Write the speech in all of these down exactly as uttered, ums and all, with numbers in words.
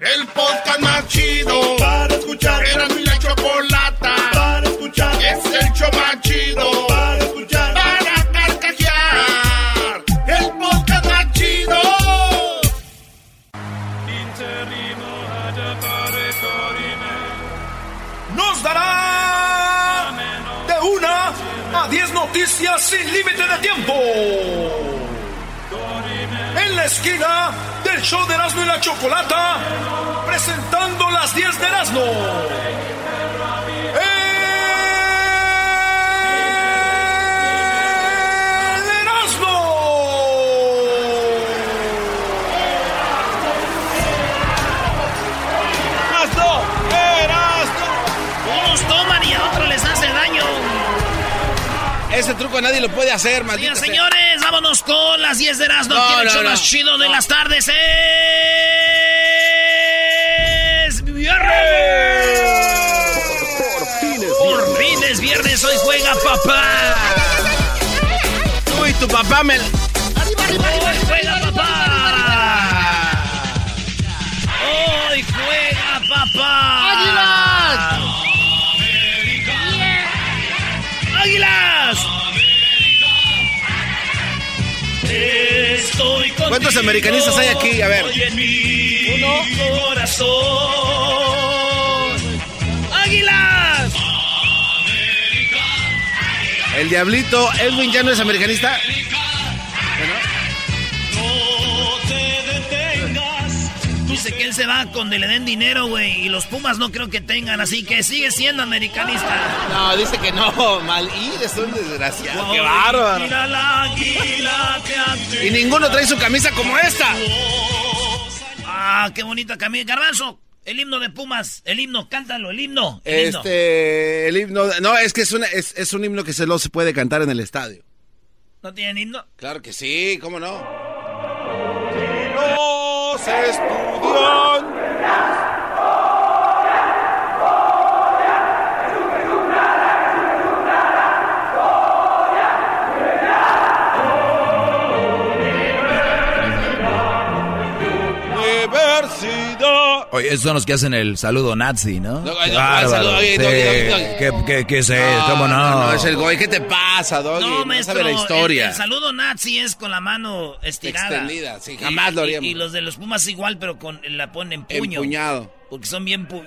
El podcast más chido para escuchar. Era mi la chocolata para escuchar. Es el show más chido para escuchar. Para carcajear. El podcast más chido. Nos dará de una a diez noticias sin límite de tiempo. En la esquina del show de Erasmo y la Chocolata, presentando las diez de Erasmo. ¡El Erasmo! ¡Erasmo! ¡Erasmo! Unos toman y a otros les hace daño. Ese truco nadie lo puede hacer, maldita sea. Señores, vámonos con las diez de Erasmo. No, tiene no, el show no, más chido no. de las tardes. Es viernes. Por fin es viernes. Por fin es viernes. Hoy juega papá. Tú y tu papá me... Hoy juega papá. Hoy juega papá. ¡Águilas! ¡Águilas! Estoy contigo. ¿Cuántos americanistas hay aquí? A ver. Uno. Corazón. ¡Águilas! El diablito Edwin ya no es americanista. Bueno. No te detengas. Dice que él se va con que le den dinero, güey. Y los Pumas no creo que tengan, así que sigue siendo americanista. No, dice que no. Mal ir, es un desgraciado. No, ¡qué bárbaro! Mira la águila que y ninguno trae su camisa como esta. Ah, qué bonita camisa. Garbanzo, el himno de Pumas, el himno, cántalo, el himno. El este, himno. el himno, no, es que es, una, es, es un himno que solo se puede cantar en el estadio. ¿No tienen himno? Claro que sí, cómo no. Los estudiantes. Oye, esos son los que hacen el saludo nazi, ¿no? No, oye, saludo, oye, sí. Doggy, Doggy, Doggy. ¿Qué, qué, qué es eso? No, ¿cómo no? No, no, es el güey. ¿Qué te pasa, Doggy? No, no maestro, sabe la historia. El, el saludo nazi es con la mano estirada. Extendida, sí, jamás y, lo haríamos. Y, y los de los Pumas igual, pero con la ponen en puño. Empuñado. Porque son bien pu...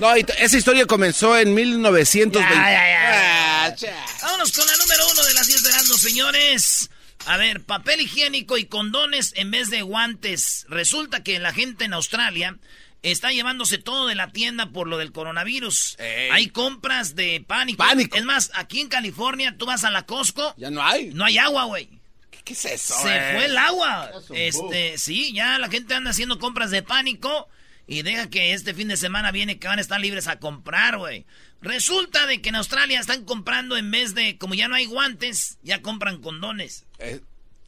No, y esa historia comenzó en mil novecientos veinte. Ya, ya, ya. Ah, vámonos con la número uno de las diez de Erasmo, señores. A ver, papel higiénico y condones en vez de guantes. Resulta que la gente en Australia está llevándose todo de la tienda por lo del coronavirus. Ey. Hay compras de pánico. Pánico. Es más, aquí en California tú vas a la Costco. Ya no hay. No hay agua, güey. ¿Qué, qué es eso? Se eh? fue el agua. Es este, bug. Sí, ya la gente anda haciendo compras de pánico y deja que este fin de semana viene que van a estar libres a comprar, güey. Resulta de que en Australia están comprando en vez de, como ya no hay guantes, ya compran condones. Eh.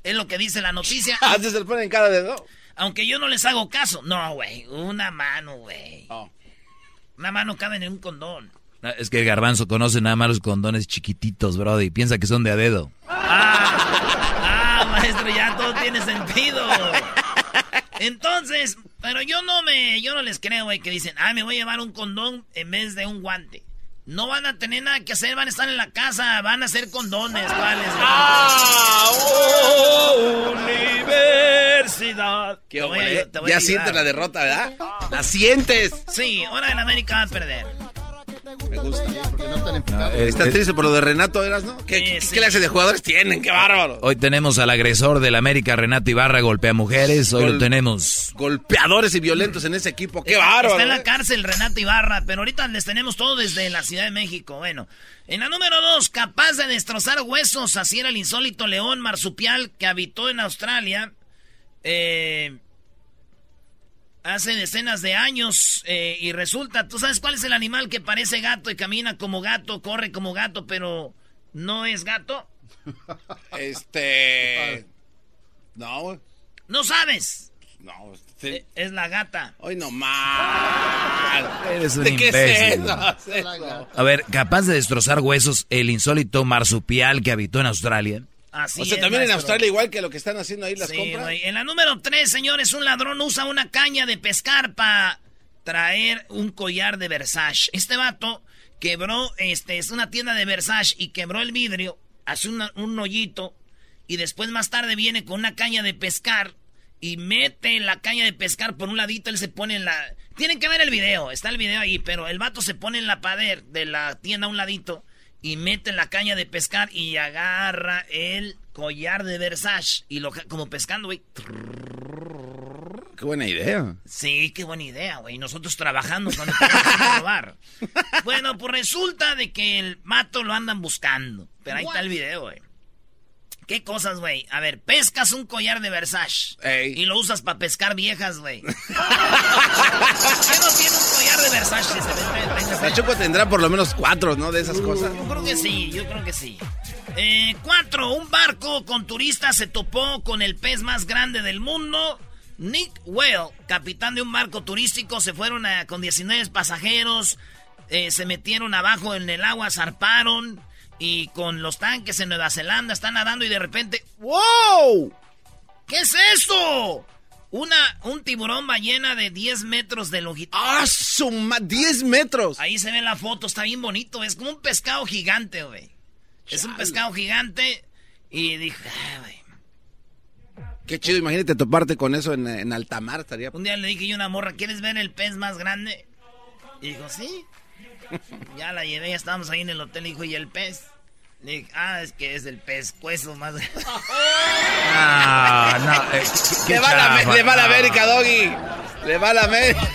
Es lo que dice la noticia. Antes se le ponen cara de no. Aunque yo no les hago caso. No, güey, una mano, güey. Oh. Una mano cabe en un condón. No, es que el garbanzo conoce nada más los condones chiquititos, brody, y piensa que son de a dedo. Ah, ah, maestro, ya todo tiene sentido. Entonces, pero yo no me, yo no les creo, güey, que dicen, ah, me voy a llevar un condón en vez de un guante. No van a tener nada que hacer, van a estar en la casa, van a hacer condones, ¿vale? Ah, oh, universidad. Qué hombre, voy a, te voy ya sientes la derrota, ¿verdad? La sientes. Sí, ahora el América va a perder. Me gusta, porque no están enfocados. No, está es, triste por lo de Renato, ¿verdad? ¿No? ¿Qué, eh, ¿qué sí. clase de jugadores tienen? ¡Qué bárbaro! Hoy tenemos al agresor del América, Renato Ibarra, golpea mujeres. Hoy Gol, lo tenemos. Golpeadores y violentos en ese equipo. ¡Qué eh, bárbaro! Está en la cárcel Renato Ibarra, pero ahorita les tenemos todo desde la Ciudad de México. Bueno, en la número dos, capaz de destrozar huesos, así era el insólito león marsupial que habitó en Australia. Eh... Hace decenas de años eh, y resulta... ¿Tú sabes cuál es el animal que parece gato y camina como gato, corre como gato, pero no es gato? Este... No. ¿No sabes? No. Este... Es la gata. ¡Ay, no más! Eres un imbécil. ¿Qué es eso? A ver, capaz de destrozar huesos, el insólito marsupial que habitó en Australia... Así o sea, es, también maestro. En Australia, igual que lo que están haciendo ahí las sí, compras. Wey. En la número tres, señores, un ladrón usa una caña de pescar para traer un collar de Versace. Este vato quebró, este, es una tienda de Versace y quebró el vidrio, hace una, un hoyito y después más tarde viene con una caña de pescar y mete la caña de pescar por un ladito, él se pone en la... Tienen que ver el video, está el video ahí, pero el vato se pone en la pared de la tienda a un ladito y mete la caña de pescar y agarra el collar de Versace y lo como pescando, güey. Qué buena idea. Sí, qué buena idea, güey. Nosotros trabajando cuando a robar. Bueno, pues resulta de que el mato lo andan buscando. Pero ahí What? Está el video, güey. ¿Qué cosas, güey? A ver, pescas un collar de Versace. Ey. Y lo usas para pescar viejas, güey. ¿Qué no tiene un collar de Versace? Que se vende, vende, Pachuco tendrá por lo menos cuatro, ¿no? De esas uh, cosas. Yo creo que sí, yo creo que sí. Eh, cuatro, un barco con turistas se topó con el pez más grande del mundo. Nick Whale, capitán de un barco turístico, se fueron a, con diecinueve pasajeros, eh, se metieron abajo en el agua, zarparon y con los tanques en Nueva Zelanda están nadando y de repente ¡wow! ¿Qué es eso? Una, un tiburón ballena de diez metros de longitud. ¡Ah, suma! ¡diez metros! Ahí se ve la foto, está bien bonito, es como un pescado gigante, güey. Es un pescado gigante y dije, ay, güey. Qué chido, imagínate toparte con eso en, en alta mar, estaría... Un día le dije yo a una morra, ¿quieres ver el pez más grande? Y dijo, sí. Ya la llevé, ya estábamos ahí en el hotel, y dijo, ¿y el pez? Le dije, ah, es que es el pez cueso más grande. No, no, eh, qué, le, qué va chava, la, le va no. la América, Doggy. Le va la América.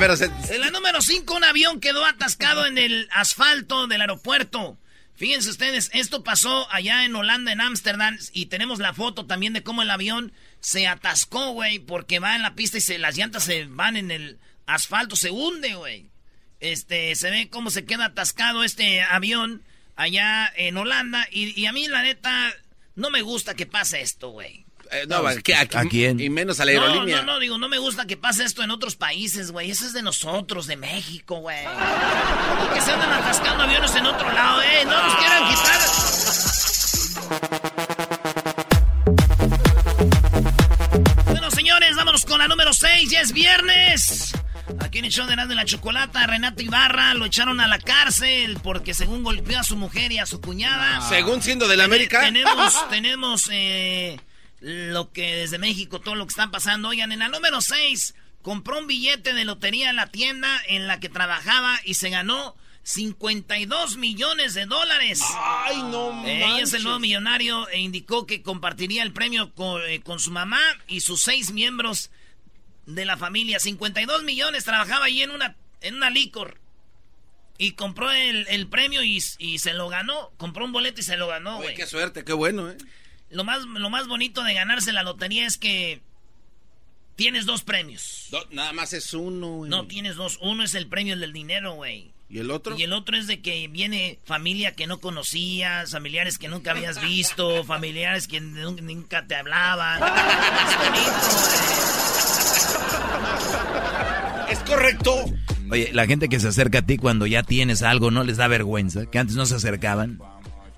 Pero se... En la número cinco, un avión quedó atascado en el asfalto del aeropuerto. Fíjense ustedes, esto pasó allá en Holanda, en Ámsterdam, y tenemos la foto también de cómo el avión se atascó, güey, porque va en la pista y se, las llantas se van en el asfalto, se hunde, güey. Este, se ve cómo se queda atascado este avión allá en Holanda, y, y a mí, la neta, no me gusta que pase esto, güey. Eh, no, no que aquí, ¿a quién? Y menos a la aerolínea. No, no, no, digo, no me gusta que pase esto en otros países, güey. Eso es de nosotros, de México, güey. Que se andan atascando aviones en otro lado, eh. No nos quieran quitar. Bueno, señores, vámonos con la número seis. Ya es viernes. Aquí en el show de Erasmo y la Chocolata, Renato Ibarra lo echaron a la cárcel porque según golpeó a su mujer y a su cuñada. Ah. Según siendo de la América. Tenemos, tenemos, eh... lo que desde México, todo lo que está pasando. Oigan, en la número seis, compró un billete de lotería en la tienda en la que trabajaba y se ganó cincuenta y dos millones de dólares. ¡Ay, no manches! Ella es el nuevo millonario e indicó que compartiría el premio con, eh, con su mamá y sus seis miembros de la familia. cincuenta y dos millones, trabajaba allí en una, en una licor. Y compró el, el premio y, y se lo ganó. Compró un boleto y se lo ganó, güey. ¡Qué suerte, qué bueno, eh! Lo más, lo más bonito de ganarse la lotería es que tienes dos premios. Do, nada más es uno, güey. No, tienes dos. Uno es el premio, el del dinero, güey. ¿Y el otro? Y el otro es de que viene familia que no conocías, familiares que nunca habías visto, familiares que nunca te hablaban. Es bonito, güey. Es correcto. Oye, la gente que se acerca a ti cuando ya tienes algo, ¿no les da vergüenza? Que antes no se acercaban.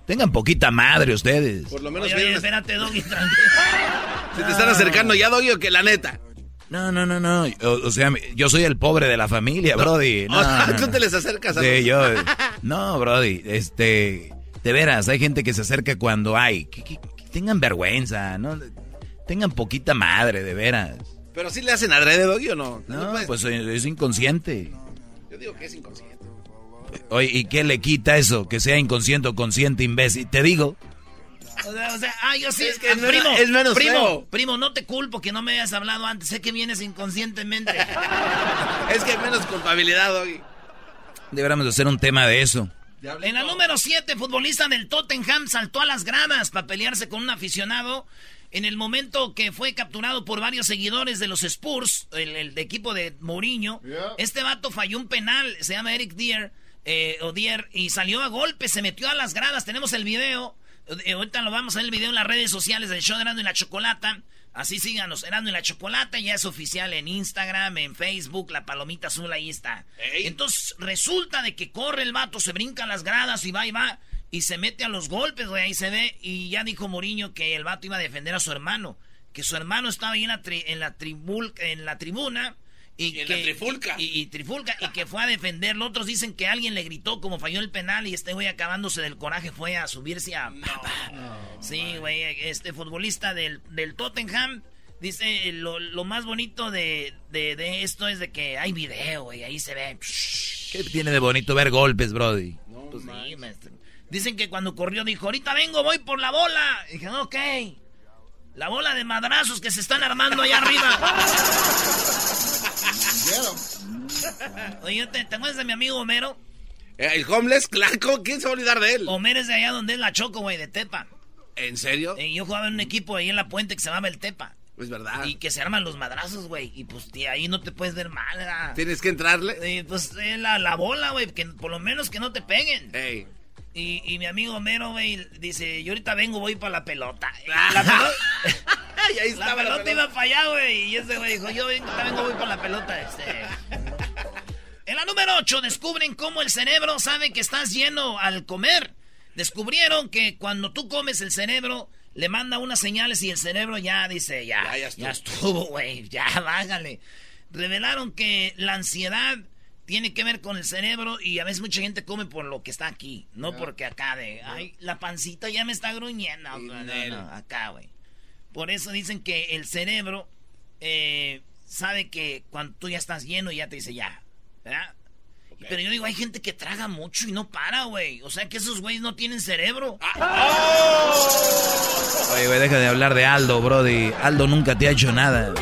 Tengan poquita madre ustedes. Por lo menos... Oye, oye, una... espérate, Doggy. ¿Se te están acercando ya, Doggy, o que la neta? No, no, no, no. O, o sea, yo soy el pobre de la familia, no. Brody. No, o sea, no, tú no. te les acercas a sí, los... yo... No, Brody, este... De veras, hay gente que se acerca cuando hay... Que, que, que tengan vergüenza, ¿no? Tengan poquita madre, de veras. Pero sí le hacen adrede, Doggy, ¿o no? No, no pues es inconsciente. Yo digo que es inconsciente. Oye, ¿y qué le quita eso? Que sea inconsciente o consciente, imbécil. Te digo. O sea, o sea ah, yo sí. Es que ah, es primo, menos, es menos primo, feo. Primo, no te culpo que no me hayas hablado antes. Sé que vienes inconscientemente. Es que es menos culpabilidad, Doggy. Deberíamos hacer un tema de eso. En la número siete, futbolista del Tottenham saltó a las gradas para pelearse con un aficionado. En el momento que fue capturado por varios seguidores de los Spurs, el, el equipo de Mourinho, yeah. Este vato falló un penal. Se llama Eric Dier. Eh, Odier, y salió a golpe, se metió a las gradas, tenemos el video, eh, ahorita lo vamos a ver el video en las redes sociales del show de Erasmo y la Chocolata, así síganos, Erasmo y la Chocolata, ya es oficial en Instagram, en Facebook, la palomita azul, ahí está. Ey. Entonces resulta de que corre el vato, se brinca a las gradas y va y va, y se mete a los golpes, güey, ahí se ve. Y ya dijo Mourinho que el vato iba a defender a su hermano, que su hermano estaba ahí en la, tri, en la, tribul, en la tribuna. Y, y que, la trifulca. Y, y, y trifulca, y que fue a defenderlo. Otros dicen que alguien le gritó, como falló el penal, y este güey acabándose del coraje fue a subirse a... No, no, sí, güey, este futbolista del, del Tottenham. Dice, lo, lo más bonito de, de, de esto es de que hay video, güey, ahí se ve. ¿Qué tiene de bonito ver golpes, brody? No, pues sí, maestro. Dicen que cuando corrió dijo, ahorita vengo, voy por la bola. Y dije, ok, la bola de madrazos que se están armando allá arriba. Oye, ¿te, ¿te acuerdas de mi amigo Homero? El homeless, claco, ¿quién se va a olvidar de él? Homero es de allá donde es la Choco, güey, de Tepa. ¿En serio? Y yo jugaba en un equipo ahí en la puente que se llamaba el Tepa. Es verdad. Y que se arman los madrazos, güey. Y pues tía, ahí no te puedes ver mal, ¿verdad? Tienes que entrarle. Y pues la, la bola, güey, que por lo menos que no te peguen. Ey. Y, y mi amigo Homero, güey, dice, yo ahorita vengo, voy para la pelota. La pelota... y ahí estaba la pelota, la pelota iba para allá, güey. Y ese güey dijo, yo vengo, vengo voy para la pelota. Este... En la número ocho, descubren cómo el cerebro sabe que estás lleno al comer. Descubrieron que cuando tú comes, el cerebro le manda unas señales y el cerebro ya dice, ya, ya estuvo, güey, ya, ya, bájale. Revelaron que la ansiedad tiene que ver con el cerebro, y a veces mucha gente come por lo que está aquí, no yeah. porque acá de, ay, la pancita ya me está gruñendo. No, no, no, acá, güey. Por eso dicen que el cerebro eh, sabe que cuando tú ya estás lleno y ya te dice ya, ¿verdad? Okay. Pero yo digo, hay gente que traga mucho y no para, güey. O sea, que esos güeyes no tienen cerebro. Ah. Oh. Oye, güey, deja de hablar de Aldo, brody. Aldo nunca te ha hecho nada.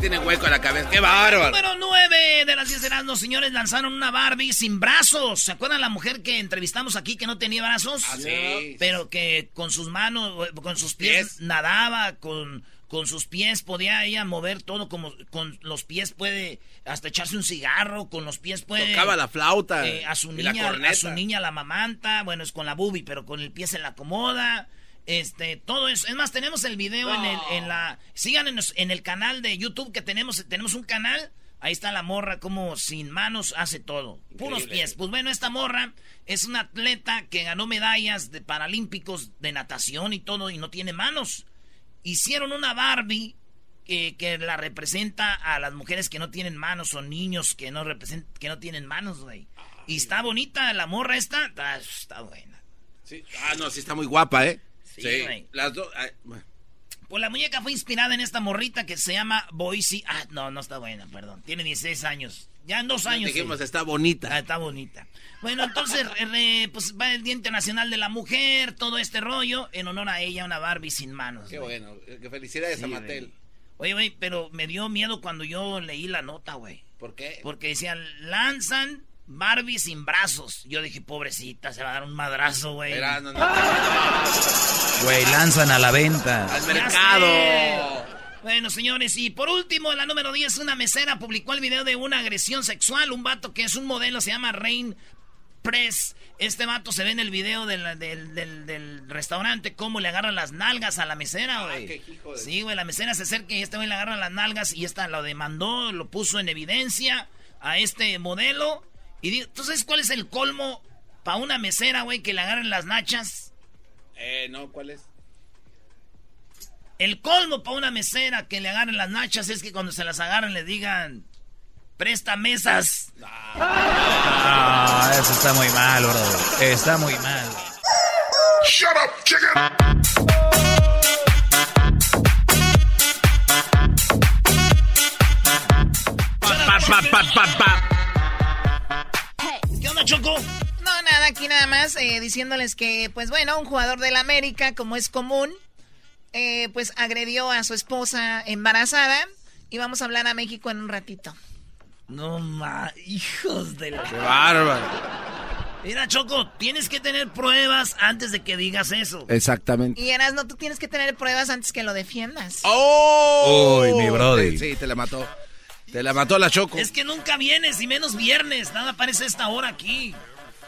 Tiene hueco en la cabeza, qué bárbaro. Número nueve de las diez de los señores, lanzaron una Barbie sin brazos. ¿Se acuerdan la mujer que entrevistamos aquí que no tenía brazos? Ah, sí. Pero que con sus manos, con sus pies, pies. nadaba, con, con sus pies podía ella mover todo, como con los pies puede hasta echarse un cigarro, con los pies puede... Tocaba la flauta. Eh, a su niña, la corneta. A su niña la mamanta, bueno, es con la boobie, pero con el pie se la acomoda. Este, todo eso. Es más, tenemos el video no. en el, en la... Sigan en, en el canal de YouTube que tenemos. Tenemos un canal. Ahí está la morra como sin manos hace todo. Increíble. Puros pies. Pues bueno, esta morra es una atleta que ganó medallas de paralímpicos de natación y todo, y no tiene manos. Hicieron una Barbie que, que la representa a las mujeres que no tienen manos o niños que no, represent, que no tienen manos, güey. Ah, y está bonita la morra esta. Está, está buena. Sí. Ah, no, sí está muy guapa, ¿eh? Sí, sí, las dos. Pues la muñeca fue inspirada en esta morrita que se llama Boise. Ah, no, no está buena, perdón. Tiene dieciséis años. Ya en dos no años. Dijimos, sí. Está bonita. Ah, está bonita. Bueno, entonces, eh, pues va el Día Internacional de la Mujer, todo este rollo, en honor a ella, una Barbie sin manos. Qué wey. Bueno. Que felicidades sí, a Mattel. Oye, güey, pero me dio miedo cuando yo leí la nota, güey. ¿Por qué? Porque decían, lanzan Barbie sin brazos. Yo dije, pobrecita, se va a dar un madrazo, güey. Güey, no, no, no. ¡Ah! Lanzan a la venta. ¡Al mercado! Bueno, señores, y por último, la número diez, una mesera publicó el video de una agresión sexual. Un vato que es un modelo, se llama Rain Press. Este vato se ve en el video de la, del, del, del restaurante, cómo le agarran las nalgas a la mesera, güey. Ah, de... Sí, güey, la mesera se acerca y este güey le agarra las nalgas y esta lo demandó, lo puso en evidencia a este modelo. Y digo, ¿tú sabes cuál es el colmo para una mesera, güey, que le agarren las nachas? Eh, no, ¿cuál es? El colmo para una mesera que le agarren las nachas es que cuando se las agarren le digan, presta mesas. No, ah, eso está muy mal, bro. Está muy mal. Shut up, chicken. Pa, pa, pa, pa, pa. Choco. No, nada, aquí nada más eh, diciéndoles que, pues bueno, un jugador del América, como es común, eh, pues agredió a su esposa embarazada, y vamos a hablar a México en un ratito. No, ma, hijos de la... ¡Qué bárbaro! Mira, Choco, tienes que tener pruebas antes de que digas eso. Exactamente. Y Erasno, tú tienes que tener pruebas antes que lo defiendas. ¡Oh! ¡Uy, mi brody! Sí, te la mató. Te la mató la Choco. Es que nunca vienes, y menos viernes. Nada aparece esta hora aquí.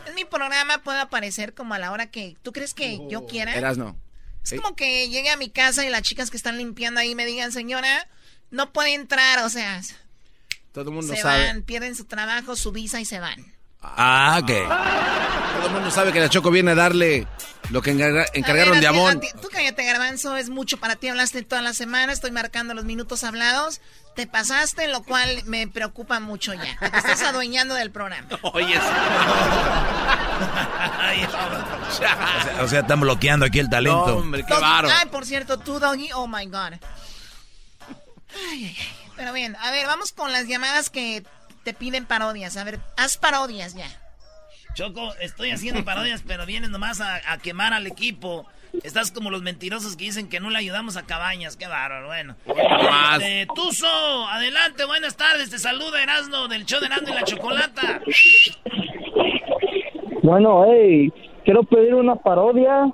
En mi programa puede aparecer como a la hora que... ¿Tú crees que oh, yo quiera? Erasno. Es ¿sí? como que llegue a mi casa y las chicas que están limpiando ahí me digan, señora, no puede entrar, o sea... Todo el mundo se sabe. Se van, pierden su trabajo, su visa y se van. Ah, ¿qué? Todo el mundo sabe que la Choco viene a darle lo que encarga, encargaron ver, de Amón. Tú cállate, Garbanzo, es mucho para ti, hablaste toda la semana, estoy marcando los minutos hablados. Te pasaste, lo cual me preocupa mucho ya. Te estás adueñando del programa. Oye, o sea, o sea, están bloqueando aquí el talento. No, hombre, qué varo. Ay, por cierto, tú, Doggy, oh my God. Ay, ay, ay. Pero bien, a ver, vamos con las llamadas que te piden parodias. A ver, haz parodias ya. Choco, estoy haciendo parodias, pero vienes nomás a, a quemar al equipo. Estás como los mentirosos que dicen que no le ayudamos a Cabañas. Qué bárbaro, bueno. Este, Tuzo, adelante, buenas tardes. Te saluda Erasmo del show de Erasmo y la Chocolata. Bueno, hey, quiero pedir una parodia.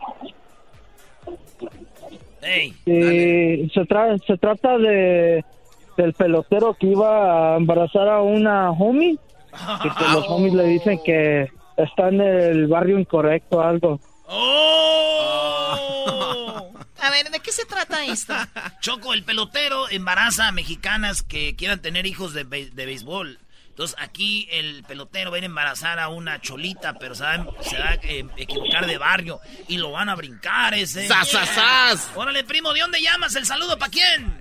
Hey, eh, se, tra- se trata de del pelotero que iba a embarazar a una homie. Y que los homies le dicen que está en el barrio incorrecto o algo. ¡Oh! A ver, ¿de qué se trata esto? Choco, el pelotero embaraza a mexicanas que quieran tener hijos de, be- de béisbol. Entonces, aquí el pelotero va a embarazar a una cholita, pero se va, se va a eh, equivocar de barrio. Y lo van a brincar ese. ¡Sas, sas, sas! Órale, primo, ¿de dónde llamas? ¿El saludo para quién?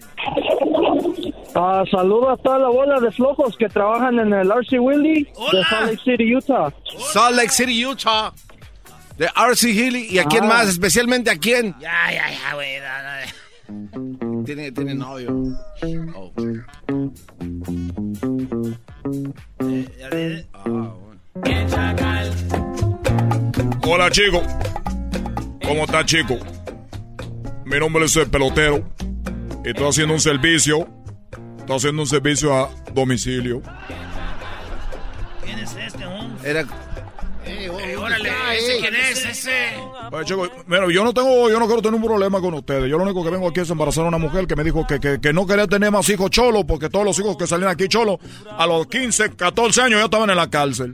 Ah, saludo a toda la bola de flojos que trabajan en el R C Willy. Hola. De Salt Lake City, Utah. Hola. Salt Lake City, Utah. De R C Hilly. ¿Y a quién ah. más? Especialmente a quién. Ya, ya, ya, güey. No, no, ya. Tiene, tiene novio. Oh. Eh, eh, ah, bueno. Hola, chico. ¿Cómo está, chico? Mi nombre es el pelotero. Estoy haciendo un servicio. Estoy haciendo un servicio a domicilio. ¿Quién es este, hombre? Era... Hey, oh, hey, órale, está, ese hey, quién es, ese. ese. Oye, chico, mira, yo no tengo, yo no quiero tener un problema con ustedes. Yo lo único que vengo aquí es embarazar a una mujer que me dijo que, que, que no quería tener más hijos cholos, porque todos los hijos que salían aquí cholos, a los quince, catorce años ya estaban en la cárcel.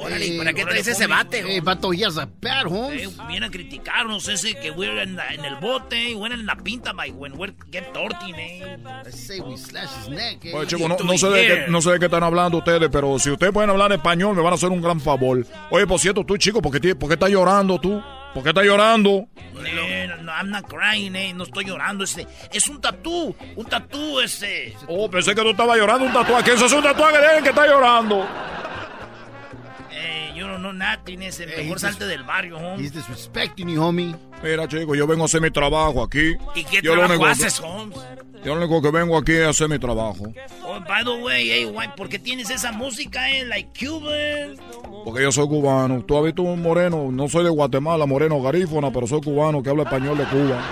Órale, hey, ¿para qué traes ese bate? Hey, vato, ya zapar, homes. Viene a criticarnos ese que we're en, la, en el bote, we're en la pinta, my when we're get tortin, eh. Let's say we slash his neck, eh. Oye, chico, no, no, sé de qué, no sé de qué están hablando ustedes, pero si ustedes pueden hablar español, me van a hacer un gran favor. Oye, por cierto, tú, chico, ¿por qué, por qué estás llorando tú? ¿Por qué estás llorando? Eh, no, no, I'm not crying, eh. No estoy llorando, este. Es un tatú, un tatú, ese. Oh, pensé que tú estabas llorando un tatuaje. Eso es un tatuaje de él que está llorando. Yo no, no, nada, tienes el hey, mejor salte del barrio, homie. He's disrespecting you, homie. Mira, chico, yo vengo a hacer mi trabajo aquí. ¿Y qué yo trabajo haces, que, Holmes? Yo lo único que vengo aquí es hacer mi trabajo. Oh, by the way, hey, why, ¿por qué tienes esa música, eh? Like Cuban. Porque yo soy cubano. Tú has visto un moreno, no soy de Guatemala, moreno garífona, pero soy cubano que habla español de Cuba.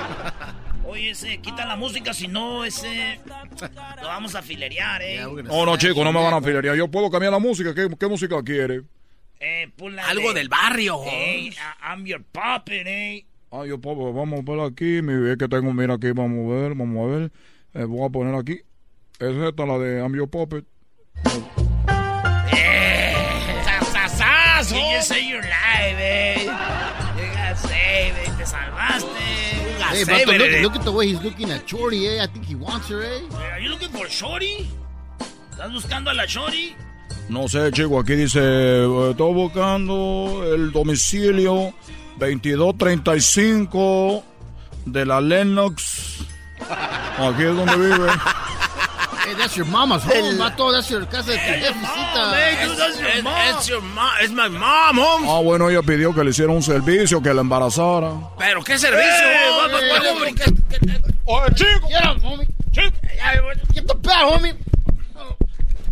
Oye, ese, quita la música, si no, ese, lo vamos a filerear, eh. Yeah, no, no, chico, no me van a filerear. Yo puedo cambiar la música. ¿Qué, qué música quieres? Eh, algo de, del barrio. Hey, I'm your puppet, eh. Ah, yo, papá, vamos a ver aquí. Mi es que tengo, mira aquí, vamos a ver, vamos a ver. Eh, voy a poner aquí. Es esta, la de I'm your puppet. Eh, sasasazo. You say your life, eh. You got saved, eh. Te salvaste. Hey, but look, look at the way he's looking at Shorty, eh. I think he wants her, eh. Are you looking for Shorty? ¿Estás buscando a la Shorty? No sé, chico, aquí dice, estoy buscando el domicilio veintidós treinta y cinco de la Lennox. Aquí es donde vive. Hey, that's your mama's home, vato. That's your casa de tu jefecita. That's your mom. It's my mom, home. Ah, bueno, ella pidió que le hiciera un servicio, que la embarazara. ¿Pero qué servicio? Oye, chico. Get up, homie. Chico. Get the bed, homie.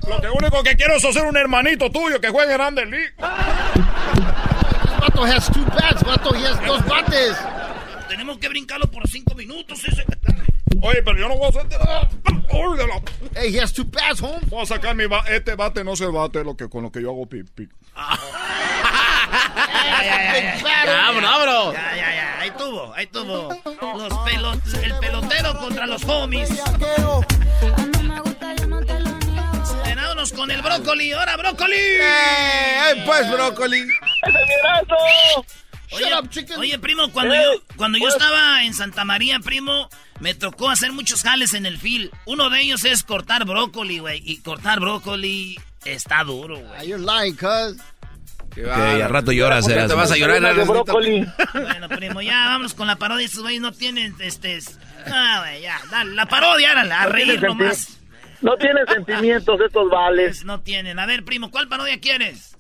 Lo que único que quiero es hacer un hermanito tuyo que juegue en Grande League. Vato has two bats, vato, he has dos bates. Tenemos que brincarlo por cinco minutos. Ese... Oye, pero yo no voy a hacer nada. Hey, he has two bats, home. Voy a sacar mi bate. Este bate no se bate lo que, con lo que yo hago pipi. Ah. ¡Vámonos! Ya, ya, ya, ahí tuvo, ahí tuvo. Los pelotes, el pelotero contra los homies. Con el brócoli, ahora brócoli. ¡Eh! Pues brócoli. ¡Ese es mi brazo! Oye, Shut up, chicken. Oye, primo, cuando eh, yo cuando pues... yo estaba en Santa María, primo, me tocó hacer muchos jales en el fil. Uno de ellos es cortar brócoli, güey, y cortar brócoli está duro, güey. Ah, you're lying, cuz. Que okay, al rato lloras, ¿eh? Te vas a llorar. Eras, brócoli. Bueno, primo, ya vamos con la parodia. Estos güeyes no tienen, este... Ah, güey, ya, dale, la parodia, árala, a no reír nomás. No tienen sentimientos estos vales. No tienen. A ver, primo, ¿cuál parodia quieres?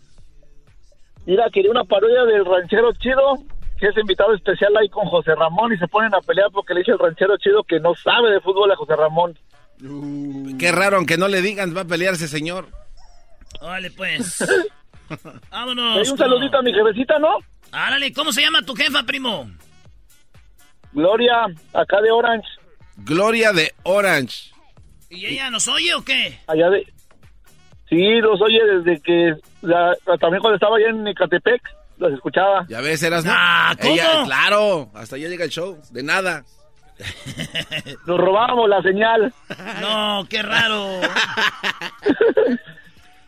Mira, quería una parodia del ranchero chido, que es invitado especial ahí con José Ramón y se ponen a pelear porque le dice el ranchero chido que no sabe de fútbol a José Ramón. Uh, qué raro, aunque no le digan, va a pelearse, señor. Vale, pues. Vámonos. Hay un saludito a mi jefecita, ¿no? Árale, ¿cómo se llama tu jefa, primo? Gloria, acá de Orange. Gloria de Orange. ¿Y ella nos oye o qué? Allá de... Sí, los oye desde que... La... También cuando estaba allá en Ecatepec, los escuchaba. Ya ves, eras... Ah, ¿cómo? Ella, claro, hasta allá llega el show, de nada. Nos robamos la señal. No, qué raro.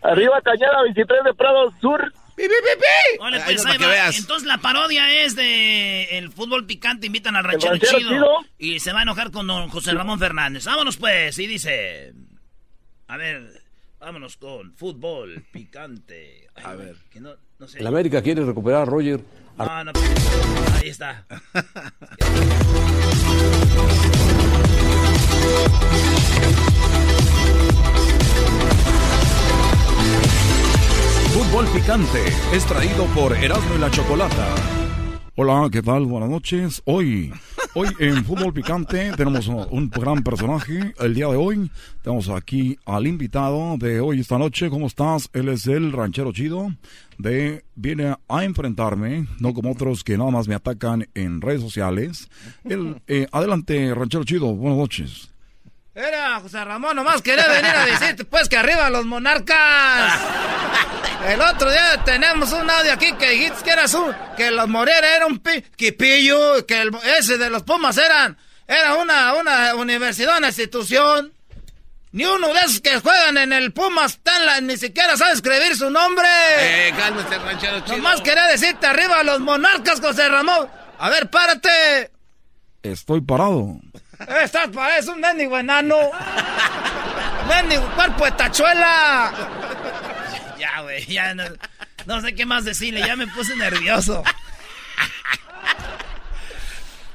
Arriba Cañada, veintitrés de Prado Sur. ¡Pi, pi, pi, pi! Ole, pues, ahí va. Veas. Entonces la parodia es de el fútbol picante, invitan al ranchero, ranchero chido, chido y se va a enojar con don José Ramón Fernández. Vámonos pues, y dice... A ver, vámonos con fútbol picante. Ay, a ver. Que no, no sé. El América quiere recuperar a Roger. No, no, ahí está. Fútbol picante es traído por Erasmo y la Chocolata. Hola, ¿qué tal? Buenas noches. Hoy, hoy en Fútbol Picante tenemos un gran personaje. El día de hoy tenemos aquí al invitado de hoy esta noche. ¿Cómo estás? Él es el ranchero chido. De, viene a enfrentarme, no como otros que nada más me atacan en redes sociales. El, eh, adelante, ranchero chido. Buenas noches. Era José Ramón, nomás quería venir a decirte pues que arriba los monarcas. El otro día tenemos un audio aquí que dijiste que era su, que los Moreira era un pi, quipillo, que el, ese de los Pumas eran, era una, una universidad, una institución. Ni uno de esos que juegan en el Pumas tan la, ni siquiera sabe escribir su nombre. Eh, cálmate, ranchero chido. Nomás quería decirte arriba los monarcas, José Ramón. A ver, párate. Estoy parado. Estás para eso, un mendigo enano. Mendigo cuerpo de tachuela. Ya, güey, ya no, no sé qué más decirle, ya me puse nervioso.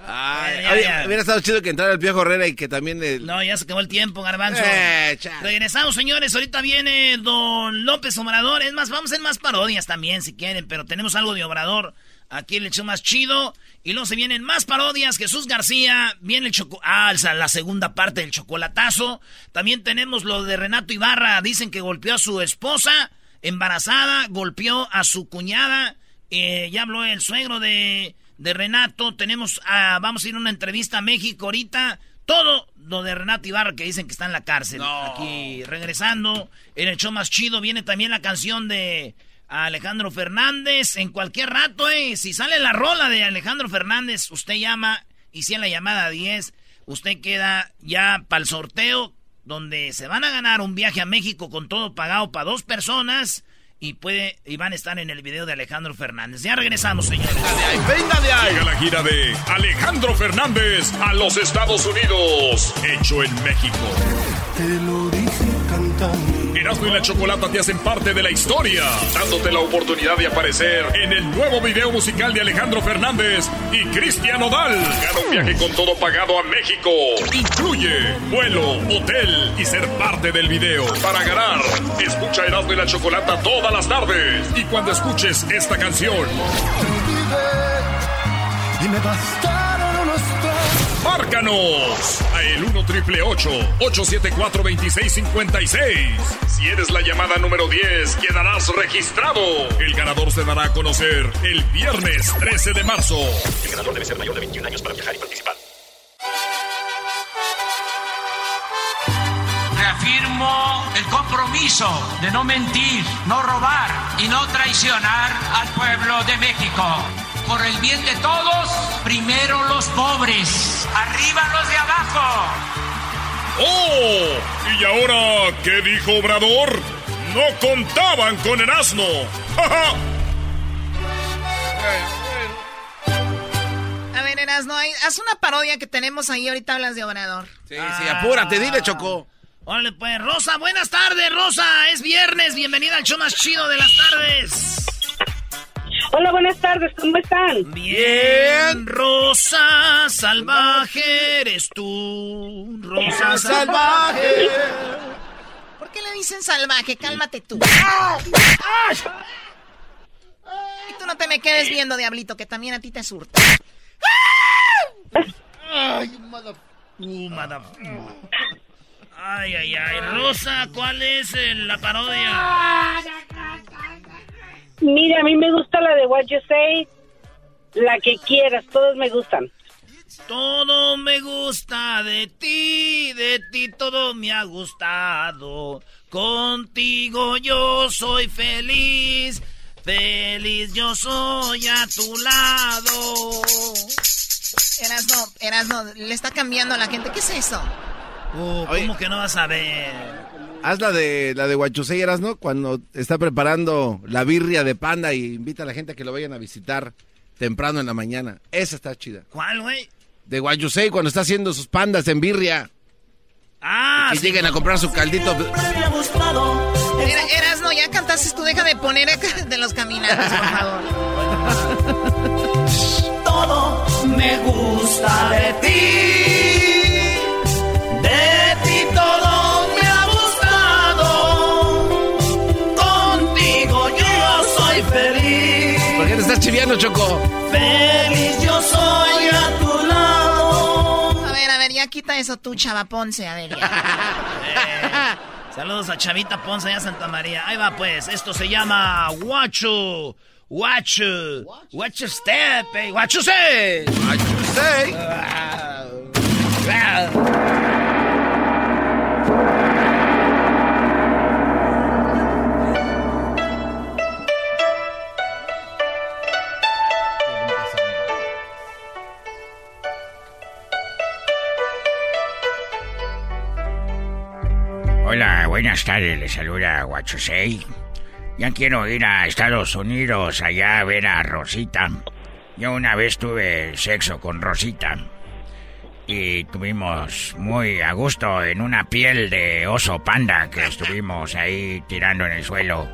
Ay, ya, ya, ya. Hubiera estado chido que entrara el Piojo Herrera y que también... El... No, ya se acabó el tiempo, Garbanzo. Eh, Regresamos, señores, ahorita viene don López Obrador. Es más, vamos a hacer más parodias también, si quieren, pero tenemos algo de Obrador. Aquí el hecho más chido. Y luego se vienen más parodias. Jesús García. Viene el choco... Ah, la segunda parte del chocolatazo. También tenemos lo de Renato Ibarra. Dicen que golpeó a su esposa embarazada. Golpeó a su cuñada. Eh, ya habló el suegro de, de Renato. Tenemos a... Vamos a ir a una entrevista a México ahorita. Todo lo de Renato Ibarra que dicen que está en la cárcel. No. Aquí regresando. En el show más chido viene también la canción de... A Alejandro Fernández, en cualquier rato, eh, si sale la rola de Alejandro Fernández, usted llama, y si en la llamada diez, usted queda ya para el sorteo, donde se van a ganar un viaje a México con todo pagado para dos personas, y puede y van a estar en el video de Alejandro Fernández. Ya regresamos, señores. Venga de ahí, venga de ahí. Llega la gira de Alejandro Fernández a los Estados Unidos, hecho en México. Te lo dije cantando. Erasmo y la Chocolata te hacen parte de la historia, dándote la oportunidad de aparecer en el nuevo video musical de Alejandro Fernández y Cristian Odal. Gana un viaje con todo pagado a México. Incluye vuelo, hotel y ser parte del video. Para ganar, escucha Erasmo y la Chocolata todas las tardes. Y cuando escuches esta canción, y me bastaron unos dos. ¡Márcanos! A el uno triple ocho ocho siete cuatro veintiséis cincuenta y seis. Si eres la llamada número diez, quedarás registrado. El ganador se dará a conocer el viernes trece de marzo. El ganador debe ser mayor de veintiún años para viajar y participar. Reafirmo el compromiso de no mentir, no robar y no traicionar al pueblo de México. Por el bien de todos, primero los pobres, arriba los de abajo. ¡Oh! ¿Y ahora qué dijo Obrador? ¡No contaban con Erasmo! ¡Ja, ja! A ver, Erasmo, haz una parodia que tenemos ahí, ahorita hablas de Obrador. Sí, ah, sí, apúrate, dile, Chocó. Órale, pues, Rosa, buenas tardes, Rosa, es viernes, bienvenida al show más chido de las tardes. Hola, buenas tardes, ¿cómo están? Bien, Rosa Salvaje eres tú, Rosa Salvaje. ¿Por qué le dicen salvaje? Cálmate tú. Y tú no te me quedes viendo, diablito, que también a ti te surta. Ay, madaf... Uh, madaf... Ay, ay, ay. Rosa, ¿cuál es la parodia? Mira, a mí me gusta la de What You Say. La que quieras, todos me gustan. Todo me gusta de ti, de ti todo me ha gustado. Contigo yo soy feliz, feliz yo soy a tu lado. Erasno, Erasno, le está cambiando a la gente. ¿Qué es eso? Uh, Oye, ¿cómo que no vas a ver? Haz la de la de Huachusey, Erasno, cuando está preparando la birria de panda y invita a la gente a que lo vayan a visitar temprano en la mañana. Esa está chida. ¿Cuál, güey? De Huachusey, cuando está haciendo sus pandas en birria. Ah, y que sí, lleguen a comprar su caldito. Era, Erasno, ya cantaste tú, deja de poner de los caminantes, por favor. Todo me gusta de ti, de ti todo me ha gustado, contigo yo soy feliz. ¿Por qué te estás chiviando, Choco? Feliz yo soy a tu lado. A ver, a ver, ya quita eso tú, Chava Ponce, a ver, ya. eh, saludos a Chavita Ponce allá a Santa María. Ahí va pues, esto se llama Guacho. Watch you, watch your step, eh. Watch you say, watch you say. Uh, uh. Hola, buenas tardes, les saluda Watch You Say. Ya quiero ir a Estados Unidos, allá a ver a Rosita. Yo una vez tuve sexo con Rosita y tuvimos muy a gusto en una piel de oso panda que estuvimos ahí tirando en el suelo.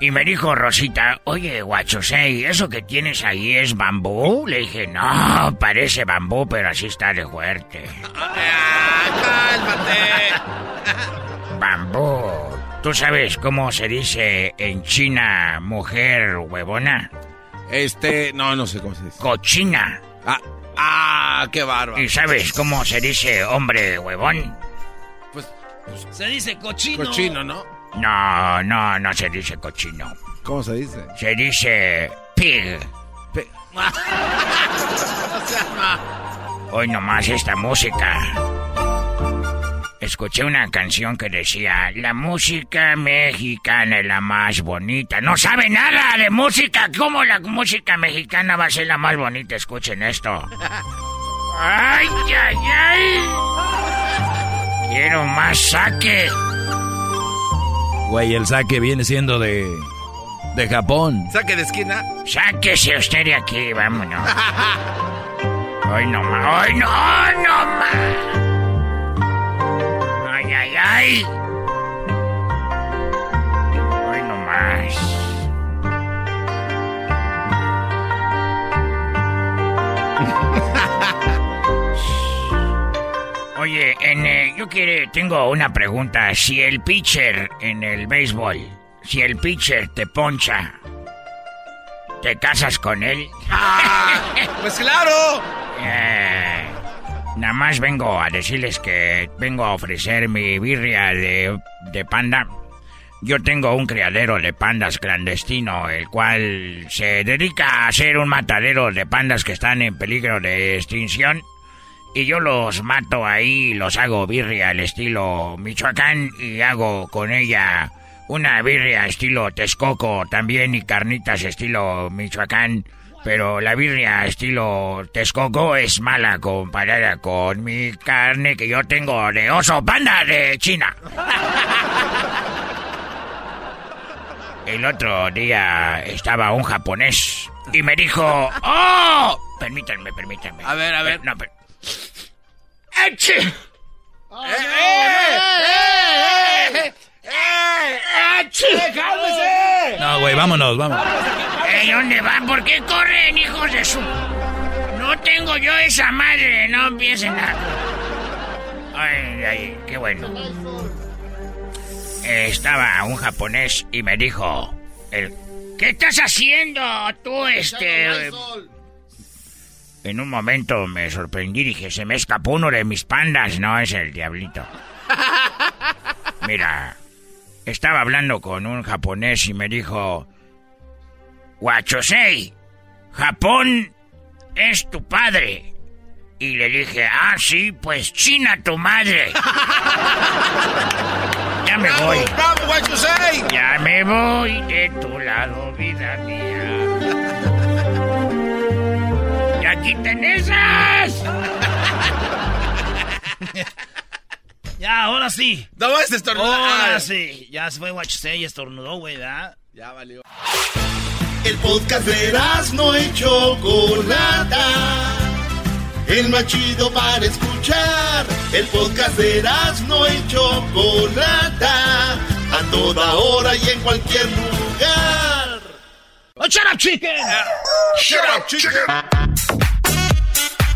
Y me dijo Rosita, oye, Huachusei, ¿eso que tienes ahí es bambú? Le dije, no, parece bambú, pero así está de fuerte. ¡Cálmate! Bambú. ¿Tú sabes cómo se dice en China mujer huevona? Este, no, no sé cómo se dice. Cochina. Ah, ah, qué bárbaro. ¿Y sabes cómo se dice hombre huevón? Pues, pues se dice cochino. Cochino, ¿no? No, no, no se dice cochino. ¿Cómo se dice? Se dice pig. Pig. Hoy nomás esta música. Escuché una canción que decía, la música mexicana es la más bonita. No sabe nada de música. ¿Cómo la música mexicana va a ser la más bonita? Escuchen esto. ¡Ay, ay, ay! Quiero más saque. Güey, el saque viene siendo de... de Japón. Saque de esquina. Sáquese usted de aquí, vámonos. ¡Ay, no más! ¡Ay, no, no más! ¡Ay, ay, ay! ¡Ay, no más! Oye, en, eh, yo quiere, tengo una pregunta. Si el pitcher en el béisbol, si el pitcher te poncha, ¿te casas con él? ¡Ah! ¡Pues claro! Eh... Nada más vengo a decirles que vengo a ofrecer mi birria de, de panda. Yo tengo un criadero de pandas clandestino, el cual se dedica a hacer un matadero de pandas que están en peligro de extinción. Y yo los mato ahí, los hago birria al estilo Michoacán y hago con ella una birria estilo Texcoco también y carnitas estilo Michoacán. Pero la birria estilo Texcoco es mala comparada con mi carne que yo tengo de oso panda de China. El otro día estaba un japonés y me dijo... ¡Oh! Permítanme, permítanme. A ver, a ver. No, per... ¡Echi! Oh, ¡Eh, eh, eh! ¡Eh, eh! ¡Echi! ¡Cálmese! No, güey, vámonos, vámonos. sé dónde van, ¿por qué corren, hijos de su...? No tengo yo esa madre, no piensen nada. Ay, ay, qué bueno. Eh, estaba un japonés y me dijo... El, ¿qué estás haciendo tú, este...? En un momento me sorprendí y dije, se me escapó uno de mis pandas. No, es el diablito. Mira, estaba hablando con un japonés y me dijo... Wachosei, Japón es tu padre. Y le dije, ah, sí, pues China tu madre. Ya me bravo, voy. Bravo, Wachosei. Ya me voy de tu lado, vida mía. ¡Aquí tenés! Ya, ahora sí. No vas a estornudar. Ahora sí. Ya se fue Wachosei y estornudó, güey, ¿verdad? Ya valió. El podcast de Erazno y Chocolata. El más chido para escuchar. El podcast de Erazno y Chocolata. A toda hora y en cualquier lugar. Oh, shut up, chicken. Shut up, chicken.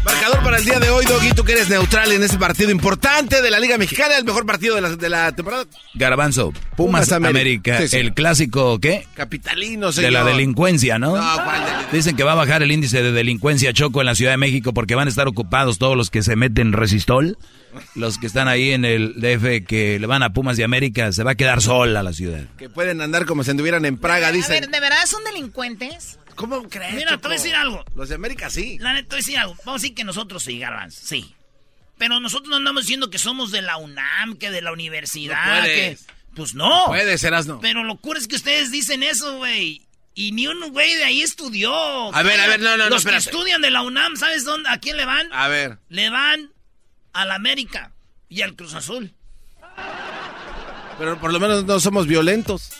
Marcador para el día de hoy, Doggy, tú que eres neutral en ese partido importante de la Liga Mexicana, el mejor partido de la, de la temporada. Garbanzo, Pumas, Pumas América, América sí, el clásico, ¿qué? Capitalino, señor. De la delincuencia, ¿no? No, ¿cuál delincuencia? Dicen que va a bajar el índice de delincuencia, Choco, en la Ciudad de México porque van a estar ocupados todos los que se meten resistol, los que están ahí en el D F que le van a Pumas de América, se va a quedar sola la ciudad. Que pueden andar como si anduvieran en Praga, dicen. A ver, ¿de verdad son delincuentes? ¿Cómo crees? Mira, Choco, te voy a decir algo. Los de América sí. La neta, te voy a decir algo. Vamos a decir que nosotros sí, Garbanz, sí. Pero nosotros no andamos diciendo que somos de la UNAM, que de la universidad. No que... Pues no. no puedes, Erazno. Pero lo cura es que ustedes dicen eso, güey. Y ni un güey de ahí estudió. A ver, a ver, no, no, no. Los espérate. Que estudian de la UNAM, ¿sabes dónde? ¿A quién le van? A ver. Le van a la América y al Cruz Azul. Pero por lo menos no somos violentos.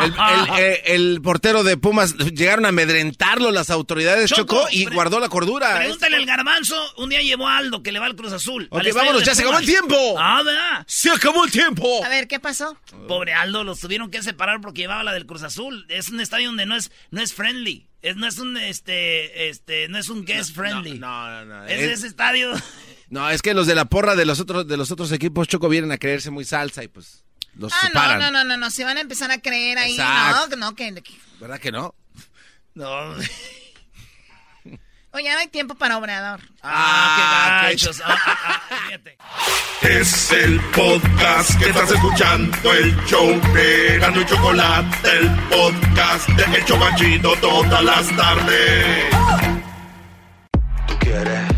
El, el, el, el portero de Pumas, llegaron a amedrentarlo las autoridades, Choco, y pre- guardó la cordura. Pregúntale al Garbanzo, un día llevó a Aldo, que le va al Cruz Azul. Ok, vámonos, ya se acabó el tiempo. Ah, ¿verdad? Se acabó el tiempo. A ver, ¿qué pasó? Pobre Aldo, los tuvieron que separar porque llevaba la del Cruz Azul. Es un estadio donde no es, no es friendly. Es, no es un, este, este, no es un guest no, friendly. No, no, no. no. Es, es ese estadio. No, es que los de la porra de los otros, de los otros equipos, Choco, vienen a creerse muy salsa y pues... Los ah, separan. no, no, no, no, se van a empezar a creer ahí. Exacto. No, no, que, que... ¿Verdad que no? No. Oye, no hay tiempo para Obrador. Ah, ah qué gachos. ah, ah, ah, fíjate. Es el podcast que estás escuchando, el show de Erasno y Chocolate, el podcast de El Chobachito todas las tardes. ¿Tú quieres?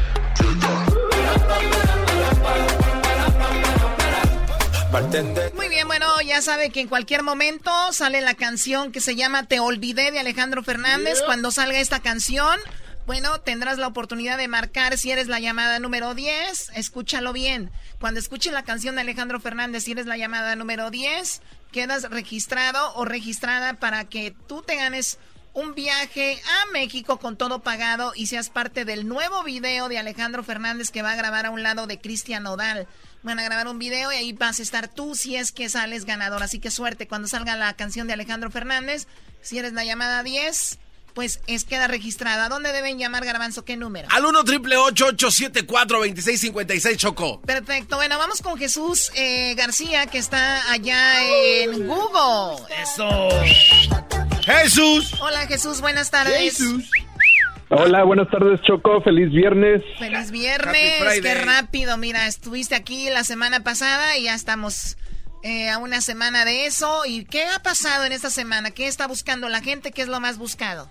Muy bien, bueno, ya sabe que en cualquier momento sale la canción que se llama Te Olvidé de Alejandro Fernández. Yeah. Cuando salga esta canción, bueno, tendrás la oportunidad de marcar si eres la llamada número diez. Escúchalo bien. Cuando escuches la canción de Alejandro Fernández, si eres la llamada número diez, quedas registrado o registrada para que tú te ganes un viaje a México con todo pagado y seas parte del nuevo video de Alejandro Fernández que va a grabar a un lado de Cristian Nodal. Van a grabar un video y ahí vas a estar tú si es que sales ganador. Así que suerte cuando salga la canción de Alejandro Fernández. Si eres la llamada diez, pues es queda registrada. ¿A dónde deben llamar, Garbanzo? ¿Qué número? Al uno triple ocho ocho siete cuatro dos seis cinco seis, Choco. Perfecto. Bueno, vamos con Jesús eh, García, que está allá en Google. Eso. Jesús. Hola, Jesús. Buenas tardes. Jesús. Hola, buenas tardes, Choco, feliz viernes. Feliz viernes, qué rápido, mira, estuviste aquí la semana pasada y ya estamos eh, a una semana de eso. ¿Y qué ha pasado en esta semana? ¿Qué está buscando la gente? ¿Qué es lo más buscado?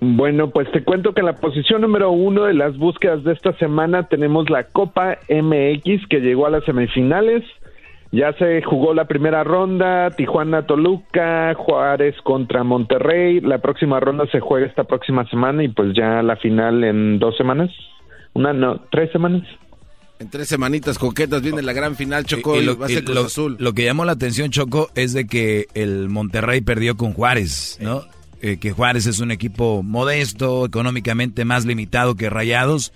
Bueno, pues te cuento que en la posición número uno de las búsquedas de esta semana tenemos la Copa M X que llegó a las semifinales. Ya se jugó la primera ronda, Tijuana-Toluca, Juárez contra Monterrey. La próxima ronda se juega esta próxima semana y pues ya la final en dos semanas. Una, no, tres semanas. En tres semanitas coquetas viene la gran final, Choco, y, y lo, va a ser Cruz lo, Azul. Lo que llamó la atención, Choco, es de que el Monterrey perdió con Juárez, ¿no? Sí. Eh, que Juárez es un equipo modesto, económicamente más limitado que Rayados.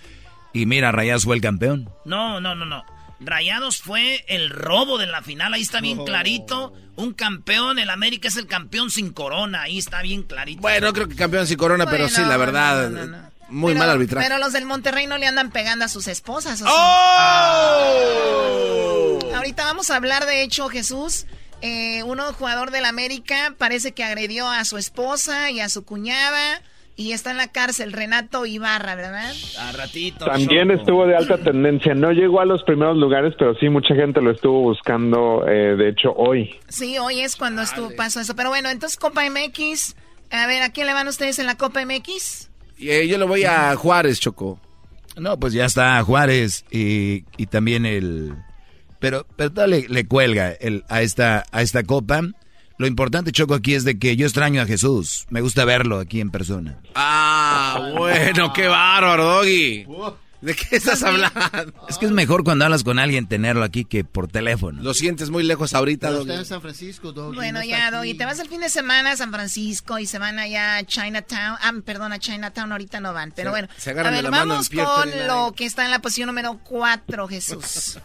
Y mira, Rayados fue el campeón. No, no, no, no. Rayados fue el robo de la final, ahí está bien oh. clarito. Un campeón, el América es el campeón sin corona, ahí está bien clarito. Bueno, creo que campeón sin corona, bueno, pero sí, la verdad, no, no, no, no. muy pero, mal arbitraje. Pero los del Monterrey no le andan pegando a sus esposas. ¿O oh. sí? Ahorita vamos a hablar, de hecho, Jesús, eh, un jugador del América parece que agredió a su esposa y a su cuñada. Y está en la cárcel, Renato Ibarra, ¿verdad? A ratito. También choco. Estuvo de alta tendencia. No llegó a los primeros lugares, pero sí, mucha gente lo estuvo buscando, eh, de hecho, hoy. Sí, hoy es cuando Dale. estuvo pasó eso. Pero bueno, entonces Copa M X. A ver, ¿a quién le van ustedes en la Copa M X? Eh, yo le voy a Juárez, Choco. No, pues ya está Juárez y, y también el... Pero, pero todo le, le cuelga el, a, esta, a esta Copa. Lo importante, Choco, aquí es de que yo extraño a Jesús. Me gusta verlo aquí en persona. Ah, bueno, qué bárbaro, Doggy. ¿De qué estás hablando? Es que es mejor cuando hablas con alguien tenerlo aquí que por teléfono. Lo sientes muy lejos ahorita, Doggy. Usted está en San Francisco, Doggy. Bueno, no ya, Doggy, te vas el fin de semana a San Francisco y se van allá a Chinatown. Ah, perdón, a Chinatown ahorita no van, pero se, bueno. Se agarran a ver, la vamos mano, con la... lo que está en la posición número cuatro, Jesús.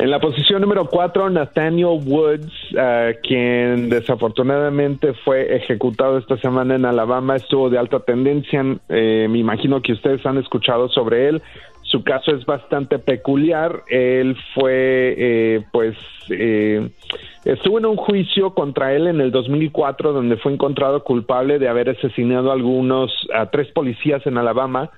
En la posición número cuatro, Nathaniel Woods, uh, quien desafortunadamente fue ejecutado esta semana en Alabama, estuvo de alta tendencia, eh, me imagino que ustedes han escuchado sobre él. Su caso es bastante peculiar. Él fue, eh, pues, eh, estuvo en un juicio contra él en el dos mil cuatro, donde fue encontrado culpable de haber asesinado a algunos, a tres policías en Alabama.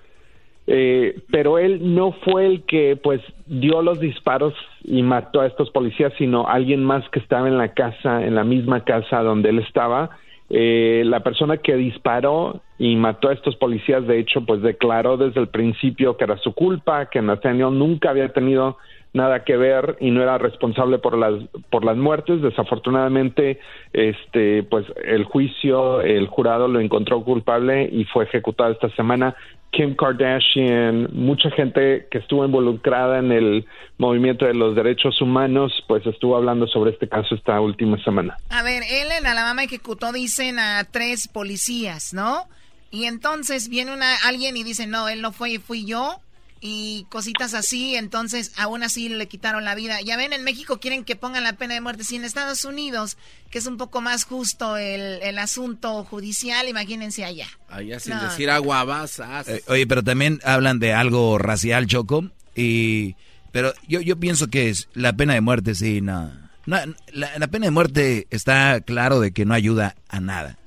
Eh, pero él no fue el que pues dio los disparos y mató a estos policías, sino alguien más que estaba en la casa, en la misma casa donde él estaba. Eh, la persona que disparó y mató a estos policías, de hecho, pues declaró desde el principio que era su culpa, que Nathaniel nunca había tenido nada que ver y no era responsable por las por las muertes. Desafortunadamente, este, pues el juicio, el jurado lo encontró culpable y fue ejecutado esta semana. Kim Kardashian, mucha gente que estuvo involucrada en el movimiento de los derechos humanos, pues estuvo hablando sobre este caso esta última semana. A ver, él en Alabama ejecutó, dicen, a tres policías, ¿no? Y entonces viene una alguien y dice, no, él no fue, fui yo, y cositas así, entonces aún así le quitaron la vida. Ya ven, en México quieren que pongan la pena de muerte, si en Estados Unidos, que es un poco más justo el, el asunto judicial, imagínense allá. Allá sin no. decir agua vas, vas. Eh, Oye, pero también hablan de algo racial, Choco, y pero yo yo pienso que es la pena de muerte, sí, no. no la, la pena de muerte está claro de que no ayuda a nada.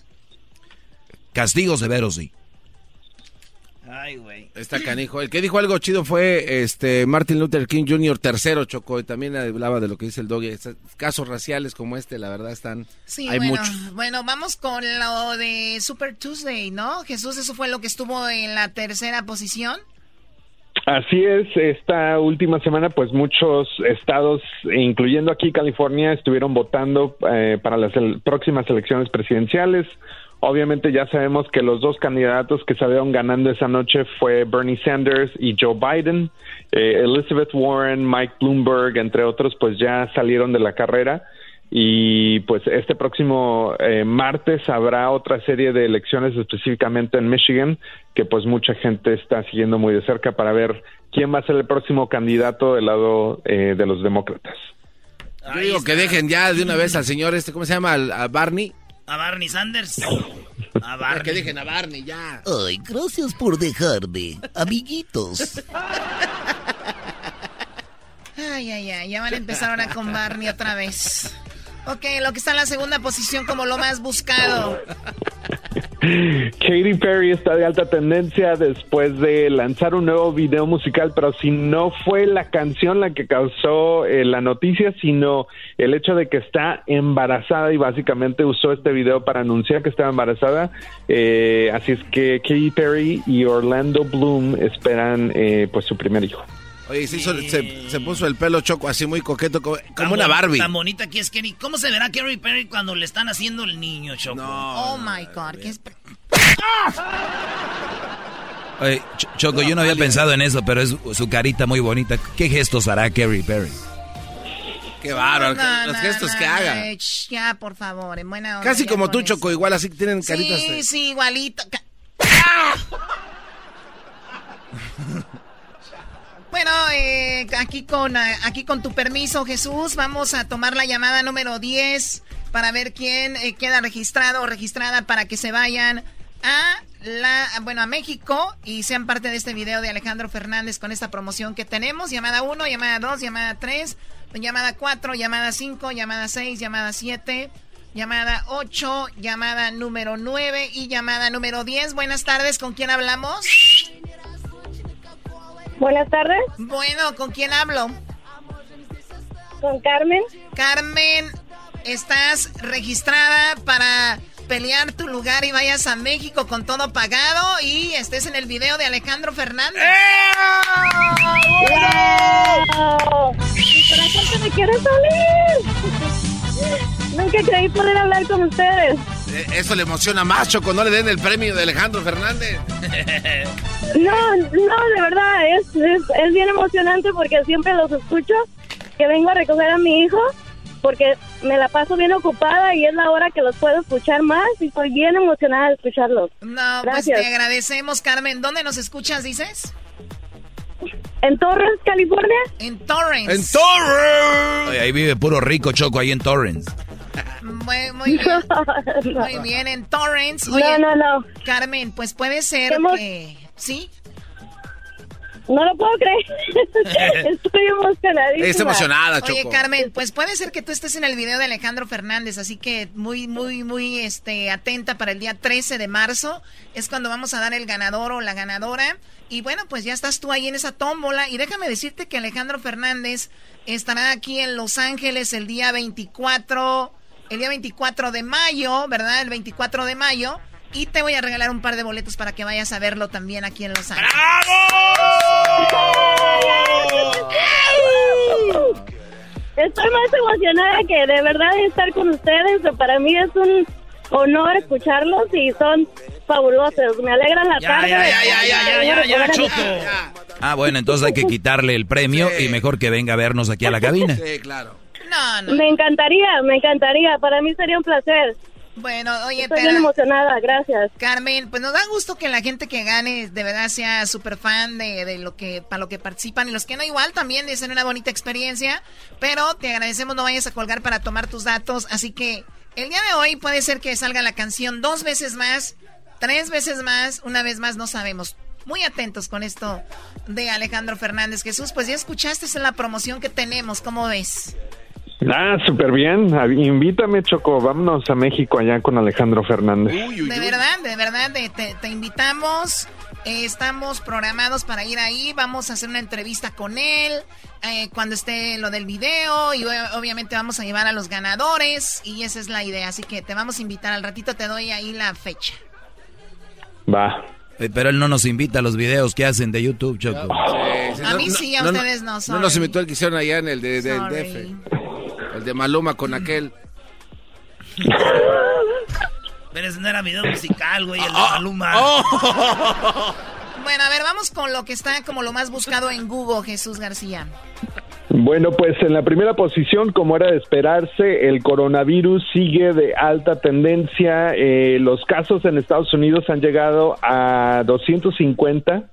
Castigo severo, sí. Ay, güey. Está canijo. El que dijo algo chido fue este Martin Luther King junior tercero, Chocó, y también hablaba de lo que dice el Doggy. Casos raciales como este, la verdad, están... Sí, hay bueno, muchos. Bueno, vamos con lo de Super Tuesday, ¿no? Jesús, eso fue lo que estuvo en la tercera posición. Así es, esta última semana pues muchos estados, incluyendo aquí California, estuvieron votando eh, para las el- próximas elecciones presidenciales. Obviamente ya sabemos que los dos candidatos que salieron ganando esa noche fue Bernie Sanders y Joe Biden. Eh, Elizabeth Warren, Mike Bloomberg, entre otros, pues ya salieron de la carrera. Y pues este próximo eh, martes habrá otra serie de elecciones, específicamente en Michigan, que pues mucha gente está siguiendo muy de cerca para ver quién va a ser el próximo candidato del lado eh, de los demócratas. Yo digo que dejen ya de una vez al señor este, ¿cómo se llama? Al, a Barney. A Barney Sanders. A Barney. Que dejen a Barney ya. Ay, gracias por dejarme, amiguitos. Ay, ay, ay, ya van a empezar ahora con Barney otra vez. Ok, lo que está en la segunda posición como lo más buscado. Katy Perry está de alta tendencia después de lanzar un nuevo video musical, pero si no fue la canción la que causó eh, la noticia, sino el hecho de que está embarazada y básicamente usó este video para anunciar que estaba embarazada. Eh, así es que Katy Perry y Orlando Bloom esperan eh, pues su primer hijo. Oye, se, hizo, eh... se, se puso el pelo, Choco, así muy coqueto, como, como una Barbie. Tan bonita que es Kerry. ¿Cómo se verá Kerry Perry cuando le están haciendo el niño, Choco? No, oh, my God. ¿Qué es? Oye, Choco, no, yo no había vale. pensado en eso, pero es su carita muy bonita. ¿Qué gestos hará Kerry Perry? Qué bárbaro, no, los no, gestos no, que no, haga. Ya, por favor, en buena hora. Casi como tú, eso. Choco, igual así tienen caritas. Sí, de... sí, igualito. Bueno, eh, aquí con aquí con tu permiso, Jesús, vamos a tomar la llamada número diez para ver quién eh, queda registrado o registrada para que se vayan a la bueno a México y sean parte de este video de Alejandro Fernández con esta promoción que tenemos. Llamada uno, llamada dos, llamada tres, llamada cuatro, llamada cinco, llamada seis, llamada siete, llamada ocho, llamada número nueve y llamada número diez. Buenas tardes, ¿con quién hablamos? Buenas tardes. Bueno, ¿con quién hablo? Con Carmen. Carmen, estás registrada para pelear tu lugar y vayas a México con todo pagado y estés en el video de Alejandro Fernández. ¡Eh! ¡Wow! Mi corazón se me quiere salir. Nunca creí poder hablar con ustedes. Eso le emociona más, Choco, no le den el premio de Alejandro Fernández. No, no, de verdad, es, es, es bien emocionante porque siempre los escucho, que vengo a recoger a mi hijo, porque me la paso bien ocupada y es la hora que los puedo escuchar más y estoy bien emocionada de escucharlos. No, gracias. Pues te agradecemos, Carmen. ¿Dónde nos escuchas, dices? En Torrance, California. En Torrance. En Torrance. Oye, ahí vive puro rico, Choco, ahí en Torrance. Muy, muy bien. Muy bien, en Torrance. Oye, no, no, no. Carmen, pues puede ser Hemos... que... ¿Sí? No lo puedo creer. Estoy emocionadísima. Es emocionada, Choco. Oye, Carmen, pues puede ser que tú estés en el video de Alejandro Fernández, así que muy, muy, muy este, atenta para el día trece de marzo. Es cuando vamos a dar el ganador o la ganadora. Y bueno, pues ya estás tú ahí en esa tómbola. Y déjame decirte que Alejandro Fernández estará aquí en Los Ángeles el día veinticuatro, el día veinticuatro de mayo, ¿verdad? El veinticuatro de mayo. Y te voy a regalar un par de boletos para que vayas a verlo también aquí en Los Ángeles. ¡Bravo! Estoy más emocionada que de verdad estar con ustedes. Para mí es un honor escucharlos y son fabulosos. Me alegran la ya, tarde. Ya, ya, ya, ya, ya, ya, ya, Choco. Ah, bueno, entonces hay que quitarle el premio sí. Y mejor que venga a vernos aquí a la cabina. Sí, claro. No, no. Me encantaría, me encantaría. Para mí sería un placer. Bueno, oye, estoy bien emocionada, gracias. Carmen, pues nos da gusto que la gente que gane de verdad sea súper fan de, de lo que, para lo que participan. Y los que no igual también hacen una bonita experiencia. Pero te agradecemos, no vayas a colgar para tomar tus datos. Así que el día de hoy puede ser que salga la canción dos veces más, tres veces más, una vez más, no sabemos. Muy atentos con esto de Alejandro Fernández. Jesús, pues ya escuchaste, es la promoción que tenemos, ¿cómo ves? Ah, súper bien. Invítame, Choco. Vámonos a México allá con Alejandro Fernández. Uy, uy, de verdad, de verdad, de, te, te invitamos. Eh, estamos programados para ir ahí. Vamos a hacer una entrevista con él eh, cuando esté lo del video. Y obviamente vamos a llevar a los ganadores. Y esa es la idea. Así que te vamos a invitar. Al ratito te doy ahí la fecha. Va. Pero él no nos invita a los videos que hacen de YouTube, Choco. Sí, sí, no, a mí sí, a no, ustedes no. No, no nos invitó el que hicieron allá en el de, de D F. El de Maluma con aquel. Pero ese no era video musical, güey, el de Maluma. Oh, oh, oh. Bueno, a ver, vamos con lo que está como lo más buscado en Google, Jesús García. Bueno, pues en la primera posición, como era de esperarse, el coronavirus sigue de alta tendencia. Eh, los casos en Estados Unidos han llegado a doscientos cincuenta.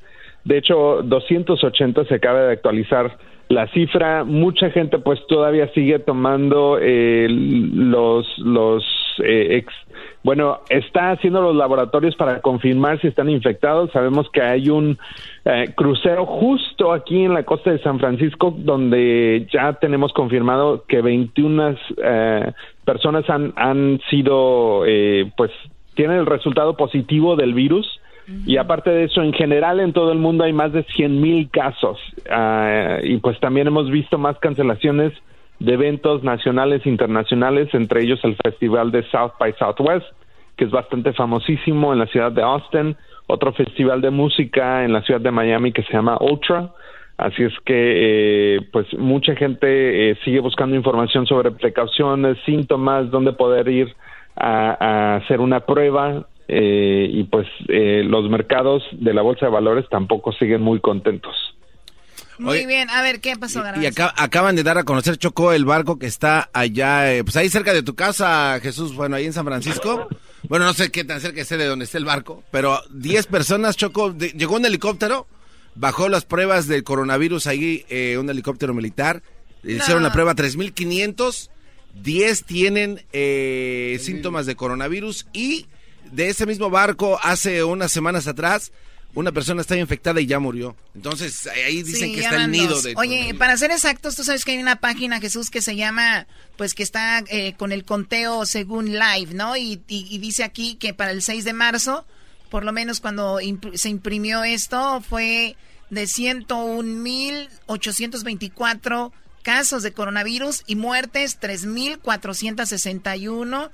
De hecho, doscientos ochenta se acaba de actualizar la cifra. Mucha gente pues todavía sigue tomando eh, los, los eh, ex, bueno, está haciendo los laboratorios para confirmar si están infectados. Sabemos que hay un eh, crucero justo aquí en la costa de San Francisco donde ya tenemos confirmado que veintiuna eh, personas han, han sido, eh, pues tienen el resultado positivo del virus. Y aparte de eso, en general en todo el mundo hay más de cien mil casos uh, y pues también hemos visto más cancelaciones de eventos nacionales e internacionales, entre ellos el festival de South by Southwest, que es bastante famosísimo en la ciudad de Austin, otro festival de música en la ciudad de Miami que se llama Ultra. Así es que eh, pues mucha gente eh, sigue buscando información sobre precauciones, síntomas, dónde poder ir a, a hacer una prueba. Eh, y pues eh, los mercados de la bolsa de valores tampoco siguen muy contentos. Muy Oye, bien, a ver, ¿qué pasó? Y, y acá, acaban de dar a conocer, Chocó, el barco que está allá, eh, pues ahí cerca de tu casa, Jesús, bueno, ahí en San Francisco. Bueno, no sé qué tan cerca esté de donde esté el barco, pero diez personas, Chocó, de, llegó un helicóptero, bajó las pruebas del coronavirus ahí, eh, un helicóptero militar, no. hicieron la prueba tres mil quinientos, diez tienen eh, sí. síntomas de coronavirus, y de ese mismo barco hace unas semanas atrás una persona está infectada y ya murió. Entonces ahí dicen sí, que está el nido de... Oye, para ser exactos, tú sabes que hay una página, Jesús, que se llama, pues que está eh, con el conteo según live, ¿no? Y, y, y dice aquí que para el seis de marzo, por lo menos cuando imp- se imprimió esto, fue de ciento un mil ochocientos veinticuatro casos de coronavirus y muertes tres mil cuatrocientos sesenta y uno,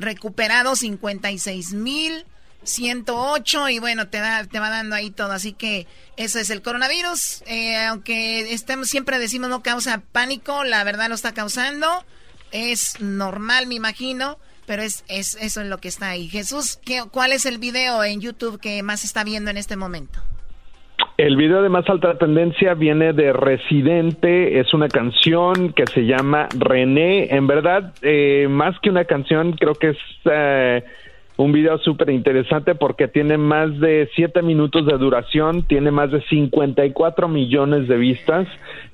recuperados cincuenta y seis mil ciento ocho, y bueno, te da, te va dando ahí todo, así que eso es el coronavirus, eh, aunque estemos, siempre decimos no causa pánico, la verdad lo está causando, es normal, me imagino, pero es, es eso es lo que está ahí. Jesús, ¿qué, ¿cuál es el video en YouTube que más está viendo en este momento? El video de más alta tendencia viene de Residente, es una canción que se llama René, en verdad, eh, más que una canción, creo que es... Eh, un video súper interesante porque tiene más de siete minutos de duración, tiene más de cincuenta y cuatro millones de vistas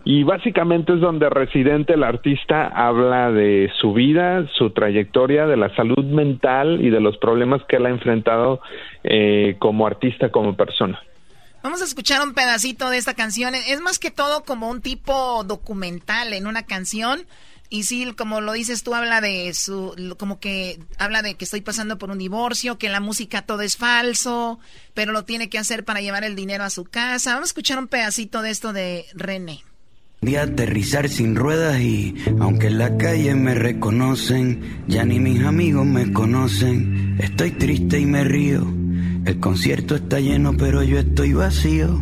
y básicamente es donde Residente, el artista, habla de su vida, su trayectoria, de la salud mental y de los problemas que él ha enfrentado eh, como artista, como persona. Vamos a escuchar un pedacito de esta canción. Es más que todo como un tipo documental en una canción. Y sí, como lo dices tú, habla de su, como que habla de que estoy pasando por un divorcio, que la música todo es falso, pero lo tiene que hacer para llevar el dinero a su casa. Vamos a escuchar un pedacito de esto de René. Voy a aterrizar sin ruedas y aunque en la calle me reconocen, ya ni mis amigos me conocen. Estoy triste y me río. El concierto está lleno, pero yo estoy vacío.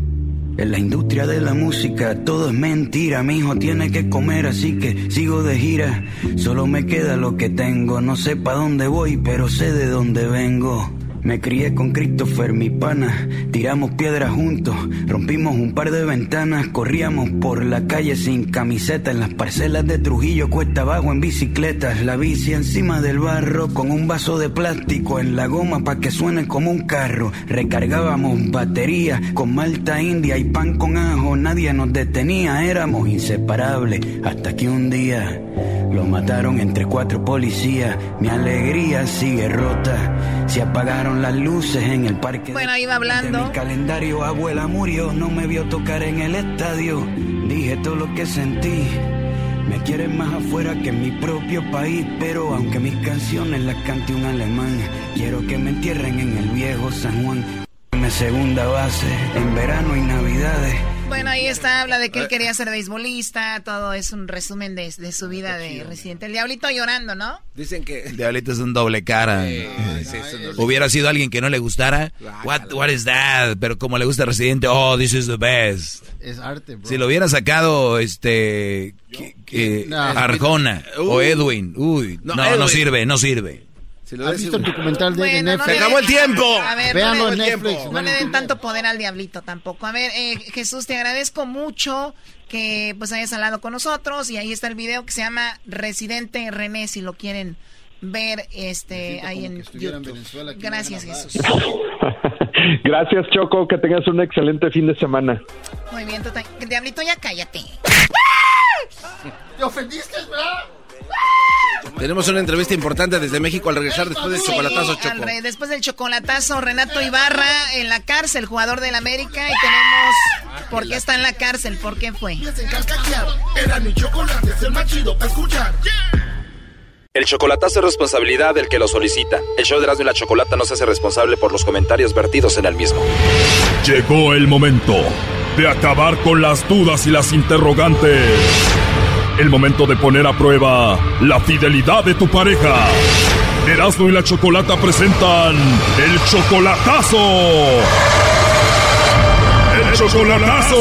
En la industria de la música todo es mentira, mi hijo tiene que comer así que sigo de gira. Solo me queda lo que tengo, no sé pa' dónde voy pero sé de dónde vengo. Me crié con Christopher, mi pana, tiramos piedras juntos, rompimos un par de ventanas, corríamos por la calle sin camiseta, en las parcelas de Trujillo cuesta abajo en bicicletas, la bici encima del barro con un vaso de plástico en la goma pa' que suene como un carro, recargábamos baterías con malta india y pan con ajo, nadie nos detenía, éramos inseparables, hasta que un día lo mataron entre cuatro policías, mi alegría sigue rota, se apagaron las luces en el parque. Bueno, iba hablando. Mi calendario, abuela murió, no me vio tocar en el estadio. Dije todo lo que sentí. Me quieren más afuera que en mi propio país, pero aunque mis canciones las cante un alemán, quiero que me entierren en el viejo San Juan. En segunda base, en verano y navidades. Bueno, ahí está, habla de que él quería ser beisbolista, todo es un resumen de, de su vida de Residente. El Diablito llorando, ¿no? Dicen que... El Diablito es un doble cara. Sí, no, sí, no, no, hubiera sido alguien que no le gustara. What, what is that? Pero como le gusta Residente, oh, this is the best. Es arte, bro. Si lo hubiera sacado, este... Que, que, no, Arjona uh, o Edwin. Uy, no, no, Edwin. no sirve, no sirve. ¿Has visto el documental de, bueno, de Netflix? ¡Se acabó el tiempo! Veanlo en Netflix. No le den tanto poder al diablito tampoco. A ver, eh, Jesús, te agradezco mucho que pues hayas hablado con nosotros. Y ahí está el video que se llama Residente René, si lo quieren ver este ahí en YouTube. Gracias, Jesús. Gracias, Choco. Que tengas un excelente fin de semana. Muy bien, total. Diablito, ya cállate. ¿Te ofendiste, verdad? Tenemos una entrevista importante desde México al regresar después del chocolatazo, Choco. Después del chocolatazo, Renato Ibarra en la cárcel, jugador del América, y tenemos por qué está en la cárcel, por qué fue. El chocolatazo es responsabilidad del que lo solicita. El show de Erazno y la Chocolata no se hace responsable por los comentarios vertidos en el mismo. Llegó el momento de acabar con las dudas y las interrogantes. El momento de poner a prueba la fidelidad de tu pareja. Erazno y la Chocolata presentan el chocolatazo. El chocolatazo.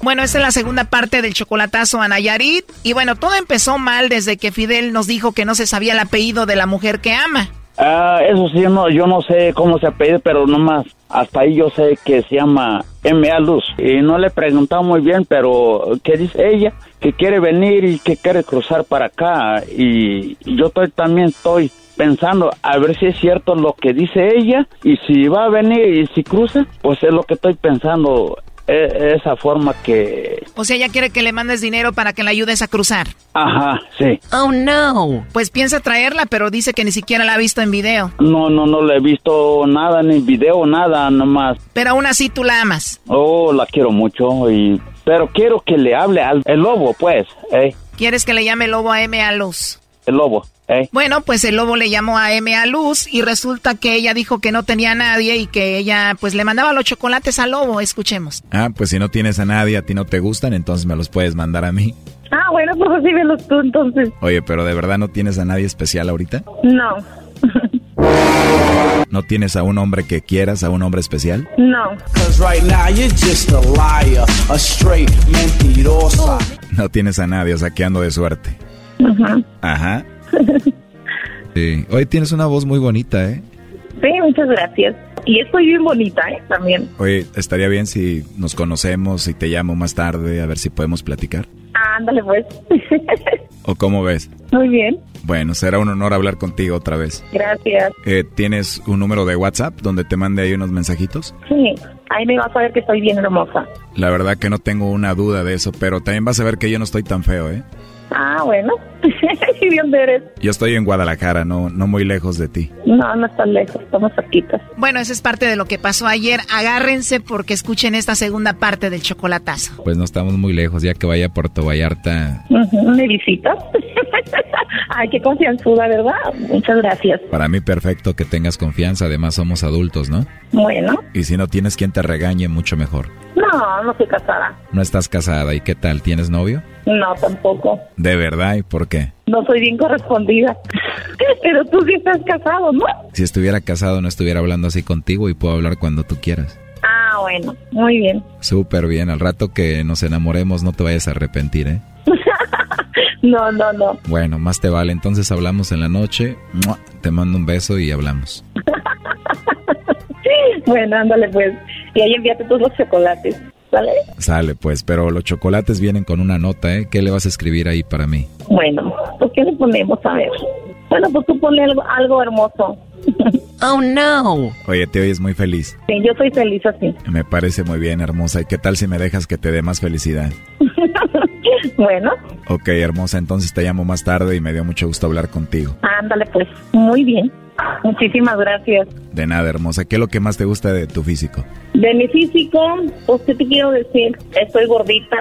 Bueno, esta es la segunda parte del chocolatazo a Nayarit. Y bueno, todo empezó mal desde que Fidel nos dijo que no se sabía el apellido de la mujer que ama. Ah, eso sí, yo no, yo no sé cómo se apellida, pero nomás hasta ahí yo sé que se llama M A. Luz. Y no le he preguntado muy bien, pero ¿qué dice ella? Que quiere venir y que quiere cruzar para acá. Y yo estoy, también estoy pensando a ver si es cierto lo que dice ella y si va a venir y si cruza, pues es lo que estoy pensando, e esa forma que... O sea, ella quiere que le mandes dinero para que la ayudes a cruzar. Ajá, sí. Oh, no. Pues piensa traerla, pero dice que ni siquiera la ha visto en video. No, no, no la he visto nada, ni video, nada, nomás. Pero aún así tú la amas. Oh, la quiero mucho y... Pero quiero que le hable al el lobo, pues, ¿eh? ¿Quieres que le llame el lobo a M a Luz? El lobo, ¿eh? Bueno, pues el lobo le llamó a M a Luz y resulta que ella dijo que no tenía a nadie y que ella, pues, le mandaba los chocolates al lobo. Escuchemos. Ah, pues si no tienes a nadie, a ti no te gustan, entonces me los puedes mandar a mí. Ah, bueno, pues recíbelos tú, entonces. Oye, pero ¿de verdad no tienes a nadie especial ahorita? No. ¿No tienes a un hombre que quieras, a un hombre especial? No. No tienes a nadie, o sea que ando de suerte. Ajá. Ajá. Sí. Oye, tienes una voz muy bonita, ¿eh? Sí, muchas gracias. Y estoy bien bonita, ¿eh? También. Oye, estaría bien si nos conocemos y te llamo más tarde a ver si podemos platicar. Ándale, pues. ¿O cómo ves? Muy bien. Bueno, será un honor hablar contigo otra vez. Gracias. Eh, ¿Tienes un número de WhatsApp donde te mande ahí unos mensajitos? Sí, ahí me vas a ver que estoy bien hermosa. La verdad que no tengo una duda de eso, pero también vas a ver que yo no estoy tan feo, ¿eh? Ah, bueno. ¿Y dónde eres? Yo estoy en Guadalajara, no no muy lejos de ti. No, no estás lejos, estamos cerquitas. Bueno, eso es parte de lo que pasó ayer. Agárrense porque escuchen esta segunda parte del chocolatazo. Pues no estamos muy lejos, ya que vaya a Puerto Vallarta. Uh-huh. ¿Me visitas? Ay, qué confianzuda, ¿verdad? Muchas gracias. Para mí perfecto que tengas confianza, además somos adultos, ¿no? Bueno. Y si no tienes quien te regañe, mucho mejor. No, no estoy casada. ¿No estás casada? ¿Y qué tal? ¿Tienes novio? No, tampoco. ¿De verdad? ¿Y por qué? No soy bien correspondida. Pero tú sí estás casado, ¿no? Si estuviera casado no estuviera hablando así contigo y puedo hablar cuando tú quieras. Ah, bueno, muy bien. Súper bien, al rato que nos enamoremos no te vayas a arrepentir, ¿eh? No, no, no. Bueno, más te vale, entonces hablamos en la noche. ¡Mua! Te mando un beso y hablamos. Bueno, ándale pues. Y ahí envíate todos los chocolates, ¿sale? Sale pues, pero los chocolates vienen con una nota, ¿eh? ¿Qué le vas a escribir ahí para mí? Bueno, pues ¿qué le ponemos? A ver. Bueno, pues tú ponle algo, algo hermoso. Oh, no. Oye, te oyes muy feliz. Sí, yo soy feliz así. Me parece muy bien, hermosa. ¿Y qué tal si me dejas que te dé más felicidad? Bueno. Ok, hermosa, entonces te llamo más tarde y me dio mucho gusto hablar contigo. Ándale pues, muy bien. Muchísimas gracias. De nada, hermosa. ¿Qué es lo que más te gusta de tu físico? De mi físico, pues, ¿qué te quiero decir? Estoy gordita.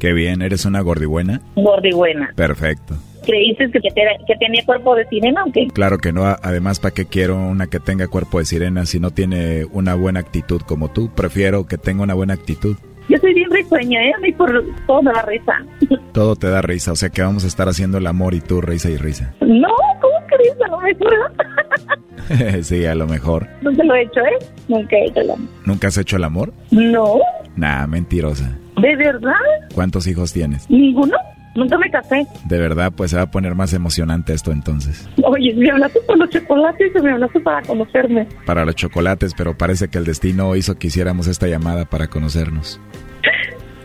Qué bien, ¿eres una gordibuena? Gordibuena. Perfecto. ¿Creíste que, te, que tenía cuerpo de sirena o qué? Claro que no, además, ¿para qué quiero una que tenga cuerpo de sirena si no tiene una buena actitud como tú? Prefiero que tenga una buena actitud. Yo soy bien risueña, ¿eh? A mí por todo me da risa. Todo te da risa, o sea que vamos a estar haciendo el amor y tú risa y risa. No, ¿cómo crees? A lo mejor. Sí, a lo mejor. No te lo he hecho, ¿eh? Nunca he hecho el amor. ¿Nunca has hecho el amor? No. Nah, mentirosa. ¿De verdad? ¿Cuántos hijos tienes? Ninguno. Nunca me casé. De verdad, pues se va a poner más emocionante esto entonces. Oye, me hablaste por los chocolates y me hablaste para conocerme. Para los chocolates, pero parece que el destino hizo que hiciéramos esta llamada para conocernos.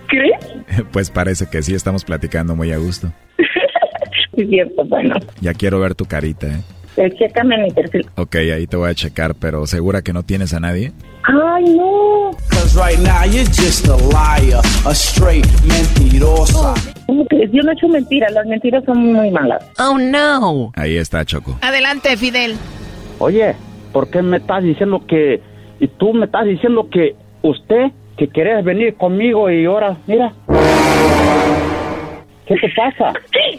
¿Crees? Pues parece que sí, estamos platicando muy a gusto. Es cierto, bueno. Ya quiero ver tu carita, ¿eh? Chécame mi perfil. Ok, ahí te voy a checar, pero ¿segura que no tienes a nadie? Ay, no. ¿Cómo crees? Yo no he hecho mentiras, las mentiras son muy malas. Oh, no. Ahí está, Choco. Adelante, Fidel. Oye, ¿por qué me estás diciendo que... Y tú me estás diciendo que usted, que querés venir conmigo y ahora, mira. ¿Qué te pasa?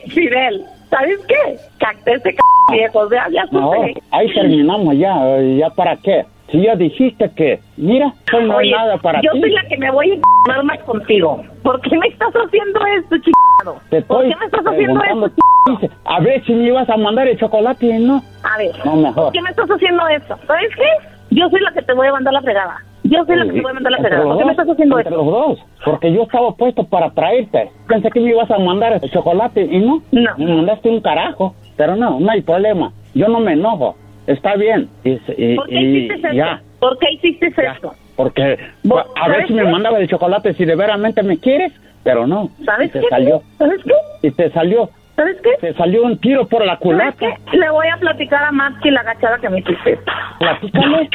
Fidel, ¿sabes qué? Cacté ese c... viejo, ya, ya no, ahí terminamos ya, ¿ya para qué? Si ya dijiste que, mira, soy no Oye, nada para yo ti. Yo soy la que me voy a c***ar más contigo. ¿Por qué me estás haciendo esto, chingado? ¿Por qué me estás haciendo esto, chingado? A ver si me ibas a mandar el chocolate, ¿no? A ver, no, mejor. ¿Por qué me estás haciendo esto? ¿Sabes qué? Yo soy la que te voy a mandar la fregada. Yo soy la que te voy a mandar la fregada. ¿Por qué me estás haciendo esto? Entre los dos, porque yo estaba puesto para traerte. Pensé que me ibas a mandar el chocolate y no. No. Me mandaste un carajo. Pero no, no hay problema. Yo no me enojo. Está bien. Y, y, ¿Por qué hiciste y, esto? Ya. ¿Por qué hiciste ya. esto? Porque a ver si qué? me mandaba el chocolate si de veramente me quieres, pero no. ¿Sabes y te qué? Salió. ¿Sabes qué? Y te salió. ¿Sabes qué? Se salió un tiro por la culata. Le voy a platicar a Maxi la agachada que me hiciste. Platícame.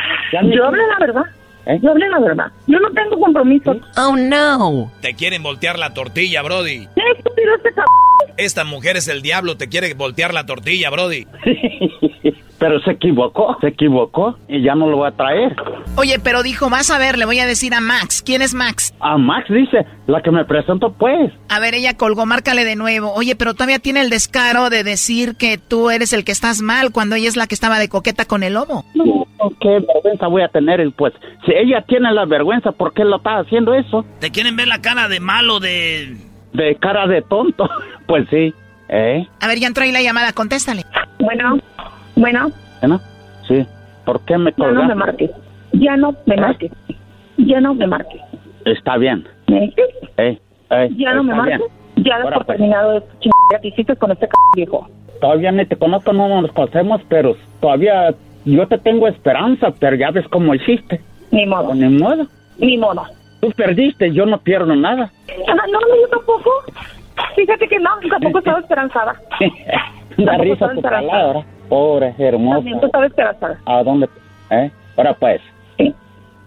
Yo hablé la verdad. ¿Eh? Yo hablé la verdad. Yo no tengo compromiso. Oh, no. Te quieren voltear la tortilla, brody. ¿Qué estúpido este cabrón? Esta mujer es el diablo, te quiere voltear la tortilla, brody. Pero se equivocó, se equivocó y ya no lo va a traer. Oye, pero dijo, vas a ver, le voy a decir a Max. ¿Quién es Max? A Max, dice, la que me presento, pues. A ver, ella colgó, márcale de nuevo. Oye, pero todavía tiene el descaro de decir que tú eres el que estás mal cuando ella es la que estaba de coqueta con el lobo. No, qué vergüenza voy a tener, pues. Si ella tiene la vergüenza, ¿por qué lo está haciendo eso? ¿Te quieren ver la cara de malo, de...? De cara de tonto, pues sí. ¿Eh? A ver, ya entró ahí la llamada, contéstale. Bueno... Bueno. ¿Bueno? Sí. ¿Por qué me colgaste? Ya no me marques. Ya no me marques. Ya no me marques. Está bien. ¿Me dices? Eh, eh, ya no me marques. Ya después pues. Terminado de chingada que hiciste con este c*** viejo. Todavía ni te conozco, no nos conocemos, pero todavía yo te tengo esperanza, pero ya ves cómo hiciste. Ni modo. Ni modo. Ni modo. Tú perdiste, yo no pierdo nada. No, no, yo tampoco. Fíjate que no, tampoco estaba esperanzada. La risa tu palabra. Pobre, hermosa. También tú sabes que vas a... ¿A dónde? ¿Eh? Ahora pues. ¿Sí?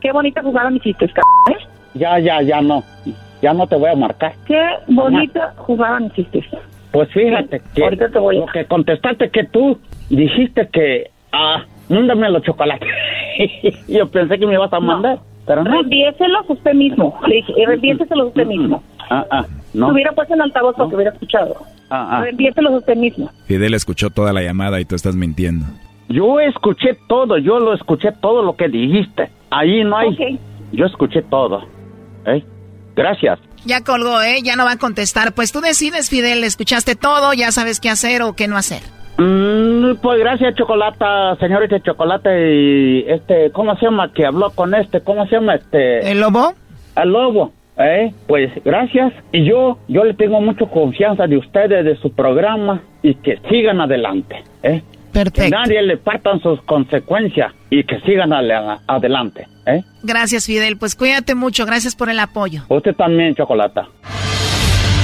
Qué bonita jugada me hiciste, c***, ¿eh? Ya, ya, ya no. Ya no te voy a marcar. Qué bonita Mamá. jugada me hiciste. Pues fíjate que... Ahorita te voy a... Lo que contestaste que tú dijiste que... Ah, mándame los chocolates. Yo pensé que me ibas a mandar, no. Pero no. Reviéselos usted mismo. Le dije, reviéseselos usted mismo. Ah, ah, no. Si hubiera puesto en altavoz no. Lo que hubiera escuchado. Ah, ah. Reviéselos usted mismo. Fidel escuchó toda la llamada y tú estás mintiendo. Yo escuché todo, yo lo escuché todo lo que dijiste. Ahí no hay. Okay. Yo escuché todo. ¿Eh? Gracias. Ya colgó, ¿eh? Ya no va a contestar. Pues tú decides, Fidel, escuchaste todo, ya sabes qué hacer o qué no hacer. Mm, pues gracias, Chocolata, señorita Chocolate. Y este, ¿cómo se llama? Que habló con este, ¿cómo se llama? Este. ¿El lobo? El lobo. Eh, pues gracias. Y yo, yo le tengo mucha confianza de ustedes, de su programa, y que sigan adelante, ¿eh? Perfecto. Que nadie le partan sus consecuencias y que sigan ale- adelante, ¿eh? Gracias, Fidel. Pues cuídate mucho. Gracias por el apoyo. Usted también, Chocolata.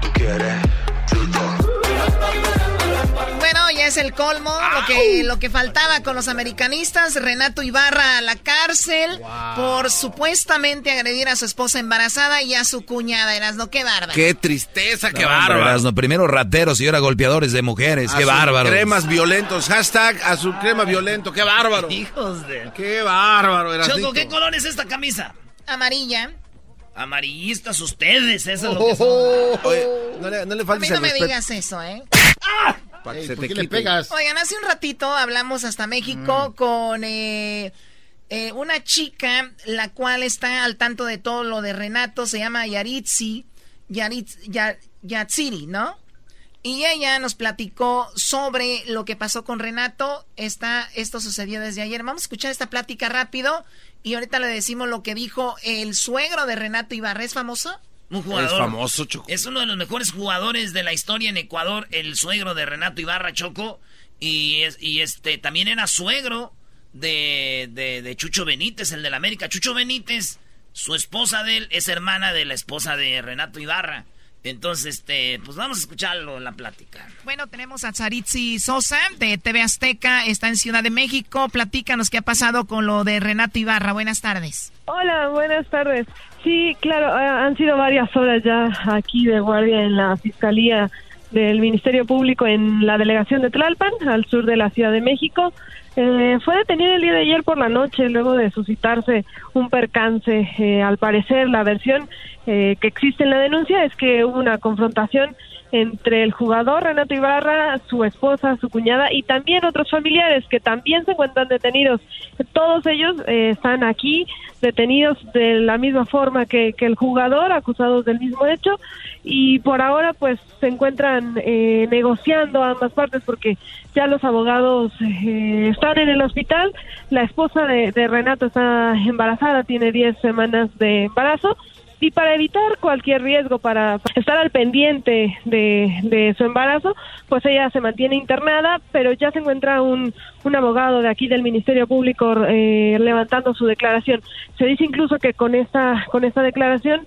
¿Tú quieres? Es el colmo, lo que, lo que faltaba con los americanistas. Renato Ibarra a la cárcel, wow, por supuestamente agredir a su esposa embarazada y a su cuñada. Erasno, qué bárbaro. Qué tristeza, qué no, bárbaro. Erasno, primero rateros y ahora golpeadores de mujeres, a qué bárbaro. Cremas violentos, hashtag a su crema violento, qué bárbaro. Hijos de... Qué bárbaro, Erasnito. Choco, ¿qué color es esta camisa? Amarilla. Amarillistas ustedes, eso es lo que son. Oh, oh, oh. No le, no le faltes el respeto. A mí no me digas eso, ¿eh? ¡Ah! Para que Ey, se te quite. Pegas. Oigan, hace un ratito hablamos hasta México mm. con eh, eh, una chica, la cual está al tanto de todo lo de Renato, se llama Yaritzi, Yaritz, Yar, Yatsiri, ¿no? Y ella nos platicó sobre lo que pasó con Renato. Está, esto sucedió desde ayer. Vamos a escuchar esta plática rápido y ahorita le decimos lo que dijo el suegro de Renato Ibarra. ¿Es famoso? Un jugador. Es famoso, Choco. Es uno de los mejores jugadores de la historia en Ecuador, el suegro de Renato Ibarra, Choco. Y, es, y este también era suegro de, de, de Chucho Benítez, el del América. Chucho Benítez, su esposa de él, es hermana de la esposa de Renato Ibarra. Entonces, este, pues vamos a escucharlo, la plática. Bueno, tenemos a Yaritzi Sosa de T V Azteca, está en Ciudad de México. Platícanos qué ha pasado con lo de Renato Ibarra. Buenas tardes. Hola, buenas tardes. Sí, claro, han sido varias horas ya aquí de guardia en la Fiscalía del Ministerio Público en la delegación de Tlalpan, al sur de la Ciudad de México. Eh, fue detenido el día de ayer por la noche, luego de suscitarse un percance. Eh, al parecer, la versión eh, que existe en la denuncia es que hubo una confrontación entre el jugador Renato Ibarra, su esposa, su cuñada y también otros familiares que también se encuentran detenidos. Todos ellos eh, están aquí detenidos de la misma forma que, que el jugador, acusados del mismo hecho, y por ahora pues se encuentran eh, negociando ambas partes porque ya los abogados eh, están en el hospital. La esposa de, de Renato está embarazada, tiene diez semanas de embarazo. Y para evitar cualquier riesgo, para estar al pendiente de, de su embarazo, pues ella se mantiene internada, pero ya se encuentra un, un abogado de aquí del Ministerio Público eh, levantando su declaración. Se dice incluso que con esta con esta declaración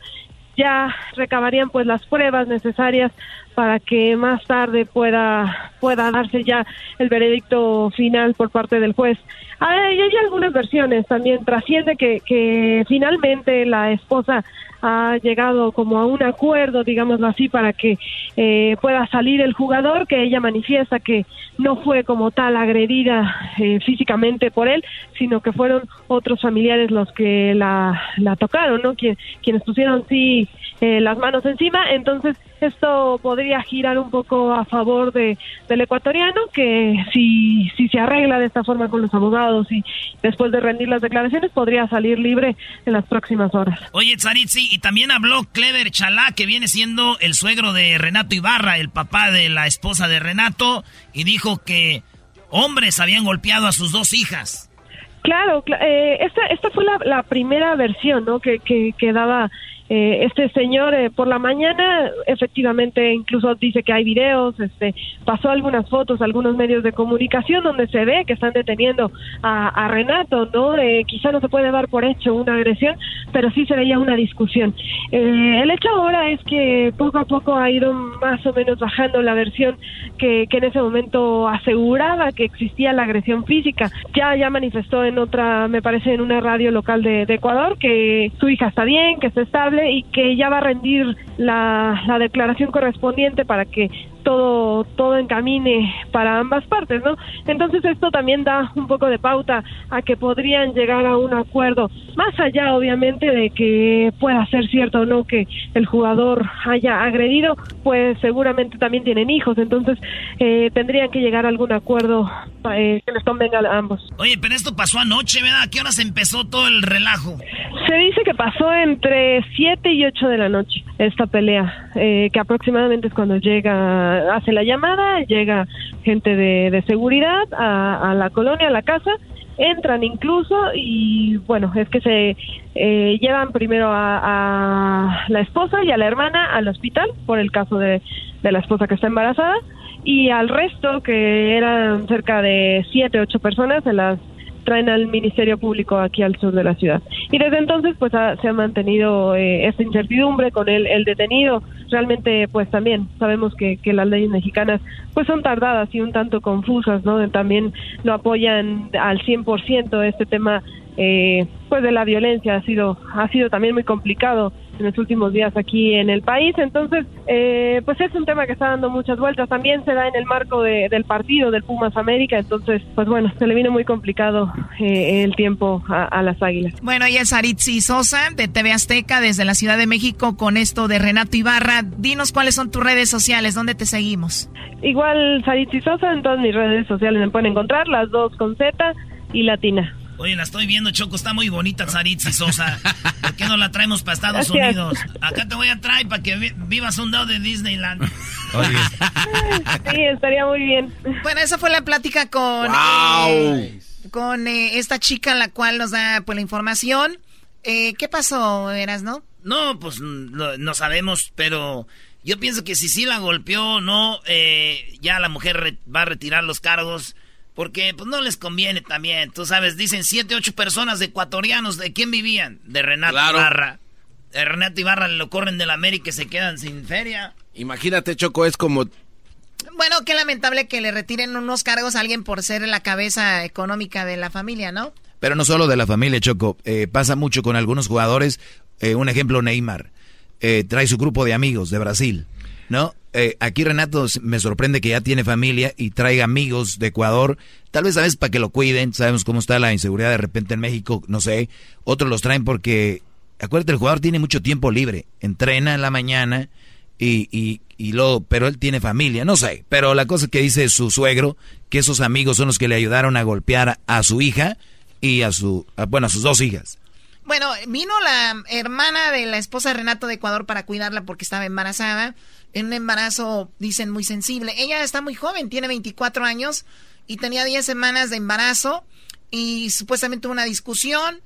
ya recabarían pues las pruebas necesarias para que más tarde pueda pueda darse ya el veredicto final por parte del juez. Hay, hay algunas versiones también, trasciende que, que finalmente la esposa ha llegado como a un acuerdo, digámoslo así, para que eh, pueda salir el jugador, que ella manifiesta que no fue como tal agredida eh, físicamente por él, sino que fueron otros familiares los que la, la tocaron, ¿no? Quien, quienes pusieron sí eh, las manos encima. Entonces esto podría girar un poco a favor de del ecuatoriano, que si, si se arregla de esta forma con los abogados y después de rendir las declaraciones podría salir libre en las próximas horas. Oye, Tsaritsi, y también habló Clever Chalá, que viene siendo el suegro de Renato Ibarra, el papá de la esposa de Renato, y dijo que hombres habían golpeado a sus dos hijas. Claro, eh, esta, esta fue la, la primera versión, ¿no?, que, que, que daba eh, este señor eh, por la mañana. Efectivamente, incluso dice que hay videos, este, pasó algunas fotos, algunos medios de comunicación donde se ve que están deteniendo a, a Renato, ¿no? Eh, quizá no se puede dar por hecho una agresión, pero sí se veía una discusión. Eh, el hecho ahora es que poco a poco ha ido más o menos bajando la versión que, que en ese momento aseguraba que existía la agresión física. Ya, ya manifestó en otra, me parece, en una radio local de, de Ecuador, que su hija está bien, que está estable y que ya va a rendir la, la declaración correspondiente para que todo todo encamine para ambas partes, ¿no? Entonces esto también da un poco de pauta a que podrían llegar a un acuerdo, más allá obviamente de que pueda ser cierto o no que el jugador haya agredido, pues seguramente también tienen hijos, entonces eh, tendrían que llegar a algún acuerdo eh, que les convenga a ambos. Oye, pero esto pasó anoche, ¿verdad? ¿A qué horas empezó todo el relajo? Se dice que pasó entre siete y ocho de la noche esta pelea, eh, que aproximadamente es cuando llega hace la llamada, llega gente de, de seguridad a, a la colonia, a la casa, entran incluso y bueno, es que se eh, llevan primero a, a la esposa y a la hermana al hospital por el caso de, de la esposa que está embarazada, y al resto, que eran cerca de siete, ocho personas, se las traen al Ministerio Público aquí al sur de la ciudad. Y desde entonces pues ha, se ha mantenido eh, esta incertidumbre con el, el detenido. Realmente pues también sabemos que, que las leyes mexicanas pues son tardadas y un tanto confusas, ¿no? También no apoyan al cien por ciento este tema eh, pues de la violencia. Ha sido ha sido también muy complicado en los últimos días aquí en el país. Entonces eh, pues es un tema que está dando muchas vueltas. También se da en el marco de, del partido del Pumas América, entonces pues bueno, se le vino muy complicado eh, el tiempo a, a las Águilas. Bueno, y es Tsaritsi Sosa de T V Azteca desde la Ciudad de México con esto de Renato Ibarra. Dinos cuáles son tus redes sociales, dónde te seguimos. Igual Tsaritsi Sosa en todas mis redes sociales me pueden encontrar, las dos con Z y latina. Oye, la estoy viendo, Choco, está muy bonita Tsaritsi Sosa. ¿Por qué no la traemos para Estados Gracias. Unidos? Acá te voy a traer para que vivas un dado de Disneyland. Oye. Sí, estaría muy bien. Bueno, esa fue la plática con, wow. eh, con eh, esta chica, la cual nos da pues, la información. Eh, ¿Qué pasó, Erasno? No, pues lo, no sabemos, pero yo pienso que si sí la golpeó, no, eh, ya la mujer re- va a retirar los cargos. Porque pues no les conviene también, tú sabes, dicen siete, ocho personas de ecuatorianos, ¿de quién vivían? De Renato claro. Ibarra. De Renato Ibarra lo corren del América y se quedan sin feria. Imagínate, Choco, es como... Bueno, qué lamentable que le retiren unos cargos a alguien por ser la cabeza económica de la familia, ¿no? Pero no solo de la familia, Choco, eh, pasa mucho con algunos jugadores, eh, un ejemplo Neymar, eh, trae su grupo de amigos de Brasil, ¿no? Eh, aquí Renato me sorprende que ya tiene familia y traiga amigos de Ecuador, tal vez sabes para que lo cuiden, sabemos cómo está la inseguridad de repente en México, no sé, otros los traen porque, acuérdate, el jugador tiene mucho tiempo libre, entrena en la mañana y, y, y luego, pero él tiene familia, no sé. Pero la cosa que dice su suegro, que esos amigos son los que le ayudaron a golpear a su hija y a su, a, bueno, a sus dos hijas. Bueno, vino la hermana de la esposa de Renato de Ecuador para cuidarla porque estaba embarazada. En un embarazo, dicen, muy sensible. Ella está muy joven, tiene veinticuatro años y tenía diez semanas de embarazo y supuestamente tuvo una discusión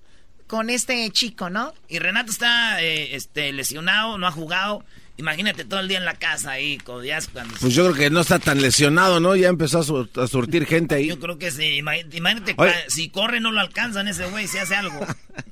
con este chico, ¿no? Y Renato está eh, este, lesionado, no ha jugado. Imagínate todo el día en la casa ahí. Con días cuando... Pues yo creo que no está tan lesionado, ¿no? Ya empezó a, sur- a surtir gente ahí. Yo creo que sí. Imagínate, Oye. si corre no lo alcanzan ese güey, si hace algo.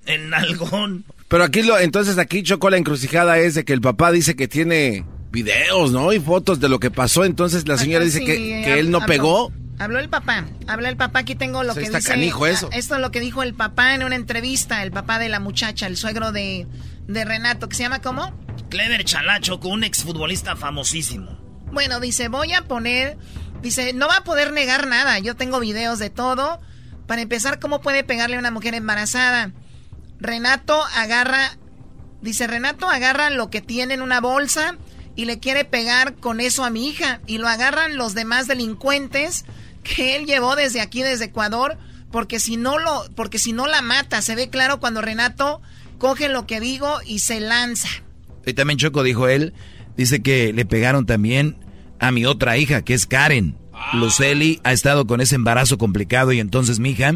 El nalgón. Pero aquí, lo, entonces aquí chocó la encrucijada es de que el papá dice que tiene videos, ¿no? Y fotos de lo que pasó. Entonces la señora Ajá, dice sí, que, que habló, él no pegó. Habló el papá. Habló el papá. Aquí tengo lo o sea, que está dice. Canijo eso. Esto es lo que dijo el papá en una entrevista. El papá de la muchacha, el suegro de, de Renato, que se llama ¿cómo? Clever Chalacho, con un exfutbolista famosísimo. Bueno, dice, voy a poner... Dice, no va a poder negar nada. Yo tengo videos de todo. Para empezar, ¿cómo puede pegarle a una mujer embarazada? Renato agarra... Dice, Renato agarra lo que tiene en una bolsa y le quiere pegar con eso a mi hija. Y lo agarran los demás delincuentes que él llevó desde aquí, desde Ecuador, porque si no lo, porque si no la mata. Se ve claro cuando Renato coge lo que digo y se lanza. Y también Choco dijo él, dice que le pegaron también a mi otra hija, que es Karen. Ah. Luceli ha estado con ese embarazo complicado y entonces mi hija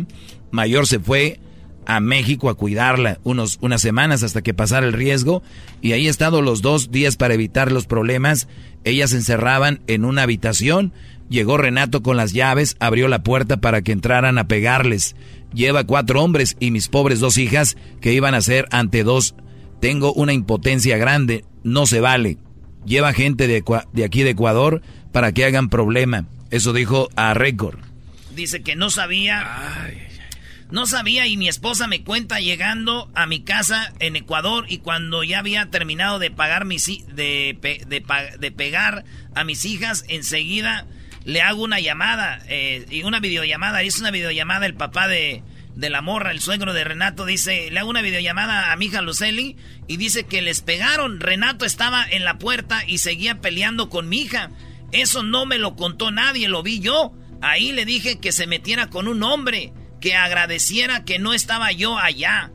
mayor se fue a México a cuidarla unos, unas semanas hasta que pasara el riesgo. Y ahí he estado los dos días para evitar los problemas. Ellas se encerraban en una habitación. Llegó Renato con las llaves, abrió la puerta para que entraran a pegarles. Lleva cuatro hombres y mis pobres dos hijas que iban a ser ante dos. Tengo una impotencia grande, no se vale. Lleva gente de, de aquí de Ecuador para que hagan problema. Eso dijo a Récord. Dice que no sabía. Ay, no sabía y mi esposa me cuenta llegando a mi casa en Ecuador y cuando ya había terminado de pagar mis, de, de, de, de pegar a mis hijas, enseguida le hago una llamada eh, y una videollamada. Hizo una videollamada el papá de... de la morra, el suegro de Renato, dice, le hago una videollamada a mi hija Luceli y dice que les pegaron. Renato estaba en la puerta y seguía peleando con mi hija. Eso no me lo contó nadie, lo vi yo. Ahí le dije que se metiera con un hombre, que agradeciera que no estaba yo allá.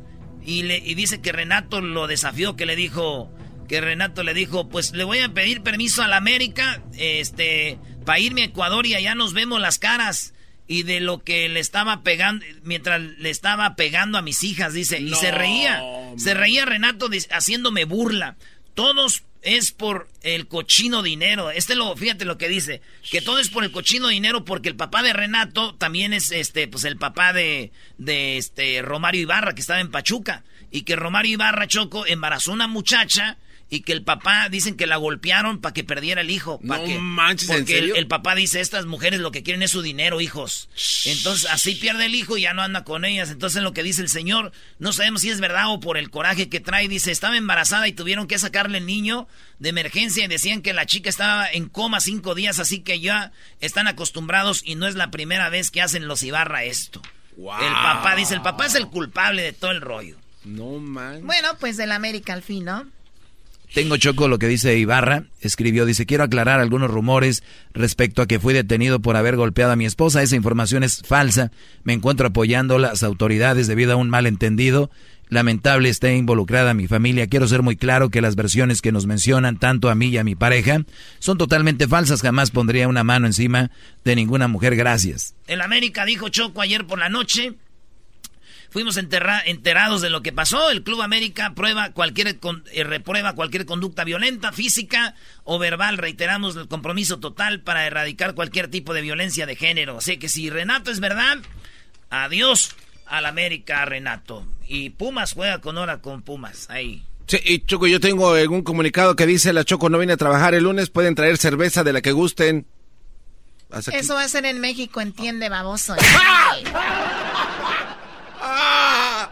Y, le, y dice que Renato lo desafió, que le dijo, que Renato le dijo, pues le voy a pedir permiso a la América, este, para irme a Ecuador y allá nos vemos las caras. Y de lo que le estaba pegando, mientras le estaba pegando a mis hijas, dice. No, y se reía, man. se reía Renato haciéndome burla. Todos es por el cochino dinero. Este lo, fíjate lo que dice, que todo es por el cochino dinero porque el papá de Renato también es este, pues el papá de, de este Romario Ibarra que estaba en Pachuca. Y que Romario Ibarra, Choco, embarazó una muchacha. Y que el papá, dicen que la golpearon para que perdiera el hijo. Pa no que, manches, porque ¿en serio? El, el papá dice, estas mujeres lo que quieren es su dinero, hijos. Entonces, así pierde el hijo y ya no anda con ellas. Entonces, lo que dice el señor, no sabemos si es verdad o por el coraje que trae. Dice, estaba embarazada y tuvieron que sacarle el niño de emergencia. Y decían que la chica estaba en coma cinco días, así que ya están acostumbrados. Y no es la primera vez que hacen los Ibarra esto. Wow. El papá, dice, el papá es el culpable de todo el rollo. No manches. Bueno, pues del América al fin, ¿no? Tengo, Choco, lo que dice Ibarra, escribió, dice, quiero aclarar algunos rumores respecto a que fui detenido por haber golpeado a mi esposa. Esa información es falsa. Me encuentro apoyando a las autoridades debido a un malentendido. Lamentable esté involucrada mi familia. Quiero ser muy claro que las versiones que nos mencionan, tanto a mí y a mi pareja, son totalmente falsas. Jamás pondría una mano encima de ninguna mujer. Gracias. El América dijo, Choco, ayer por la noche... Fuimos enterra- enterados de lo que pasó. El Club América prueba cualquier con- eh, reprueba cualquier conducta violenta, física o verbal. Reiteramos el compromiso total para erradicar cualquier tipo de violencia de género. Así que si Renato es verdad, adiós al América, Renato. Y Pumas juega con hora con Pumas. Ahí. Sí, y Choco, yo tengo un comunicado que dice, la Choco no viene a trabajar el lunes, pueden traer cerveza de la que gusten. Eso va a ser en México, entiende, baboso. ¡Ah! Ah.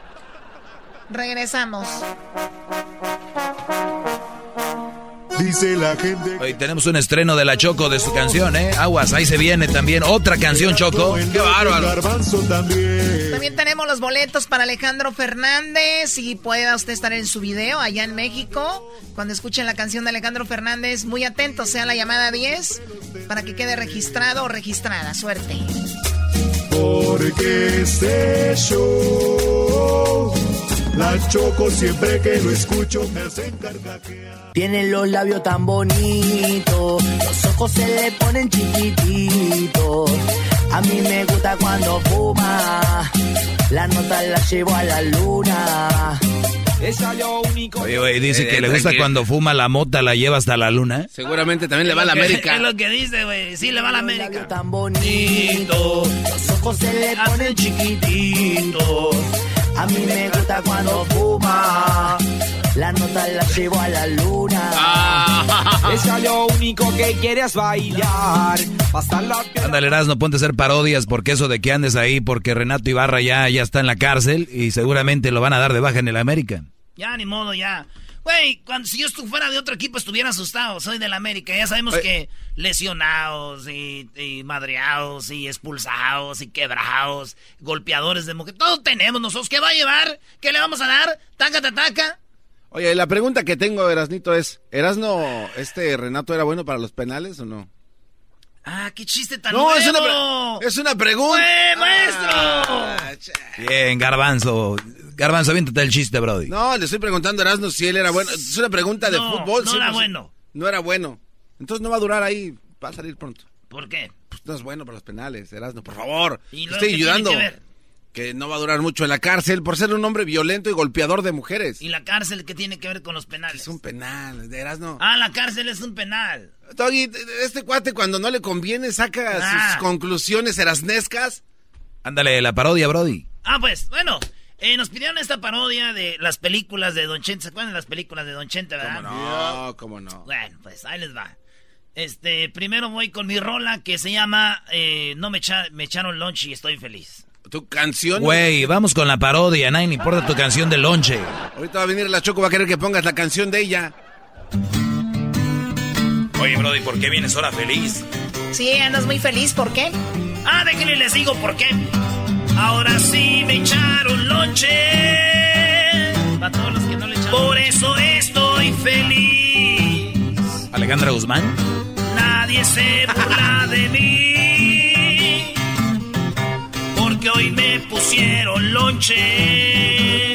Regresamos. Dice la gente. Hoy tenemos un estreno de la Choco de su canción, ¿eh? Aguas, ahí se viene también otra canción, Choco. ¡Qué bárbaro! También. también tenemos los boletos para Alejandro Fernández. Y pueda usted estar en su video allá en México. Cuando escuchen la canción de Alejandro Fernández, muy atentos, sea la llamada diez, para que quede registrado o registrada. Suerte. Porque este show, la Choco siempre que lo escucho me hacen carcajear. Tiene los labios tan bonitos, los ojos se le ponen chiquititos. A mí me gusta cuando fuma, la nota la llevo a la luna. Oye, oye, dice eh, que le gusta que... cuando fuma la mota, la lleva hasta la luna. Seguramente también le va a la América. Es lo que dice, güey. Sí, le va a la América. Tan bonito, los ojos se le ponen chiquititos. A mí me gusta cuando fuma, la nota la llevo a la luna. Ah. Eso es lo único que quieres bailar. Ándale, Erasmo, ponte a hacer parodias, porque eso de que andes ahí, porque Renato Ibarra ya, ya está en la cárcel y seguramente lo van a dar de baja en el América. Ya, ni modo, ya. Güey, cuando, si yo fuera de otro equipo estuviera asustado, soy del América. Ya sabemos Oye. que lesionados y, y madreados y expulsados y quebrados, golpeadores de mujeres, todo tenemos nosotros. ¿Qué va a llevar? ¿Qué le vamos a dar? Taca, taca, taca. Oye, la pregunta que tengo, Erasnito, es, ¿Erasno, este Renato era bueno para los penales o no? Ah, qué chiste tan no, nuevo. No, es, pre- es una pregunta. ¡Eh, maestro! Ah, Bien, Garbanzo. Garbanzo, aviéntate el chiste, brody. No, le estoy preguntando a Erasno si él era bueno. Es una pregunta de no, fútbol. No, sí, era no, bueno. No era bueno. Entonces no va a durar ahí, va a salir pronto. ¿Por qué? Pues no es bueno para los penales, Erasno, por favor. ¿Y luego estoy ayudando? Que, que no va a durar mucho en la cárcel por ser un hombre violento y golpeador de mujeres. ¿Y la cárcel qué tiene que ver con los penales? Es un penal, de Erasno. Ah, la cárcel es un penal. Doggy, este cuate cuando no le conviene saca ah. sus conclusiones erasnescas. Ándale, la parodia, brody. Ah, pues, bueno... Eh, nos pidieron esta parodia de las películas de Don Chente. ¿Se acuerdan de las películas de Don Chente, verdad? ¿Cómo no? ¿Cómo no? Bueno, pues ahí les va. Este, primero voy con mi rola que se llama eh, No me, echa, me echaron lunch y estoy feliz. ¿Tu canción? Güey, vamos con la parodia. Nadie le importa tu canción de lonche. Ahorita va a venir la Choco, va a querer que pongas la canción de ella. Oye, brody, ¿por qué vienes ahora feliz? Sí, andas muy feliz, ¿por qué? Ah, déjenme les digo por qué. Ahora sí me echaron lonche, para todos los que no le echaron, por eso estoy feliz. Alejandra Guzmán. Nadie se burla de mí, porque hoy me pusieron lonche.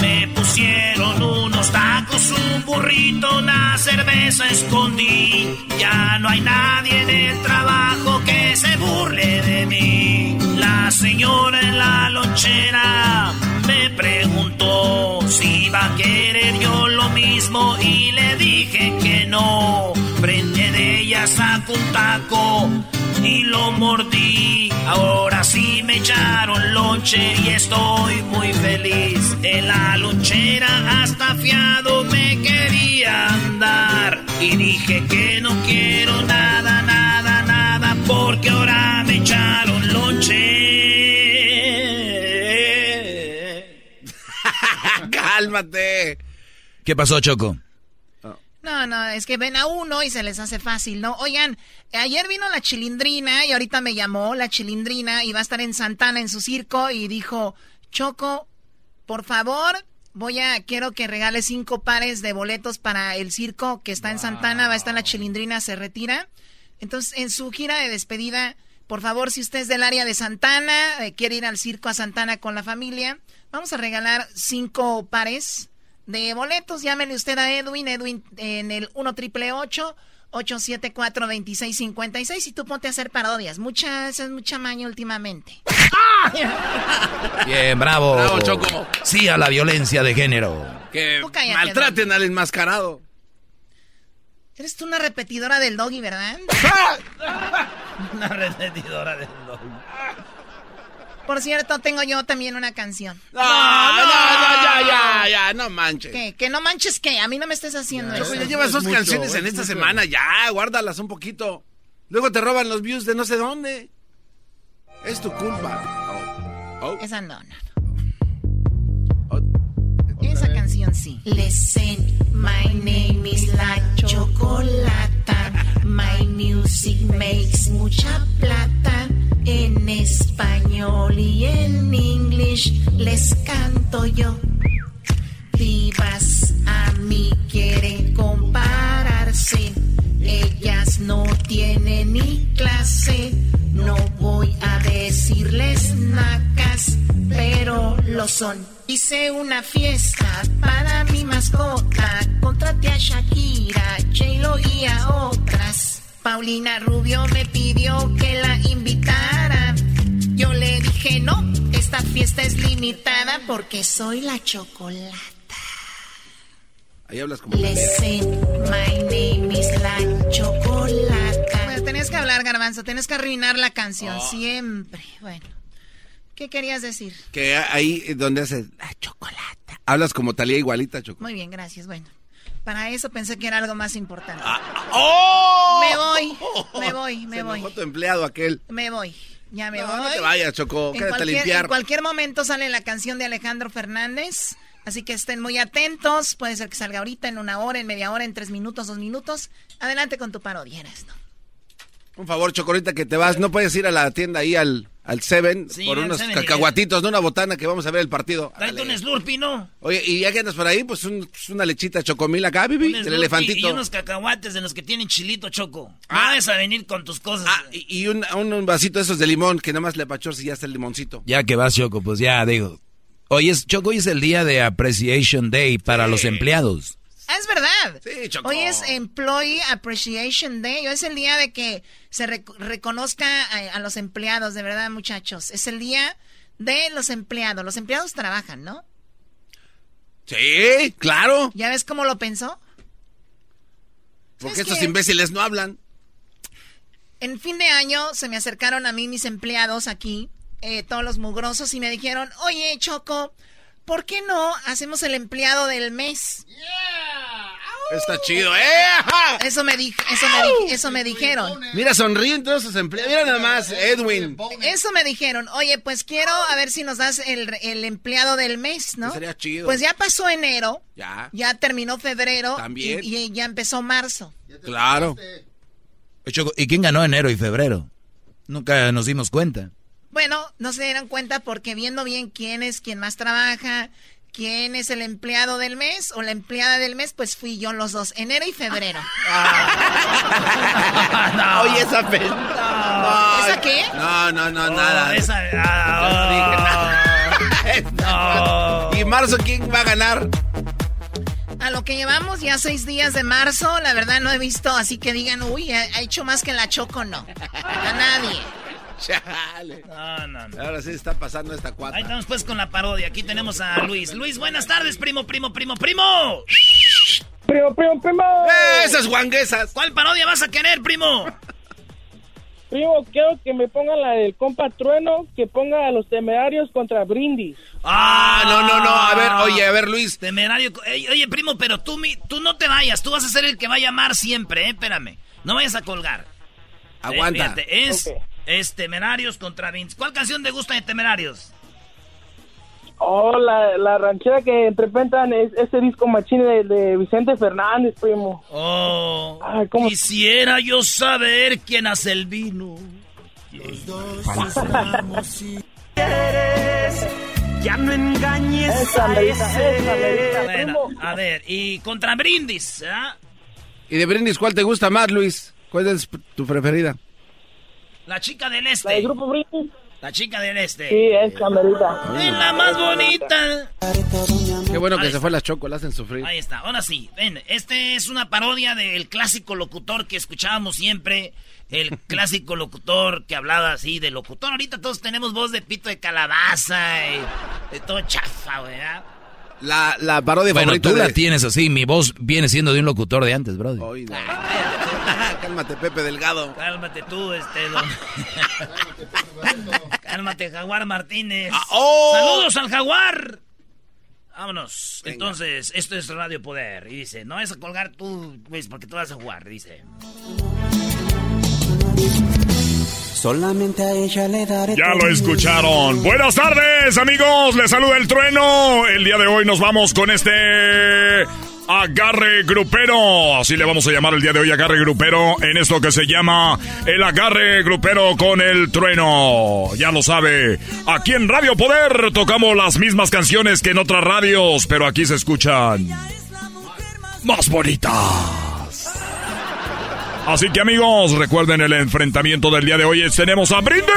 Me pusieron unos tacos, un burrito, una cerveza escondí. Ya no hay nadie en el trabajo que se burle de mí. La señora en la lonchera me preguntó si iba a querer yo lo mismo y le dije que no. Frente de ella sacó un taco y lo mordí. Ahora sí me echaron lonche y estoy muy feliz. De la lonchera hasta fiado me quería andar y dije que no quiero nada, nada, nada, porque ahora me echaron lonche. ¡Cálmate! ¿Qué pasó, Choco? No, no, es que ven a uno y se les hace fácil, ¿no? Oigan, ayer vino la Chilindrina y ahorita me llamó la Chilindrina y va a estar en Santana en su circo y dijo, Choco, por favor, voy a, quiero que regales cinco pares de boletos para el circo que está wow. en Santana, va a estar la Chilindrina, se retira. Entonces, en su gira de despedida, por favor, si usted es del área de Santana, eh, quiere ir al circo a Santana con la familia, vamos a regalar cinco pares de boletos. Llámele usted a Edwin, Edwin en el uno triple ocho ocho siete cuatro veintiséis cincuenta y seis y tú ponte a hacer parodias. Muchas, es mucha maña últimamente. Bien, bravo. Bravo, Choco. Sí a la violencia de género. Que cállate, maltraten Edwin. Al enmascarado. Eres tú una repetidora del Doggy, ¿verdad? Una repetidora del Doggy. Por cierto, tengo yo también una canción. No, no, no, no ya, ya, ya, no manches. ¿Qué? ¿Que no manches qué? A mí no me estés haciendo no, eso. Ya llevas dos canciones mucho, en esta mucho. semana, ya, guárdalas un poquito. Luego te roban los views de no sé dónde. Es tu culpa. Oh. Oh. Esa no, no, no. Oh. Esa canción. canción sí. Listen, my name is La Chocolata. My music makes mucha plata. En español y en English les canto yo. Divas a mí quieren compararse. Ellas no tienen ni clase. No voy a decirles nacas, pero lo son. Hice una fiesta para mi mascota. Contraté a Shakira, J-Lo y a otras. Paulina Rubio me pidió que la invitara. Yo le dije no, esta fiesta es limitada porque soy la Chocolata. Ahí hablas como... Listen, my name is La Chocolata. Bueno, tenías que hablar, Garbanzo, tenías que arruinar la canción, oh. siempre. Bueno, ¿qué querías decir? Que ahí donde haces La Chocolata. Hablas como Thalía igualita, Choco. Muy bien, gracias, bueno. Para eso pensé que era algo más importante. Ah, oh, me voy, oh, me voy, me se voy. Se enojó tu empleado aquel. Me voy, ya me no, voy. No te vayas, Choco, quédate a limpiar. En cualquier momento sale la canción de Alejandro Fernández... Así que estén muy atentos. Puede ser que salga ahorita, en una hora, en media hora, en tres minutos, dos minutos. Adelante con tu parodia, Erasno. Por favor, Chocorita, que te vas. No puedes ir a la tienda ahí al, al Seven sí, por unos Seven cacahuatitos, no una botana que vamos a ver el partido. Tráete un Slurpee, ¿no? Oye, y ya que andas por ahí, pues un, una lechita chocomil acá, Bibi, el elefantito. Y unos cacahuates de los que tienen chilito, Choco. Ah, vas a venir con tus cosas. Ah, y, y un, un, un vasito de esos de limón, que nada más le apachor si ya está el limoncito. Ya que vas, Choco, pues ya, digo... Hoy es, Choco, hoy es el día de Appreciation Day para sí. los empleados. Ah, es verdad. Sí, Choco. Hoy es Employee Appreciation Day. Hoy es el día de que se rec- reconozca a, a los empleados, de verdad, muchachos. Es el día de los empleados. Los empleados trabajan, ¿no? Sí, claro. ¿Ya ves cómo lo pensó? Porque estos que... imbéciles no hablan. En fin de año se me acercaron a mí mis empleados aquí. Eh, todos los mugrosos y me dijeron, oye, Choco, ¿por qué no hacemos el empleado del mes? Yeah. Está chido, eh. Eso me di- eso me di- eso me dijeron. Mira, sonríen todos sus empleados. Mira nada más, Edwin. Eso me dijeron, oye, pues quiero a ver si nos das el, el empleado del mes, ¿no? Sería chido. Pues ya pasó enero, ya, ya terminó febrero también. Y, y ya empezó marzo. Ya claro. Choco, ¿y quién ganó enero y febrero? Nunca nos dimos cuenta. Bueno, no se dieron cuenta porque viendo bien quién es quien más trabaja, quién es el empleado del mes o la empleada del mes, pues fui yo los dos, enero y febrero. Ah, no, oye, esa pe... No, no. ¿Esa qué? No, no, no, oh, nada. Esa... Ah, oh. No. ¿Y marzo quién va a ganar? A lo que llevamos ya seis días de marzo, la verdad no he visto, así que digan, uy, ha hecho más que la Choco, no. A nadie. Chale. No, no, no. Ahora sí está pasando esta cuata. Ahí estamos pues con la parodia. Aquí tenemos a Luis. Luis, buenas tardes, primo, primo, primo, primo. Primo, primo, primo. ¡Eh, esas guanguesas! ¿Cuál parodia vas a querer, primo? Primo, quiero que me pongan la del compa Trueno, que ponga a los Temerarios contra Brindis. Ah, no, no, no. A ver, oye, a ver, Luis. Temerario. Ey, oye, primo, pero tú, mi, tú no te vayas. Tú vas a ser el que va a llamar siempre, ¿eh? Espérame. No vayas a colgar. Aguanta. Eh, fíjate, es... Okay. Es Temerarios contra Vince. ¿Cuál canción te gusta de Temerarios? Oh, la, la ranchera que interpretan es este disco machín de, de Vicente Fernández, primo. Oh, ay, ¿cómo? Quisiera yo saber quién hace el vino. Los dos estamos si quieres. Ya no engañes esa, a ese. Esa, esa, bueno, a ver, y contra Brindis, ¿ah? ¿Eh? ¿Y de Brindis cuál te gusta más, Luis? ¿Cuál es tu preferida? La chica del este. La del grupo Brindis. La chica del este. Sí, es Camerita. Es la más bonita. Qué bueno que se fue la Choco, la hacen sufrir. Ahí está, ahora sí. Ven, este es una parodia del clásico locutor que escuchábamos siempre. El clásico locutor que hablaba así de locutor. Ahorita todos tenemos voz de pito de calabaza y de todo chafa, ¿verdad? La, la parodia bueno, favorita. Bueno, tú de... la tienes así. Mi voz viene siendo de un locutor de antes, brother. Oye, no. Cálmate, Pepe Delgado. Cálmate tú, este don. Cálmate, Jaguar Martínez. Ah, oh. ¡Saludos al Jaguar! Vámonos. Venga. Entonces, esto es Radio Poder. Y dice, no vas a colgar tú, Luis, porque tú vas a jugar. Dice... Solamente a ella le daré. Ya lo escucharon. Buenas tardes, amigos. Les saluda el trueno. El día de hoy nos vamos con este agarre grupero. Así le vamos a llamar el día de hoy, agarre grupero, en esto que se llama el agarre grupero con el trueno. Ya lo sabe. Aquí en Radio Poder tocamos las mismas canciones que en otras radios, pero aquí se escuchan más bonitas. Así que, amigos, recuerden el enfrentamiento del día de hoy. Tenemos a Brindis.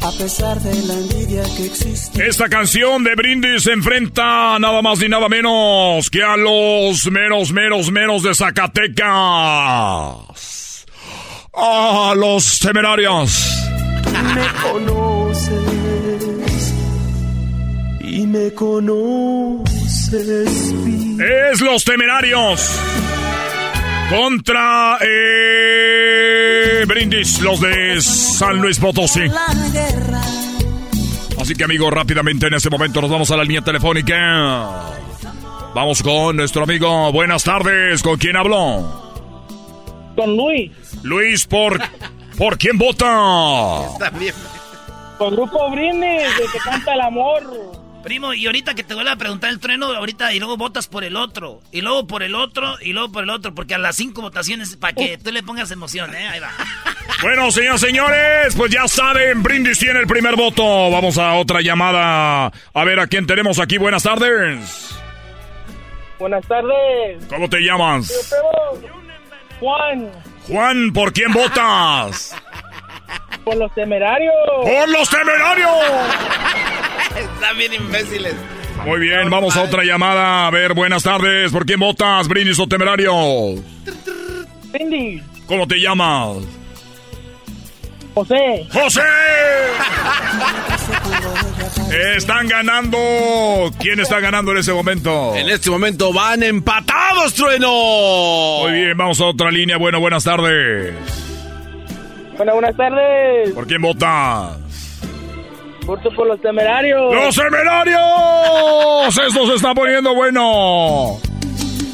A pesar de la envidia que existe. Esta canción de Brindis se enfrenta nada más ni nada menos que a los meros, meros, meros de Zacatecas. A los Temerarios. Me conoces y me conoces bien. Es los Temerarios contra eh, Brindis, los de San Luis Potosí. Así que, amigos, rápidamente en este momento nos vamos a la línea telefónica. Vamos con nuestro amigo. Buenas tardes, ¿con quién habló? Con Luis. Luis, ¿por, ¿por quién vota? Está bien. Con Grupo Brindis, el que canta el amor. Primo, y ahorita que te vuelva a preguntar el trueno, ahorita y luego votas por el otro, y luego por el otro, y luego por el otro, porque a las cinco votaciones, para que tú le pongas emoción, ¿eh? Ahí va. Bueno, señoras y señores, pues ya saben, Brindis tiene el primer voto. Vamos a otra llamada. A ver a quién tenemos aquí. Buenas tardes. Buenas tardes. ¿Cómo te llamas? Juan. Juan, ¿por quién votas? Por los Temerarios. ¡Por los Temerarios! Están bien imbéciles. Muy bien, vamos a otra llamada. A ver, buenas tardes. ¿Por quién votas, Brindis o Temerarios? Brindis. ¿Cómo te llamas? José. ¡José! Están ganando. ¿Quién está ganando en ese momento? En este momento van empatados, trueno. Muy bien, vamos a otra línea. Bueno, buenas tardes. Bueno, buenas tardes. ¿Por quién votas? Voto por los Temerarios. ¡Los Temerarios! ¡Esto se está poniendo bueno!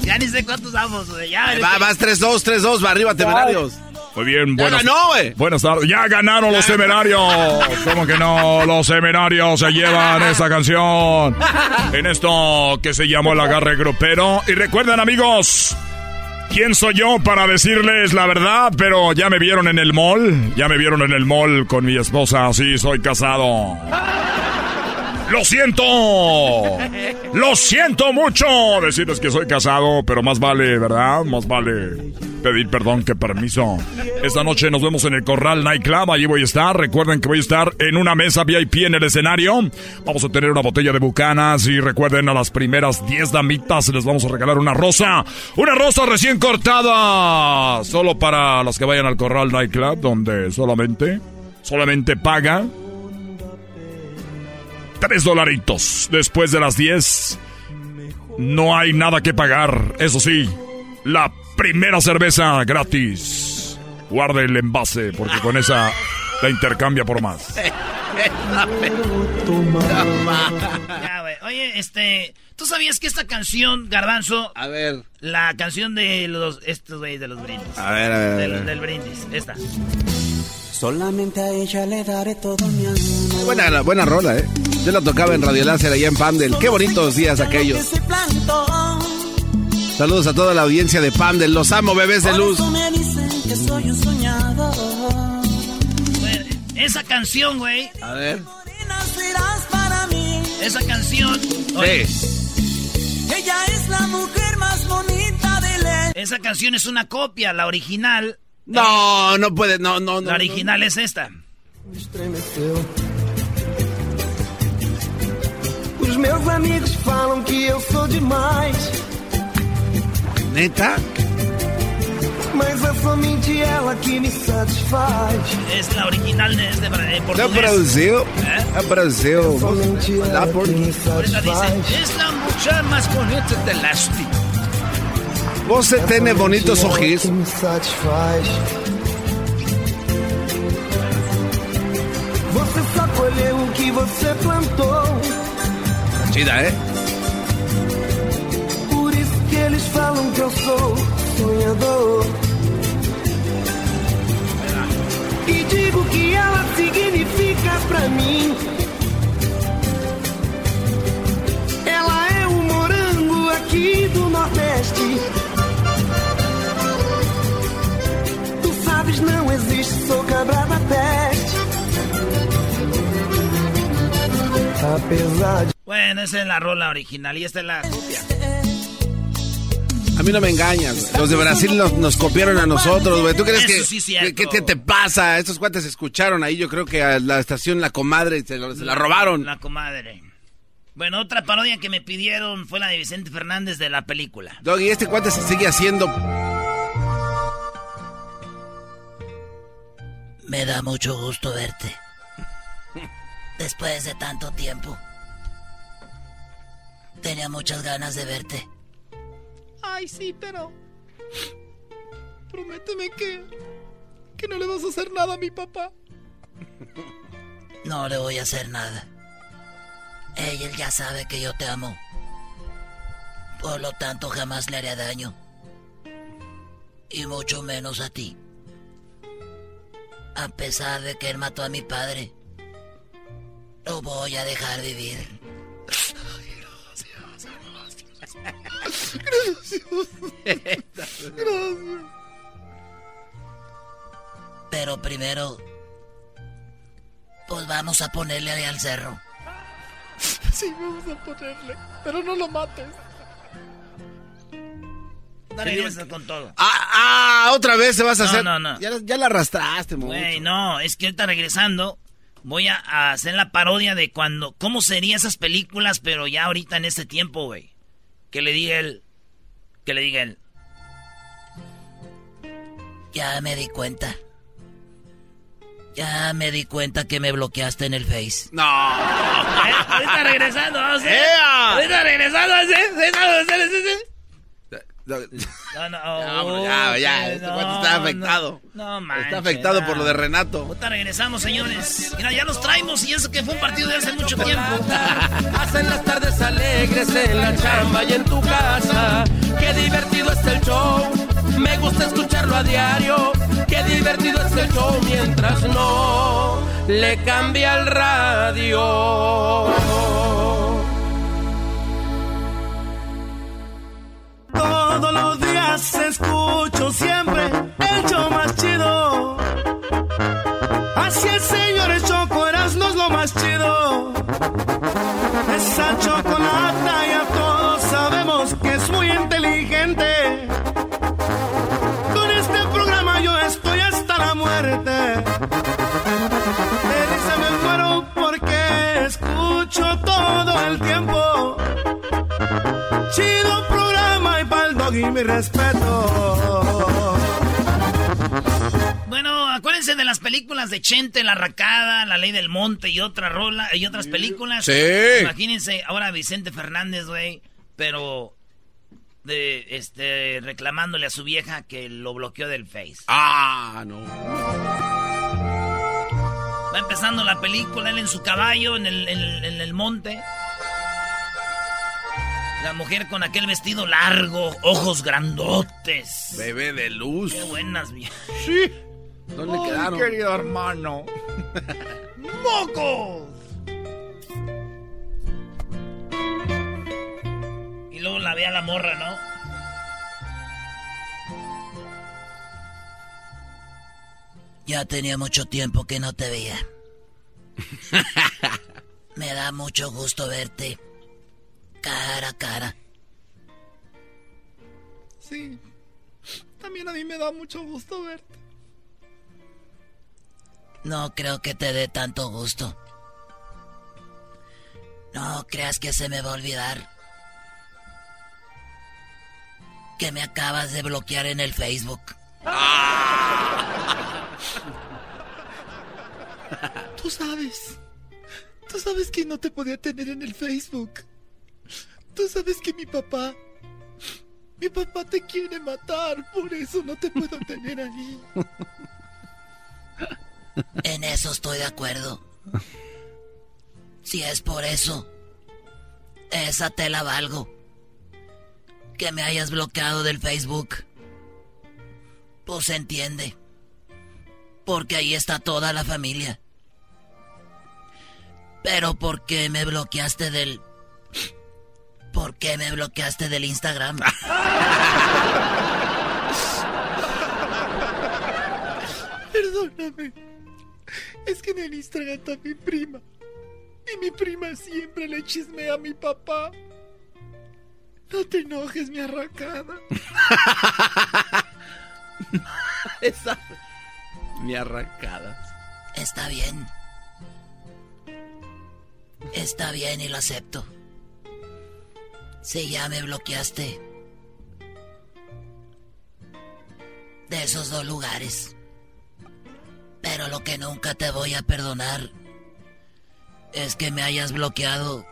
Ya ni sé cuántos vamos, güey. Ya, eh, va, vas tres dos, tres dos, va arriba, Temerarios. Muy bien, buenas. ¡Ya ganó, güey! Buenas tardes. ¡Ya ganaron los Temerarios! ¿Cómo que no? Los Temerarios se llevan esta canción. En esto que se llamó el agarre grupero. Y recuerden, amigos, ¿quién soy yo para decirles la verdad? Pero ya me vieron en el mall. Ya me vieron en el mall con mi esposa. Sí, soy casado. ¡Lo siento! ¡Lo siento mucho! Decirles que soy casado, pero más vale, ¿verdad? Más vale pedir perdón que permiso. Esta noche nos vemos en el Corral Nightclub. Allí voy a estar. Recuerden que voy a estar en una mesa V I P en el escenario. Vamos a tener una botella de Bucanas. Y recuerden, a las primeras diez damitas les vamos a regalar una rosa. ¡Una rosa recién cortada! Solo para las que vayan al Corral Nightclub, donde solamente, solamente paga Tres dolaritos. Después de las diez, no hay nada que pagar. Eso sí, la primera cerveza gratis. Guarde el envase, porque con esa la intercambia por más. Ya, güey. Oye, este, ¿tú sabías que esta canción, Garbanzo? A ver. La canción de los, estos güeyes de los Brindis. A ver, a ver. Del, a ver. del Brindis, esta. Solamente a ella le daré todo mi amor. Buena, buena rola, eh. Yo la tocaba en Radio Láser allá en Pandel. Qué bonitos días aquellos. Saludos a toda la audiencia de Pandel. Los amo, bebés de luz. Bueno, esa canción, güey. A ver. Esa canción. Oye, sí. Ella es la mujer más bonita de la. Esa canción es una copia, la original. No, no puede, no, no, no. La original no es esta. Os meus amigos falam que eu sou demais. ¿Neta? Mas é somente ela que me satisfaz. Es la original de este portugués. De Brasil. ¿Eh? De Brasil. Somente ela que me satisfaz. Es la mujer más bonita de Lasti. Você tiene bonitos ojos. Você só colheu o que você plantou. Chida, ¿eh? Por eso que ellos falan que yo soy soñador. e digo que ela significa pra mim. Ela é o morango aqui do Nordeste. Tu sabes, não existe, sou cabra da peste. Apesar de... Bueno, esa es la rola original y esta es la copia. A mí no me engañas, los de Brasil nos, nos copiaron a nosotros, güey. ¿Tú crees que, sí que, que, que te pasa? Estos cuates escucharon ahí, yo creo que a la estación La Comadre se, lo, se la robaron. La Comadre. Bueno, otra parodia que me pidieron fue la de Vicente Fernández de la película. Doggy, este cuate se sigue haciendo. Me da mucho gusto verte. Después de tanto tiempo. Tenía muchas ganas de verte. Ay, sí, pero... Prométeme que... Que no le vas a hacer nada a mi papá. No le voy a hacer nada. Ey, él ya sabe que yo te amo. Por lo tanto, jamás le haré daño. Y mucho menos a ti. A pesar de que él mató a mi padre, lo voy a dejar vivir. Gracias. Gracias. Pero primero, pues vamos a ponerle ahí al cerro. Sí, vamos a ponerle, pero no lo mates. Dale, sí, con todo. Ah, ah, otra vez se vas a no, hacer. No, no, ya, ya la arrastraste, mucho. Güey, no, es que ahorita regresando voy a, a hacer la parodia de cuando, cómo serían esas películas, pero ya ahorita en este tiempo, güey. Que le diga él. Que le diga él. Ya me di cuenta. Ya me di cuenta que me bloqueaste en el Face. No. ¿Eh? Ahorita regresando, vamos a hacer. Ahorita regresando, vamos a hacer. No, no. Oh, ya, ya. Este cuento está afectado. No, no manches. Está afectado no. por lo de Renato. Ahorita regresamos, señores. Mira, ya los traemos y eso que fue un partido de hace mucho tiempo. Hacen las tardes alegres en la chamba y en tu casa. Qué divertido es el show. Me gusta escucharlo a diario. Qué divertido es el show mientras no le cambia el radio. Todos los días escucho siempre el show más chido. Así es, señores, Choco, Erasmo es lo más chido. Esa Chocolata ya todos sabemos que es muy inteligente. Con este programa yo estoy hasta la muerte. De risa me muero porque escucho todo el tiempo. Chido programa y pa'l Doggy mi respeto. Bueno, acuérdense de las películas de Chente, La Arracada, La Ley del Monte y otra rola y otras películas. Sí. Imagínense ahora Vicente Fernández, güey, pero de este reclamándole a su vieja que lo bloqueó del Face. Ah, no. Va empezando la película, él en su caballo, en el, en el, en el monte. La mujer con aquel vestido largo, ojos grandotes. Bebé de luz. Qué buenas viejas. Sí. ¿Dónde Ay, quedaron? Querido hermano. ¡Mocos! Y luego la ve a la morra, ¿no? Ya tenía mucho tiempo que no te veía. Me da mucho gusto verte. Cara a cara. Sí. También a mí me da mucho gusto verte. No creo que te dé tanto gusto. No creas que se me va a olvidar que me acabas de bloquear en el Facebook. Tú sabes. Tú sabes que no te podía tener en el Facebook. Tú sabes que mi papá, mi papá te quiere matar, por eso no te puedo tener ahí. En eso estoy de acuerdo. Si es por eso, esa te la valgo. Que me hayas bloqueado del Facebook, pues se entiende. porque ahí está toda la familia. Pero ¿por qué me bloqueaste del... ¿Por qué me bloqueaste del Instagram? Perdóname. Es que en el Instagram está mi prima. Y mi prima siempre le chismea a mi papá. No te enojes, mi arracada. Esa... Mi arracada. Está bien. Está bien y lo acepto. Si ya me bloqueaste de esos dos lugares. Pero lo que nunca te voy a perdonar es que me hayas bloqueado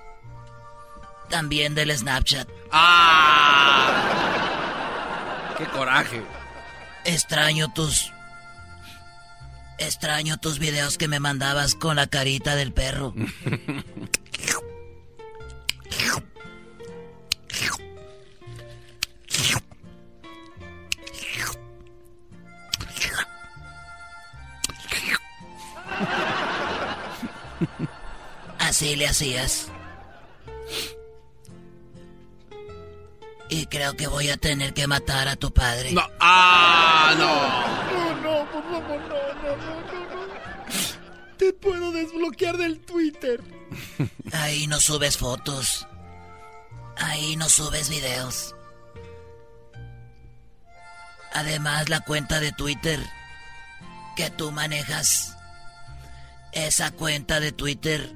también del Snapchat. ¡Ah! ¡Qué coraje! Extraño tus... Extraño tus videos que me mandabas con la carita del perro. Así le hacías. Y creo que voy a tener que matar a tu padre. No. ¡Ah, no! No, no, por favor, no, no, no, no. Te puedo desbloquear del Twitter. Ahí no subes fotos. Ahí no subes videos. Además, la cuenta de Twitter que tú manejas, esa cuenta de Twitter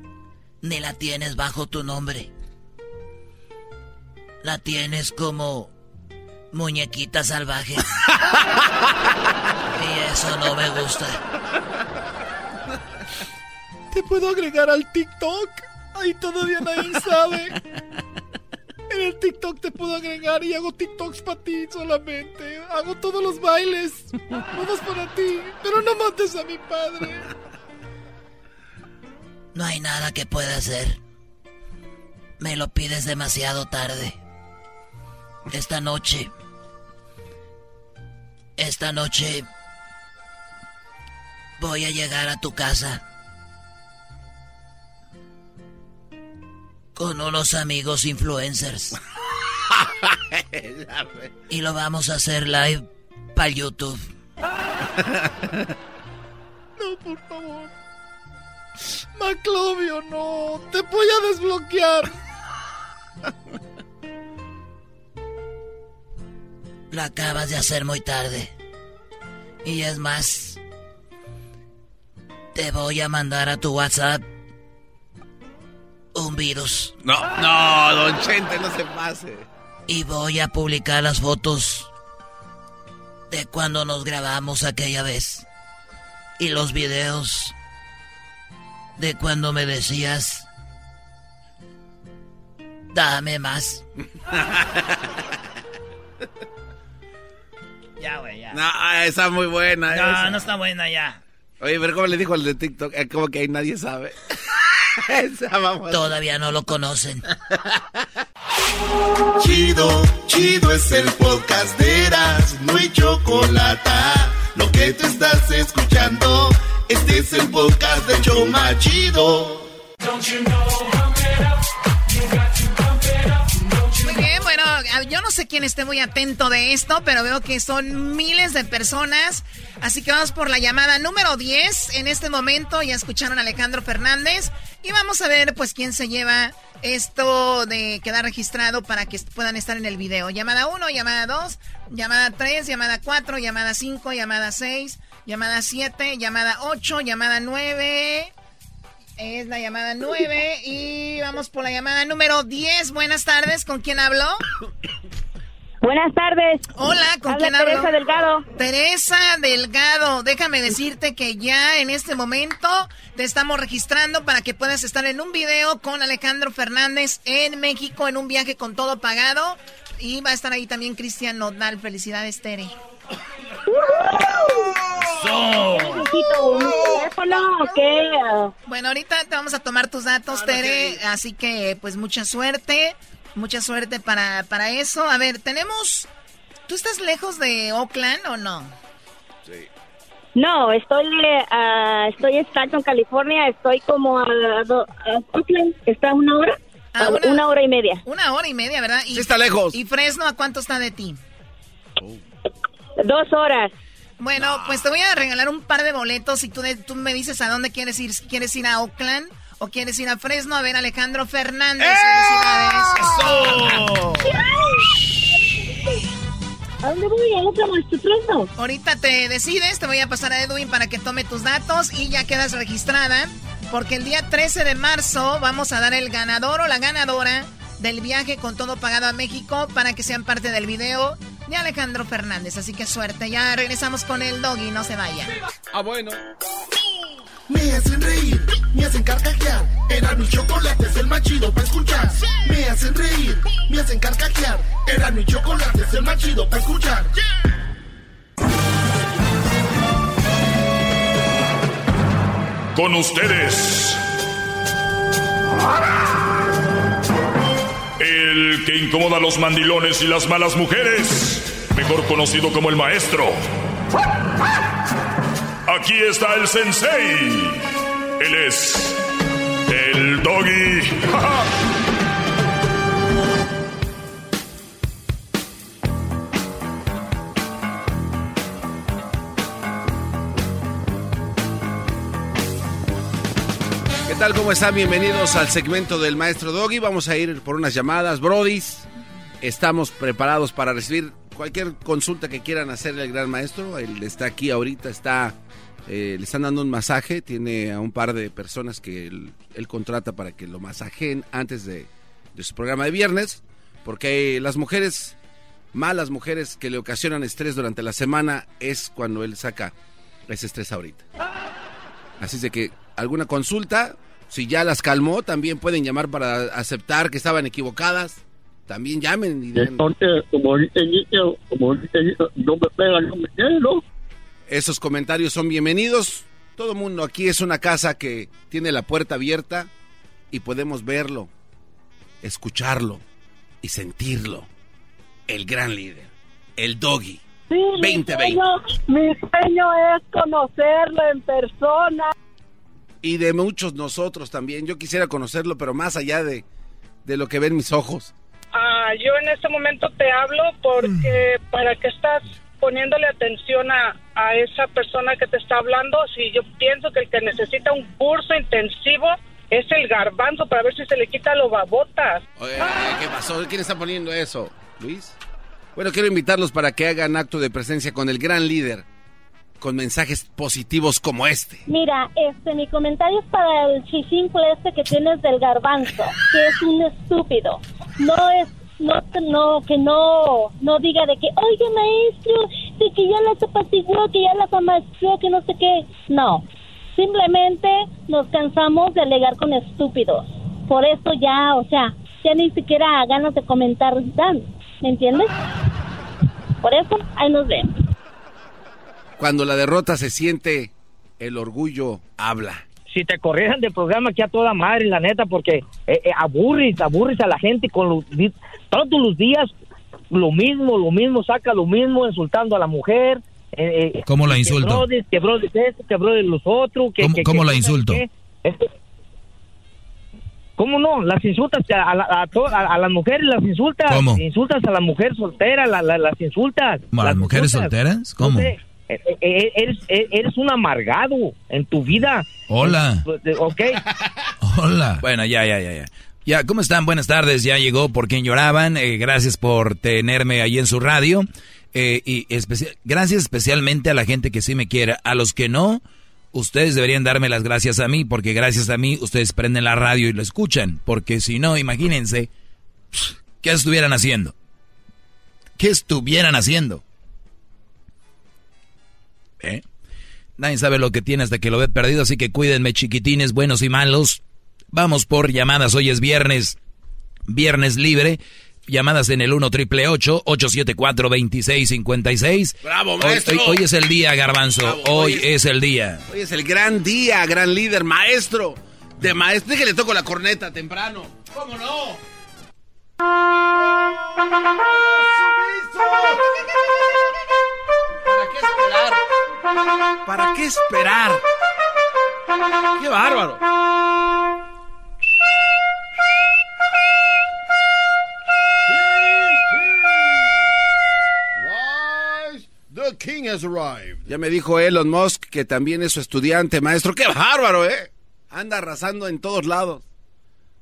ni la tienes bajo tu nombre. La tienes como muñequita salvaje. Y eso no me gusta. ¿Te puedo agregar al TikTok? Ahí todavía nadie sabe. En el TikTok te puedo agregar y hago TikToks para ti solamente. Hago todos los bailes. Todos para ti. Pero no mates a mi padre. No hay nada que pueda hacer. Me lo pides demasiado tarde. Esta noche. Esta noche. Voy a llegar a tu casa. Con unos amigos influencers. Y lo vamos a hacer live para YouTube. No, por favor. Maclovio, no. Te voy a desbloquear. La acabas de hacer muy tarde. Y es más, te voy a mandar a tu WhatsApp un virus. No, no, Don Chente, no se pase. Y voy a publicar las fotos de cuando nos grabamos aquella vez. Y los videos de cuando me decías... Dame más. Ya, güey, ya. No, está muy buena. No, esa no está buena ya. Oye, pero ¿cómo le dijo el de TikTok? Es como que ahí nadie sabe. Esa, vamos. Todavía no lo conocen. Chido, chido es el podcast de Eras, no hay chocolate. Lo que te estás escuchando, este es el podcast de Choma Chido. Don't you know how Bueno, yo no sé quién esté muy atento de esto, pero veo que son miles de personas. Así que vamos por la llamada número diez. En este momento ya escucharon a Alejandro Fernández. Y vamos a ver, pues, quién se lleva esto de quedar registrado para que puedan estar en el video. Llamada uno, llamada dos, llamada tres, llamada cuatro, llamada cinco, llamada seis, llamada siete, llamada ocho, llamada nueve... Es la llamada nueve y vamos por la llamada número diez. Buenas tardes, ¿con quién hablo? Buenas tardes. Hola, ¿con Habla quién hablo? Teresa Delgado. Teresa Delgado, déjame decirte que ya en este momento te estamos registrando para que puedas estar en un video con Alejandro Fernández en México, en un viaje con todo pagado. Y va a estar ahí también Cristian Nodal. Felicidades, Tere. So. Bueno, ahorita te vamos a tomar tus datos, Tere, así que pues mucha suerte, mucha suerte para, para eso. A ver, tenemos, ¿tú estás lejos de Oakland o no? Sí. No, estoy uh, estoy en Stanton, California. Estoy como a, a Oakland, está a una hora. Ah, una, una hora y media. Una hora y media, ¿verdad? Y, sí está lejos. ¿Y Fresno a cuánto está de ti? Oh. Dos horas. Bueno, no. Pues te voy a regalar un par de boletos y tú, de, tú me dices a dónde quieres ir. ¿Quieres ir a Oakland o quieres ir a Fresno? A ver, Alejandro Fernández. ¡Eh! ¡Felicidades! ¡Eso! ¿A dónde voy? ¿A otro Fresno? Ahorita te decides, te voy a pasar a Edwin para que tome tus datos y ya quedas registrada. Porque el día trece de marzo vamos a dar el ganador o la ganadora del viaje con todo pagado a México para que sean parte del video de Alejandro Fernández. Así que suerte, ya regresamos con el Doggy, no se vayan. Ah, bueno. Me hacen reír, me hacen carcajear. Eran mi chocolate, es el más chido para escuchar. Me hacen reír, me hacen carcajear. Eran mi chocolate, es el más chido para escuchar. Con ustedes, el que incomoda a los mandilones y las malas mujeres, mejor conocido como el maestro. Aquí está el sensei. Él es el Doggy. ¿Qué tal? ¿Cómo están? Bienvenidos al segmento del Maestro Doggy. Vamos a ir por unas llamadas. Brodis, estamos preparados para recibir cualquier consulta que quieran hacerle al gran maestro. Él está aquí ahorita, está, eh, le están dando un masaje. Tiene a un par de personas que él, él contrata para que lo masajeen antes de, de su programa de viernes. Porque las mujeres, malas mujeres que le ocasionan estrés durante la semana, es cuando él saca ese estrés ahorita. Así de que alguna consulta... Si ya las calmó, también pueden llamar para aceptar que estaban equivocadas. También llamen. Y entonces, como ahorita no me pegan, no me quiero. Esos comentarios son bienvenidos. Todo el mundo aquí es una casa que tiene la puerta abierta y podemos verlo, escucharlo y sentirlo. El gran líder, el Doggy. Sí, veinte veinte. Mi sueño, mi sueño es conocerlo en persona. Y de muchos nosotros también. Yo quisiera conocerlo, pero más allá de, de lo que ven mis ojos. Ah, yo en este momento te hablo porque mm. para qué estás poniéndole atención a, a esa persona que te está hablando. Si yo pienso que el que necesita un curso intensivo es el garbanzo para ver si se le quita los babotas. Oye, ah. ¿Qué pasó? ¿Quién está poniendo eso? ¿Luis? Bueno, quiero invitarlos para que hagan acto de presencia con el gran líder, con mensajes positivos como este. Mira, este, mi comentario es para el chichincle este que tienes del garbanzo, que es un estúpido. No es, no, no, que no, no diga de que, oye maestro, de que ya la zapatilló, que ya la amació, que no sé qué. No, simplemente nos cansamos de alegar con estúpidos. Por eso ya, o sea, ya ni siquiera ganas de comentar dan, ¿me entiendes? Por eso, ahí nos vemos. Cuando la derrota se siente, el orgullo habla. Si te corrieran del programa, que a toda madre, la neta, porque eh, eh, aburres, aburres a la gente con los, todos los días lo mismo, lo mismo, saca lo mismo, insultando a la mujer. Eh, eh, ¿Cómo la insulto? Que brodes, que brodes esto, que brodes los otros. Que, ¿Cómo, que, ¿cómo que, la insulto? Que, este, ¿Cómo no? Las insultas a, a, a, to, a, a las mujeres, las insultas. ¿Cómo? Insultas a la mujer soltera, la, la, las insultas. ¿A las mujeres insultas. solteras? ¿Cómo? Entonces, Eres, eres un amargado en tu vida. Hola. Ok. Hola. Bueno, ya, ya, ya, ya. Ya, ¿cómo están? Buenas tardes. Ya llegó Por Quien Lloraban. Eh, gracias por tenerme ahí en su radio. Eh, y especi- gracias especialmente a la gente que sí me quiere. A los que no, ustedes deberían darme las gracias a mí, porque gracias a mí ustedes prenden la radio y lo escuchan. Porque si no, imagínense, ¿qué estuvieran haciendo? ¿Qué estuvieran haciendo? ¿Eh? Nadie sabe lo que tiene hasta que lo ve perdido, así que cuídenme, chiquitines, buenos y malos. Vamos por llamadas, hoy es viernes, viernes libre. Llamadas en el uno triple ocho ocho siete cuatro veintiséis cincuenta y seis. ¡Bravo, maestro! Hoy, hoy, hoy es el día, Garbanzo. Bravo, hoy hoy es, es el día. Hoy es el gran día, gran líder, maestro. De maestro, que le toco la corneta temprano. ¿Cómo no? ¡Jesucristo! ¿Para qué esperar? ¿Para qué esperar? ¡Qué bárbaro! Ya me dijo Elon Musk que también es su estudiante, maestro. ¡Qué bárbaro, eh! Anda arrasando en todos lados.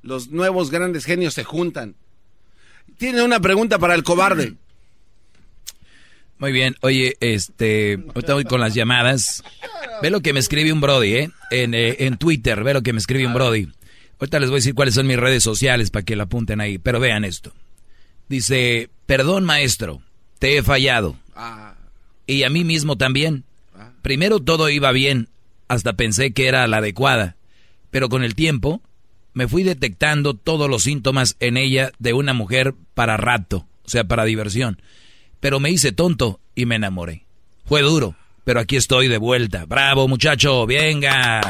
Los nuevos grandes genios se juntan. Tiene una pregunta para el cobarde. Muy bien. Oye, este... voy con las llamadas. Ve lo que me escribe un brody, ¿eh? En, eh, en Twitter, ve lo que me escribe un brody. Ahorita les voy a decir cuáles son mis redes sociales para que la apunten ahí. Pero vean esto. Dice, perdón, maestro, te he fallado. Y a mí mismo también. Primero todo iba bien. Hasta pensé que era la adecuada. Pero con el tiempo me fui detectando todos los síntomas en ella de una mujer para rato. O sea, para diversión. Pero me hice tonto y me enamoré. Fue duro, pero aquí estoy de vuelta. ¡Bravo, muchacho! ¡Venga!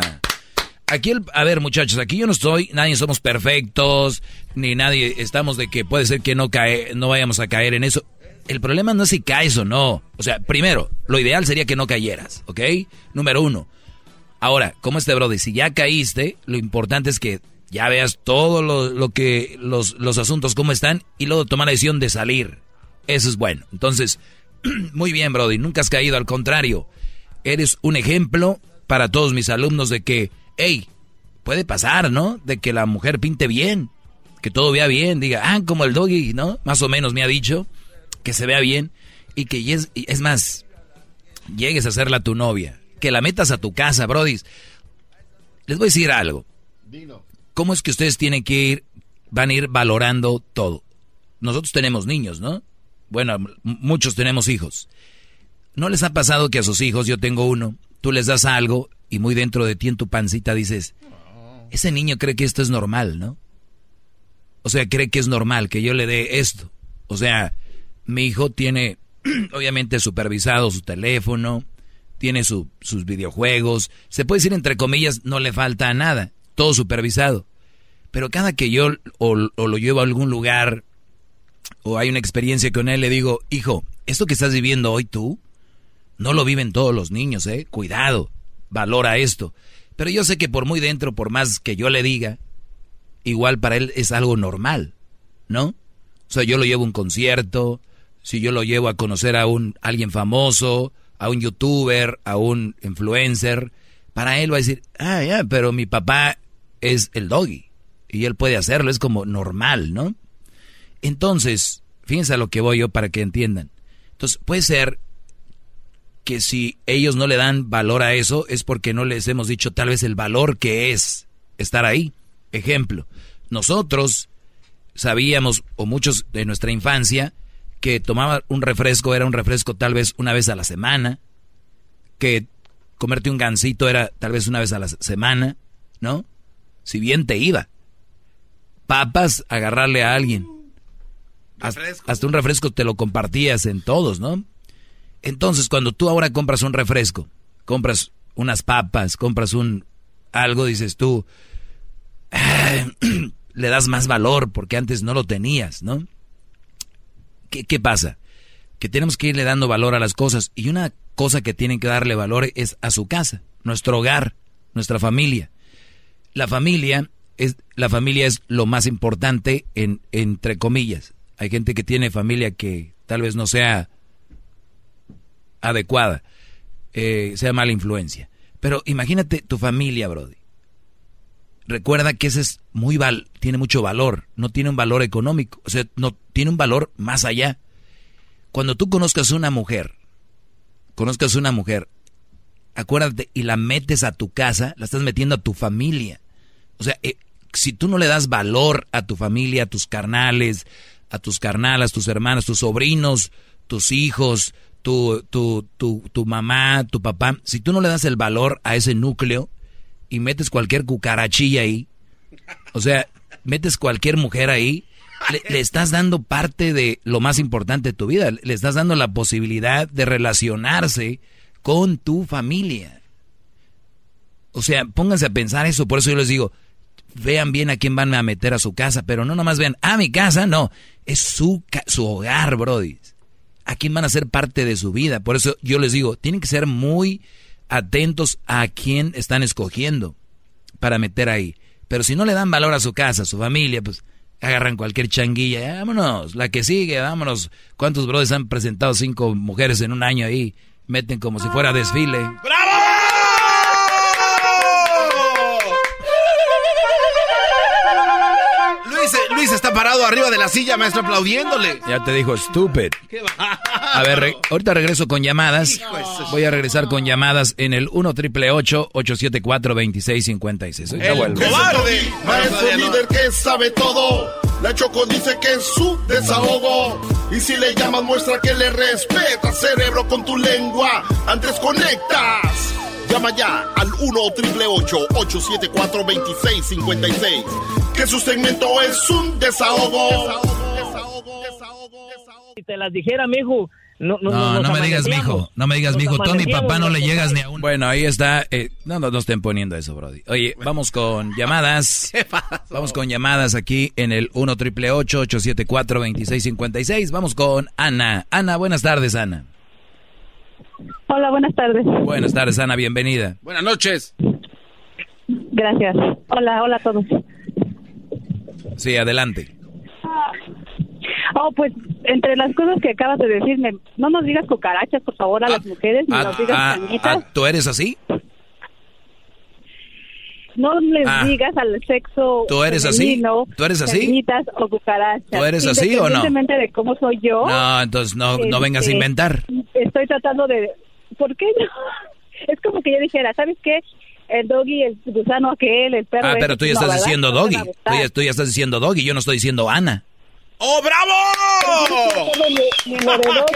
Aquí, el, a ver, muchachos, aquí yo no estoy, nadie somos perfectos, ni nadie estamos de que puede ser que no, cae, no vayamos a caer en eso. El problema no es si caes o no. O sea, primero, lo ideal sería que no cayeras, ¿ok? Número uno. Ahora, ¿cómo este brody? Si ya caíste, lo importante es que ya veas todo lo, lo que, los, los asuntos cómo están y luego tomar la decisión de salir. Eso es bueno. Entonces, muy bien, brody, nunca has caído, al contrario. Eres un ejemplo para todos mis alumnos de que, hey, puede pasar, ¿no? De que la mujer pinte bien, que todo vea bien, diga, ah, como el doggy, ¿no? Más o menos me ha dicho, que se vea bien y que, y es, y es más, llegues a hacerla tu novia, que la metas a tu casa, brody. Les voy a decir algo. ¿Cómo es que ustedes tienen que ir, van a ir valorando todo? Nosotros tenemos niños, ¿no? Bueno, muchos tenemos hijos. ¿No les ha pasado que a sus hijos, yo tengo uno, tú les das algo y muy dentro de ti en tu pancita dices, ese niño cree que esto es normal, ¿no? O sea, cree que es normal que yo le dé esto. O sea, mi hijo tiene, obviamente, supervisado su teléfono, tiene su, sus videojuegos. Se puede decir, entre comillas, no le falta nada, todo supervisado. Pero cada que yo o, o lo llevo a algún lugar o hay una experiencia con él, le digo, hijo, esto que estás viviendo hoy tú, no lo viven todos los niños, eh, cuidado, valora esto. Pero yo sé que por muy dentro, por más que yo le diga, igual para él es algo normal, ¿no? O sea, yo lo llevo a un concierto, si yo lo llevo a conocer a un alguien famoso, a un youtuber, a un influencer, para él va a decir, ah, ya, pero mi papá es el doggy, y él puede hacerlo, es como normal, ¿no? Entonces, fíjense a lo que voy yo para que entiendan. Entonces, puede ser que si ellos no le dan valor a eso, es porque no les hemos dicho tal vez el valor que es estar ahí. Ejemplo, nosotros sabíamos, o muchos de nuestra infancia, que tomaba un refresco, era un refresco tal vez una vez a la semana, que comerte un gansito era tal vez una vez a la semana, ¿no? Si bien te iba. Papas, agarrarle a alguien. Hasta, hasta un refresco te lo compartías en todos, ¿no? Entonces, cuando tú ahora compras un refresco, compras unas papas, compras un algo, dices tú, ah, le das más valor porque antes no lo tenías, ¿no? ¿Qué, qué pasa? Que tenemos que irle dando valor a las cosas y una cosa que tienen que darle valor es a su casa, nuestro hogar, nuestra familia. La familia es, la familia es lo más importante en, entre comillas. Hay gente que tiene familia que tal vez no sea adecuada, eh, sea mala influencia. Pero imagínate tu familia, brody. Recuerda que ese es muy val, tiene mucho valor, no tiene un valor económico, o sea, no tiene un valor más allá. Cuando tú conozcas una mujer, conozcas una mujer, acuérdate y la metes a tu casa, la estás metiendo a tu familia. O sea, eh, si tú no le das valor a tu familia, a tus carnales, a tus carnalas, tus hermanas, tus sobrinos, tus hijos, tu, tu, tu, tu mamá, tu papá. Si tú no le das el valor a ese núcleo y metes cualquier cucarachilla ahí, o sea, metes cualquier mujer ahí, le, le estás dando parte de lo más importante de tu vida. Le estás dando la posibilidad de relacionarse con tu familia. O sea, pónganse a pensar eso. Por eso yo les digo, vean bien a quién van a meter a su casa, pero no nomás vean, ah, mi casa, no, es su, su hogar, brody. a quién van a ser parte de su vida. Por eso yo les digo, tienen que ser muy atentos a quién están escogiendo para meter ahí. Pero si no le dan valor a su casa, a su familia, pues agarran cualquier changuilla. Vámonos, la que sigue, vámonos. ¿Cuántos brothers han presentado cinco mujeres en un año ahí? Meten como si fuera desfile. ¡Bravo! Luis está parado arriba de la silla, maestro, aplaudiéndole. Ya te dijo, stupid. A ver, re- ahorita regreso con llamadas. Voy a regresar con llamadas en el uno triple ocho ocho siete cuatro dos seis cinco seis. El cobarde, maestro líder que sabe todo. La Choco dice que es su desahogo. Y si le llamas, muestra que le respeta, cerebro, con tu lengua. Antes conectas. Llama ya al uno triple ocho ocho siete cuatro dos seis cinco seis. Que su segmento es un desahogo. Desahogo, desahogo, desahogo, desahogo. Si te las dijera, mijo. No, no, no, no me digas, mijo. No me digas, mijo. Tú a mi papá no le llegas ni a uno. Bueno, ahí está. Eh, no, no, no estén poniendo eso, brody. Oye, vamos con llamadas. Vamos con llamadas aquí en el uno triple ocho ocho siete cuatro dos seis cinco seis. Vamos con Ana. Ana, buenas tardes, Ana. Hola, buenas tardes. Buenas tardes, Ana, bienvenida. Buenas noches. Gracias. Hola, hola a todos. Sí, adelante. Ah, oh, pues, entre las cosas que acabas de decirme, no nos digas cucarachas, por favor, a ah, las mujeres, ni ah, nos digas ah, cañitas. Ah, ¿tú eres así? No les ah, digas al sexo ¿Tú eres femenino, así? ¿Tú eres así? Cañitas o cucarachas. ¿Tú eres así o no? Independientemente de cómo soy yo. No, entonces no, este, no vengas a inventar. Estoy tratando de... ¿Por qué no? Es como que yo dijera, ¿sabes qué? El doggy, el gusano aquel, el perro... Ah, pero tú ya estás diciendo doggy. Tú ya, tú ya estás diciendo doggy, yo no estoy diciendo Ana. ¡Oh, bravo! ¡Qué bárbaro!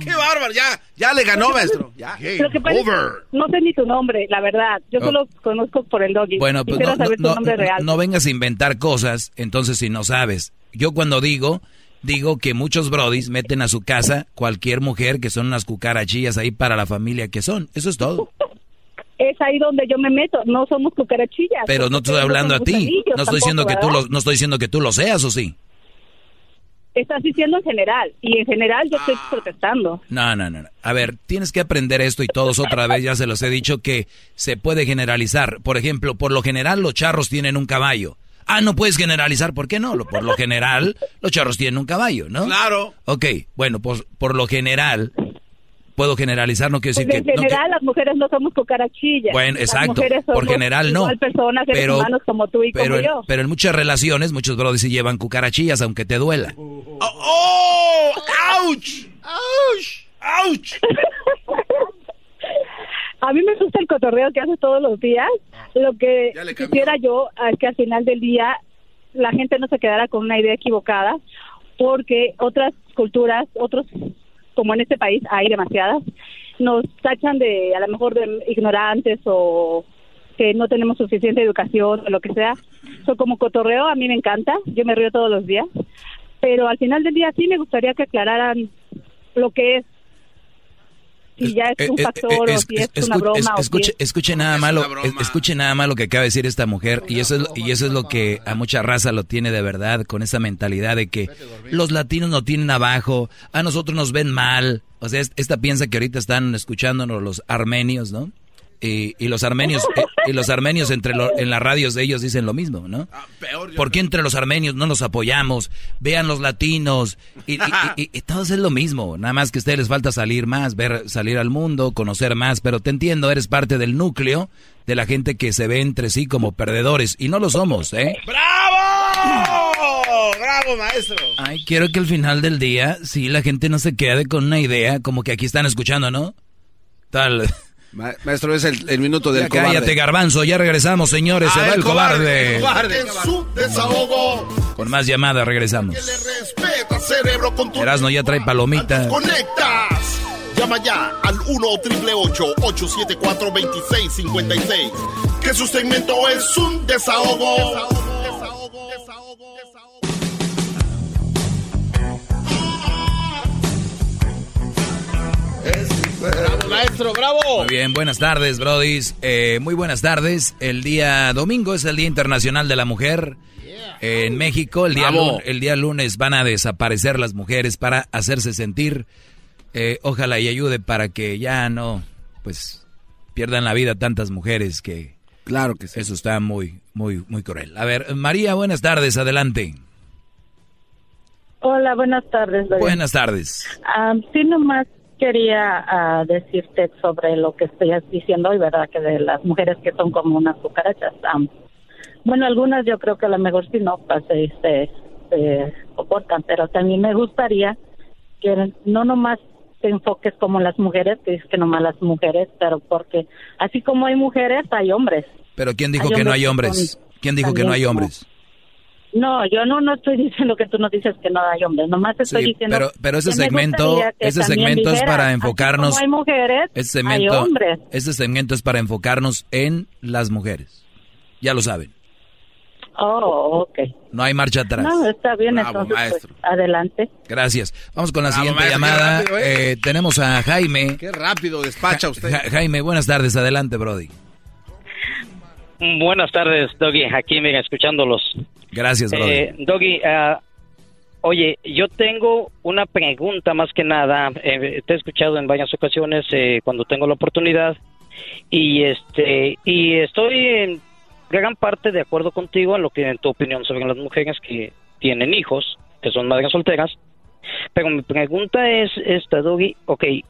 ¡Qué bárbaro! Ya, ya le ganó, maestro. Ya. Lo que pasa es que no sé ni tu nombre, la verdad. Yo solo oh. conozco por el doggy. Bueno, pues no, saber no, tu nombre no, real. No vengas a inventar cosas, entonces, si no sabes. Yo cuando digo... Digo que muchos brodis meten a su casa cualquier mujer que son unas cucarachillas ahí para la familia que son. Eso es todo. Es ahí donde yo me meto. No somos cucarachillas. Pero no estoy hablando a ti. No estoy diciendo que tú lo, no estoy diciendo que tú lo seas, ¿o sí? Estás diciendo en general. Y en general yo estoy protestando. No, no, no. A ver, tienes que aprender esto y todos otra vez. Ya se los he dicho que se puede generalizar. Por ejemplo, por lo general los charros tienen un caballo. Ah, no puedes generalizar, ¿por qué no? Por lo general, los charros tienen un caballo, ¿no? Claro. Ok, bueno, pues por lo general, puedo generalizar, no quiero decir pues en que... En general, no que... las mujeres no somos cucarachillas. Bueno, exacto, las por general no. Personas, seres pero, humanos como tú y pero, como yo. Pero en muchas relaciones, muchos brodis se llevan cucarachillas, aunque te duela. ¡Oh! ¡Oh! ¡Auch! ¡Auch! ¡Auch! A mí me gusta el cotorreo que haces todos los días. Lo que quisiera yo es que al final del día la gente no se quedara con una idea equivocada, porque otras culturas, otros, como en este país hay demasiadas, nos tachan de, a lo mejor, de ignorantes o que no tenemos suficiente educación o lo que sea. So, como cotorreo a mí me encanta, yo me río todos los días, pero al final del día sí me gustaría que aclararan lo que es. Si ya es un factor es, es, o si es, es una broma. Es, escuche, o si es... escuche nada malo, es escuche nada malo que acaba de decir esta mujer y eso es, y eso es lo que a mucha raza lo tiene de verdad, con esa mentalidad de que los latinos nos tienen abajo, a nosotros nos ven mal. O sea, esta piensa que ahorita están escuchándonos los armenios, ¿no? Y, y los armenios y los armenios entre lo, en las radios de ellos dicen lo mismo, ¿no? ¿Por qué entre los armenios no nos apoyamos? Vean los latinos y, y, y, y todo es lo mismo, nada más que a ustedes les falta salir más, ver salir al mundo, conocer más, pero te entiendo, eres parte del núcleo de la gente que se ve entre sí como perdedores y no lo somos, ¿eh? ¡Bravo! ¡Bravo, maestro! Ay, quiero que al final del día sí la gente no se quede con una idea como que aquí están escuchando, ¿no? Tal... Maestro, es el, el minuto del ya cobarde. Cállate, garbanzo, ya regresamos, señores. Ah, se va el cobarde. cobarde. En su desahogo. Con más llamadas regresamos. Que le respeta, cerebro, con tu Erasno ya trae palomitas. Conectas. Llama ya al uno triple ocho ocho siete cuatro dos seis cinco seis. Que su segmento es un desahogo. Desahogo, desahogo, desahogo, desahogo. ¡Bravo, maestro! ¡Bravo! Muy bien, buenas tardes, brodis. Eh, muy buenas tardes. El día domingo es el Día Internacional de la Mujer. Yeah. en México. El día, lunes, el día lunes van a desaparecer las mujeres para hacerse sentir. Eh, ojalá y ayude para que ya no, pues, pierdan la vida tantas mujeres que... Claro que sí. Eso está muy, muy, muy cruel. A ver, María, buenas tardes, adelante. Hola, buenas tardes, David. Buenas tardes. Um, sí, nomás quería uh, decirte sobre lo que estoy diciendo hoy, ¿verdad? Que de las mujeres que son como unas cucarachas. Um, bueno, algunas yo creo que a lo mejor sí no se, se, se comportan, pero también me gustaría que no nomás te enfoques como las mujeres, que es que nomás las mujeres, pero porque así como hay mujeres, hay hombres. ¿Pero quién dijo que no hay hombres? ¿Quién dijo que no hay hombres? No, yo no, no estoy diciendo que tú no dices que no hay hombres, nomás estoy sí, diciendo... Pero, pero ese segmento, ese segmento es para enfocarnos... Hay mujeres, ese segmento, hay hombres. Ese segmento es para enfocarnos en las mujeres, ya lo saben. Oh, okay. No hay marcha atrás. No, está bien, bravo, entonces, maestro. Pues, adelante. Gracias. Vamos con la bravo, siguiente maestro, llamada. Rápido, ¿eh? Eh, tenemos a Jaime. Qué rápido despacha ja usted. Ja Jaime, buenas tardes, adelante, Brody. Buenas tardes, Doggy. Aquí me escuchándolos. Gracias, Brody. Eh, Doggy, uh, oye, yo tengo una pregunta más que nada. Eh, te he escuchado en varias ocasiones eh, cuando tengo la oportunidad y este y estoy en gran parte de acuerdo contigo en lo que en tu opinión sobre las mujeres que tienen hijos, que son madres solteras. Pero mi pregunta es esta, Doggy. Okay.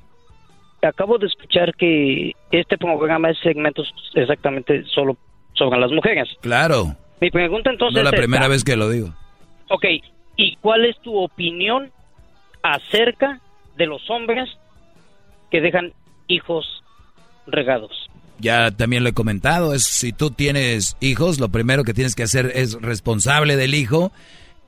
Acabo de escuchar que este programa es segmentos exactamente solo sobre las mujeres. Claro. Mi pregunta entonces... No es la primera esta. vez que lo digo. Ok, ¿y cuál es tu opinión acerca de los hombres que dejan hijos regados? Ya también lo he comentado, es si tú tienes hijos, lo primero que tienes que hacer es responsable del hijo.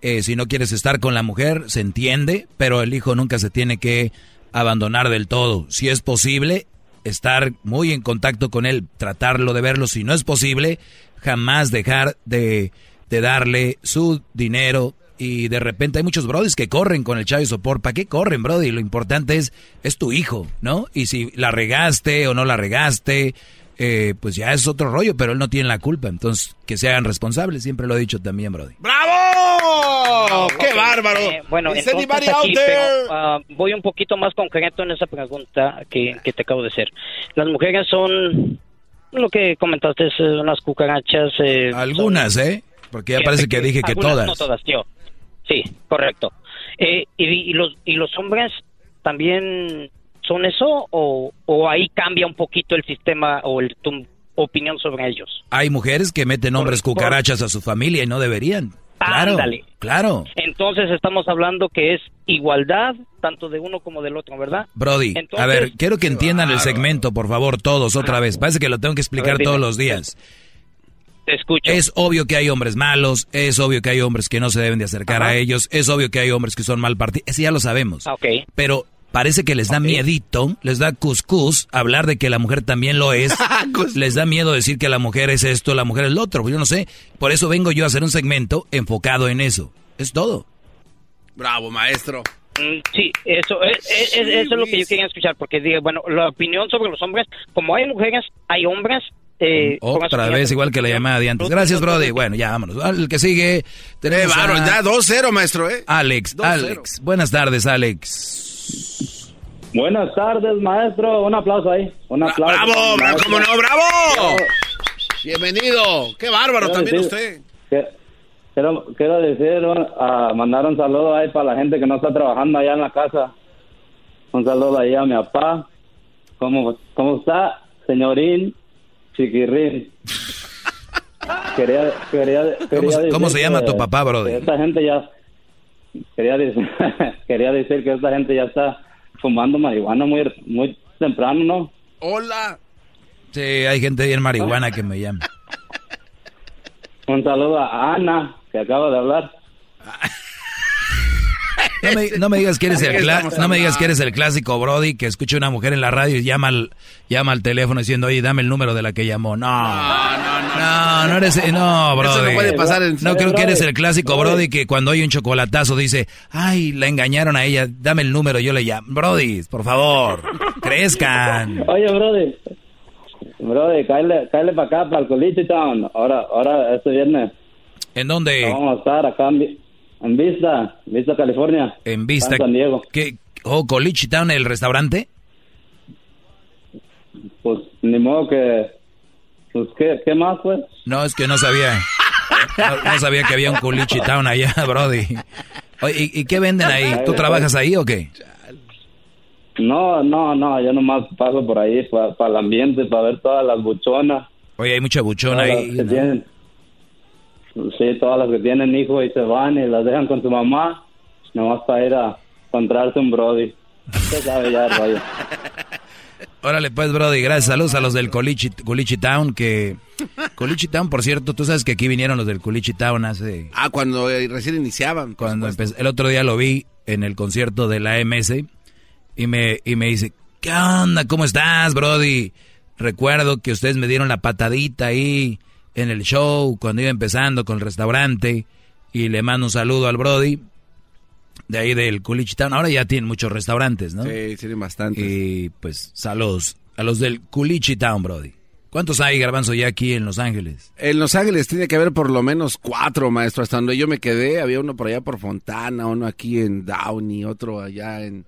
Eh, si no quieres estar con la mujer, se entiende, pero el hijo nunca se tiene que abandonar del todo. Si es posible, estar muy en contacto con él, tratarlo de verlo. Si no es posible, jamás dejar de, de darle su dinero. Y de repente hay muchos brodis que corren con el Chavo Sopor. ¿Para qué corren, brody? Lo importante es, es tu hijo, ¿no? Y si la regaste o no la regaste, eh, pues ya es otro rollo, pero él no tiene la culpa. Entonces, que se hagan responsables, siempre lo he dicho también, brody. ¡Bravo! ¡Qué okay. bárbaro! Eh, bueno, Is entonces aquí, pero, uh, voy un poquito más concreto en esa pregunta que, que te acabo de hacer. Las mujeres son, lo que comentaste, son unas cucarachas. Eh, Algunas, son, ¿eh? Porque ya parece que dije que todas. No todas, tío. Sí, correcto. Eh, y, y los y los hombres también son eso o, o ahí cambia un poquito el sistema o el, tu opinión sobre ellos. Hay mujeres que meten hombres por, cucarachas por... a su familia y no deberían. Claro, ándale. Claro. Entonces estamos hablando que es igualdad tanto de uno como del otro, ¿verdad? Brody, entonces, a ver, quiero que entiendan claro. el segmento, por favor, todos otra vez. Parece que lo tengo que explicar ver, todos los días. Te escucho. Es obvio que hay hombres malos, es obvio que hay hombres que no se deben de acercar Ajá. a ellos, es obvio que hay hombres que son mal partidos, eso ya lo sabemos. Okay. Pero parece que les da okay. miedito, les da cuscús hablar de que la mujer también lo es, les da miedo decir que la mujer es esto, la mujer es lo otro, yo no sé, por eso vengo yo a hacer un segmento enfocado en eso, es todo. Bravo, maestro. Sí, eso es, es, sí, eso es lo que yo quería escuchar, porque digo, bueno, la opinión sobre los hombres, como hay mujeres, hay hombres. Eh, Otra vez, igual que la llamada de antes. Gracias, Brody. Bueno, ya vámonos. El que sigue. Tenemos eh, barro, a... Ya dos cero, maestro. Eh. Alex, Alex. Buenas tardes, Alex. Buenas tardes, maestro. Un aplauso ahí. Un aplauso. ¡Bravo! Maestro. ¡Cómo no! ¡Bravo! Bienvenido. ¡Qué bárbaro quiero también decir, usted! Quiero, quiero decir, uh, mandar un saludo ahí para la gente que no está trabajando allá en la casa. Un saludo ahí a mi papá. ¿Cómo, cómo está, señorín? Chiquirrín. Quería, quería, quería ¿Cómo, decir ¿Cómo se llama que, tu papá, brody? Esta gente ya... Quería decir, quería decir que esta gente ya está fumando marihuana muy, muy temprano, ¿no? ¡Hola! Sí, hay gente bien marihuana que me llama. Un saludo a Ana, que acaba de hablar. No me, no me digas que eres el cla no me digas que eres el clásico Brody que escucha una mujer en la radio y llama al llama al teléfono diciendo oye dame el número de la que llamó. No, no, no, no, no, no eres no Brody. Eso no puede pasar. En... No creo que eres el clásico Brody que cuando hay un chocolatazo dice ay la engañaron a ella dame el número yo le llamo. Brody, por favor crezcan. Oye Brody, Brody cáele cáele para acá para el Colito Town ahora ahora este viernes. ¿En dónde? Vamos a estar acá en, en Vista, Vista, California. En Vista, San Diego. ¿Qué? ¿Oh, College Town, el restaurante? Pues ni modo que... Pues, ¿qué, ¿Qué más, pues? No, es que no sabía. No, no sabía que había un Culichi Town allá, brody. Oye, ¿y, ¿y qué venden ahí? ¿Tú trabajas ahí o qué? No, no, no. Yo nomás paso por ahí para pa el ambiente, para ver todas las buchonas. Oye, hay mucha buchona todas ahí. Las que ¿no? Sí, todas las que tienen hijos y se van y las dejan con su mamá. Nomás para ir a encontrarse un brody. Usted sabe ya, brody. Órale pues, brody, gracias, saludos a los del Culichi, Culichi Town, que... Culichi Town, por cierto, tú sabes que aquí vinieron los del Culichi Town hace... Ah, cuando eh, recién iniciaban. Cuando empecé, el otro día lo vi en el concierto de la A M S y me, y me dice, ¿qué onda? ¿Cómo estás, brody? Recuerdo que ustedes me dieron la patadita ahí en el show cuando iba empezando con el restaurante y le mando un saludo al brody. De ahí del Culichi Town. Ahora ya tienen muchos restaurantes, ¿no? Sí, tienen bastantes. Y pues saludos a los del Culichi Town, brody. ¿Cuántos hay, Garbanzo, ya aquí en Los Ángeles? En Los Ángeles tiene que haber por lo menos cuatro, maestro. Hasta donde yo me quedé, había uno por allá por Fontana, uno aquí en Downey, otro allá en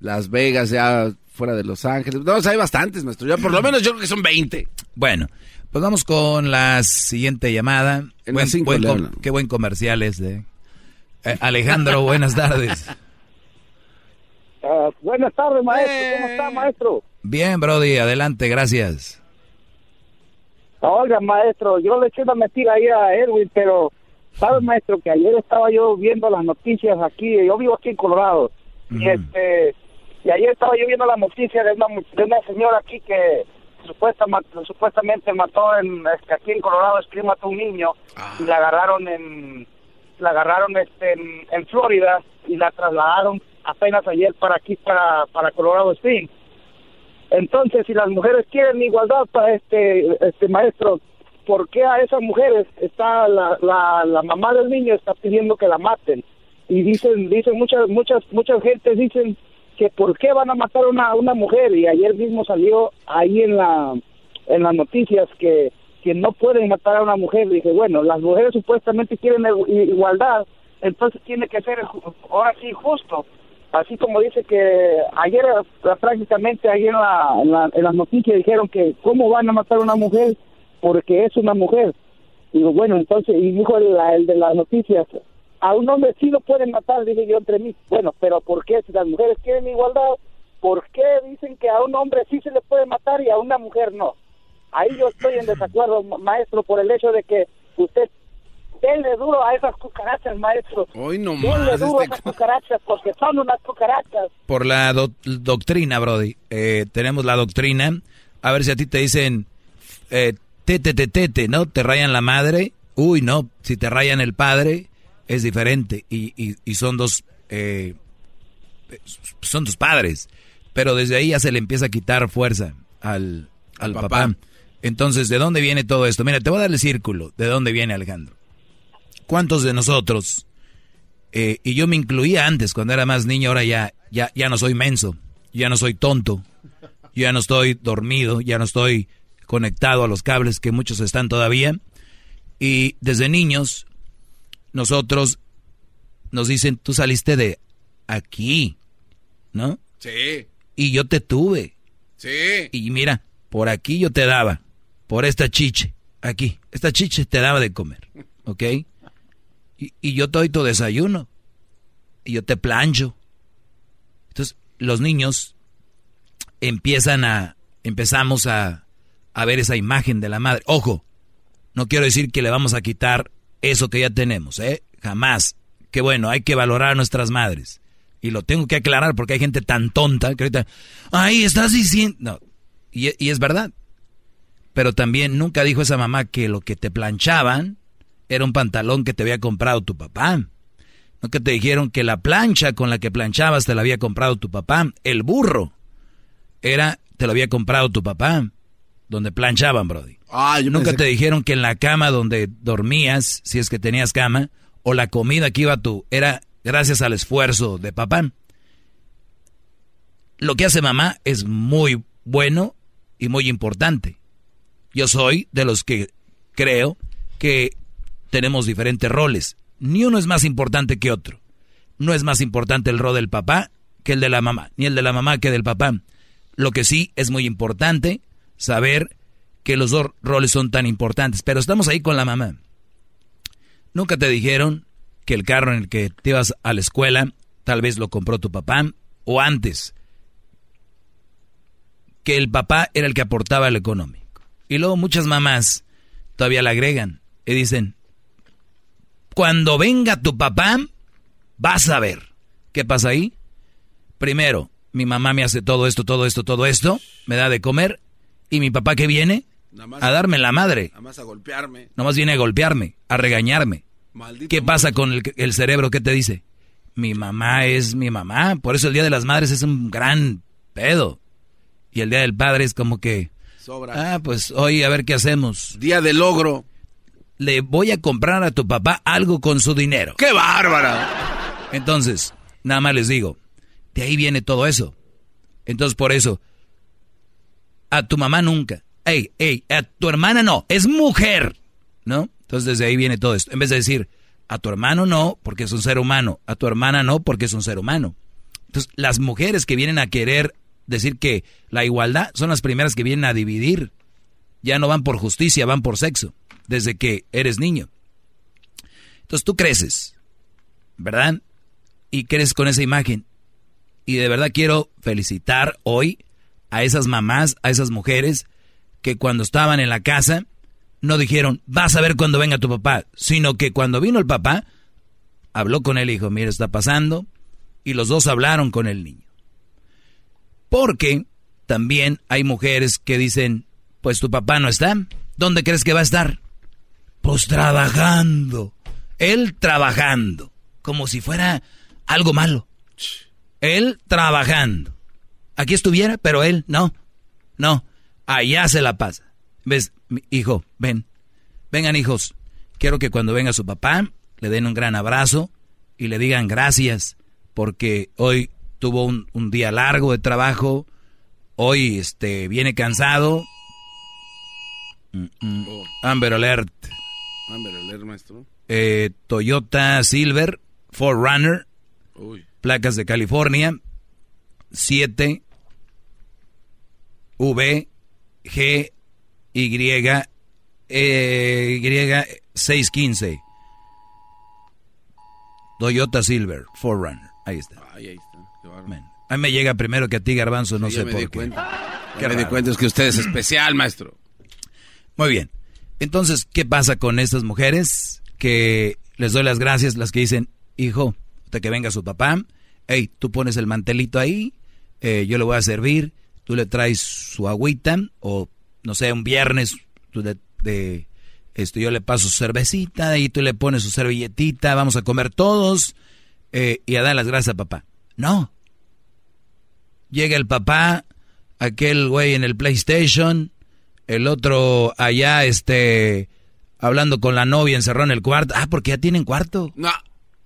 Las Vegas, ya fuera de Los Ángeles. No, o sea, hay bastantes, maestro. Ya por lo menos yo creo que son veinte. Bueno, pues vamos con la siguiente llamada. En buen, cinco, buen com- qué buen comercial es de... Eh, Alejandro, buenas tardes. Uh, buenas tardes, maestro. Eh. ¿Cómo está, maestro? Bien, brody, adelante, gracias. Oiga, maestro, yo le eché una mentira ahí a Edwin, pero ¿sabe, maestro? Que ayer estaba yo viendo las noticias aquí, yo vivo aquí en Colorado, mm. y este y ayer estaba yo viendo las noticias de una, de una señora aquí que supuestamente, supuestamente mató en, aquí en Colorado, es que mató a un niño, ah. y la agarraron en... la agarraron este, en, en Florida y la trasladaron apenas ayer para aquí, para, para Colorado Springs. Entonces, si las mujeres quieren igualdad, para este, este maestro, ¿por qué a esas mujeres está la, la, la mamá del niño está pidiendo que la maten? Y dicen, dicen muchas, muchas, muchas gentes dicen que ¿por qué van a matar a una, una mujer? Y ayer mismo salió ahí en la, en las noticias que que no pueden matar a una mujer. Dije, bueno, las mujeres supuestamente quieren igualdad, entonces tiene que ser ahora sí justo, así como dice que ayer prácticamente ayer en, la, en, la, en las noticias dijeron que cómo van a matar a una mujer porque es una mujer. Digo, bueno, entonces, y dijo el, el de las noticias, a un hombre sí lo pueden matar, dije yo entre mí, bueno, pero ¿por qué? Si las mujeres quieren igualdad, ¿por qué dicen que a un hombre sí se le puede matar y a una mujer no? Ahí yo estoy en desacuerdo, maestro, por el hecho de que usted denle duro a esas cucarachas, maestro. Hoy no más. Denle duro este... a esas cucarachas, porque son unas cucarachas. Por la do- doctrina, brody. Eh, tenemos la doctrina. A ver si a ti te dicen, eh, tete, tete, tete, ¿no? Te rayan la madre. Uy, no. Si te rayan el padre, es diferente. Y, y, y son dos, eh, son tus padres. Pero desde ahí ya se le empieza a quitar fuerza al, al papá. papá. Entonces, ¿de dónde viene todo esto? Mira, te voy a dar el círculo. ¿De dónde viene, Alejandro? ¿Cuántos de nosotros? Eh, y yo me incluía antes, cuando era más niño, ahora ya, ya, ya no soy menso, ya no soy tonto, ya no estoy dormido, ya no estoy conectado a los cables que muchos están todavía. Y desde niños, nosotros nos dicen, tú saliste de aquí, ¿no? Sí. Y yo te tuve. Sí. Y mira, por aquí yo te daba. Por esta chiche, aquí, esta chiche te daba de comer, ¿ok? Y, y yo te doy tu desayuno, y yo te plancho. Entonces, los niños empiezan a, empezamos a, a ver esa imagen de la madre. Ojo, no quiero decir que le vamos a quitar eso que ya tenemos, ¿eh? Jamás. Que bueno, hay que valorar a nuestras madres. Y lo tengo que aclarar porque hay gente tan tonta que ahorita, ahí estás diciendo... No. Y, y es verdad, pero también nunca dijo esa mamá que lo que te planchaban era un pantalón que te había comprado tu papá. No que te dijeron que la plancha con la que planchabas te la había comprado tu papá. El burro era, te lo había comprado tu papá, donde planchaban, brody. Ah, yo nunca pensé... te dijeron que en la cama donde dormías, si es que tenías cama, o la comida que iba tú, era gracias al esfuerzo de papá. Lo que hace mamá es muy bueno y muy importante. Yo soy de los que creo que tenemos diferentes roles. Ni uno es más importante que otro. No es más importante el rol del papá que el de la mamá, ni el de la mamá que del papá. Lo que sí es muy importante saber que los dos roles son tan importantes. Pero estamos ahí con la mamá. Nunca te dijeron que el carro en el que te ibas a la escuela tal vez lo compró tu papá, o antes, que el papá era el que aportaba el económico. Y luego muchas mamás todavía le agregan y dicen, cuando venga tu papá, vas a ver. ¿Qué pasa ahí? Primero, mi mamá me hace todo esto, todo esto, todo esto, me da de comer, y mi papá que viene a darme la madre. Nada más a golpearme. Nada más viene a golpearme, a regañarme. Maldito. ¿Qué pasa con el, el cerebro? ¿Qué te dice? Mi mamá es mi mamá, por eso el Día de las Madres es un gran pedo. Y el Día del Padre es como que... sobra. Ah, pues hoy a ver qué hacemos. Día del logro. Le voy a comprar a tu papá algo con su dinero. ¡Qué bárbara! Entonces, nada más les digo, de ahí viene todo eso. Entonces, por eso, a tu mamá nunca. Ey, ey, a tu hermana no, es mujer, ¿no? Entonces, desde ahí viene todo esto. En vez de decir, a tu hermano no, porque es un ser humano. A tu hermana no, porque es un ser humano. Entonces, las mujeres que vienen a querer decir que la igualdad son las primeras que vienen a dividir. Ya no van por justicia, van por sexo, desde que eres niño. Entonces, tú creces, ¿verdad? Y creces con esa imagen. Y de verdad quiero felicitar hoy a esas mamás, a esas mujeres que cuando estaban en la casa no dijeron, vas a ver cuando venga tu papá, sino que cuando vino el papá, habló con el hijo, mira, está pasando, y los dos hablaron con el niño. Porque también hay mujeres que dicen, pues tu papá no está, ¿dónde crees que va a estar? Pues trabajando, él trabajando, como si fuera algo malo, él trabajando. Aquí estuviera, pero él no, no. Allá se la pasa. ¿Ves? Hijo, ven. Vengan, hijos. Quiero que cuando venga su papá, le den un gran abrazo y le digan gracias porque hoy tuvo un, un día largo de trabajo. Hoy este, viene cansado. Mm -mm. Oh. Amber Alert. Amber Alert, maestro. Eh, Toyota Silver, cuatro Runner. Uy. Placas de California. siete V G Y seiscientos quince. Toyota Silver cuatro Runner. Ahí está. Ahí, ahí está. A mí me llega primero que a ti, Garbanzo, no sí, sé por qué. Que me di cuenta es que usted es especial, maestro. Muy bien. Entonces, ¿qué pasa con estas mujeres? Que les doy las gracias, las que dicen, hijo, hasta que venga su papá, hey, tú pones el mantelito ahí, eh, yo le voy a servir, tú le traes su agüita, o no sé, un viernes, tú le, de, esto, yo le paso su cervecita, y tú le pones su servilletita, vamos a comer todos, eh, y a dar las gracias a papá. No. Llega el papá, aquel güey en el PlayStation, el otro allá, este, hablando con la novia, encerrado en el cuarto. Ah, porque ya tienen cuarto. No.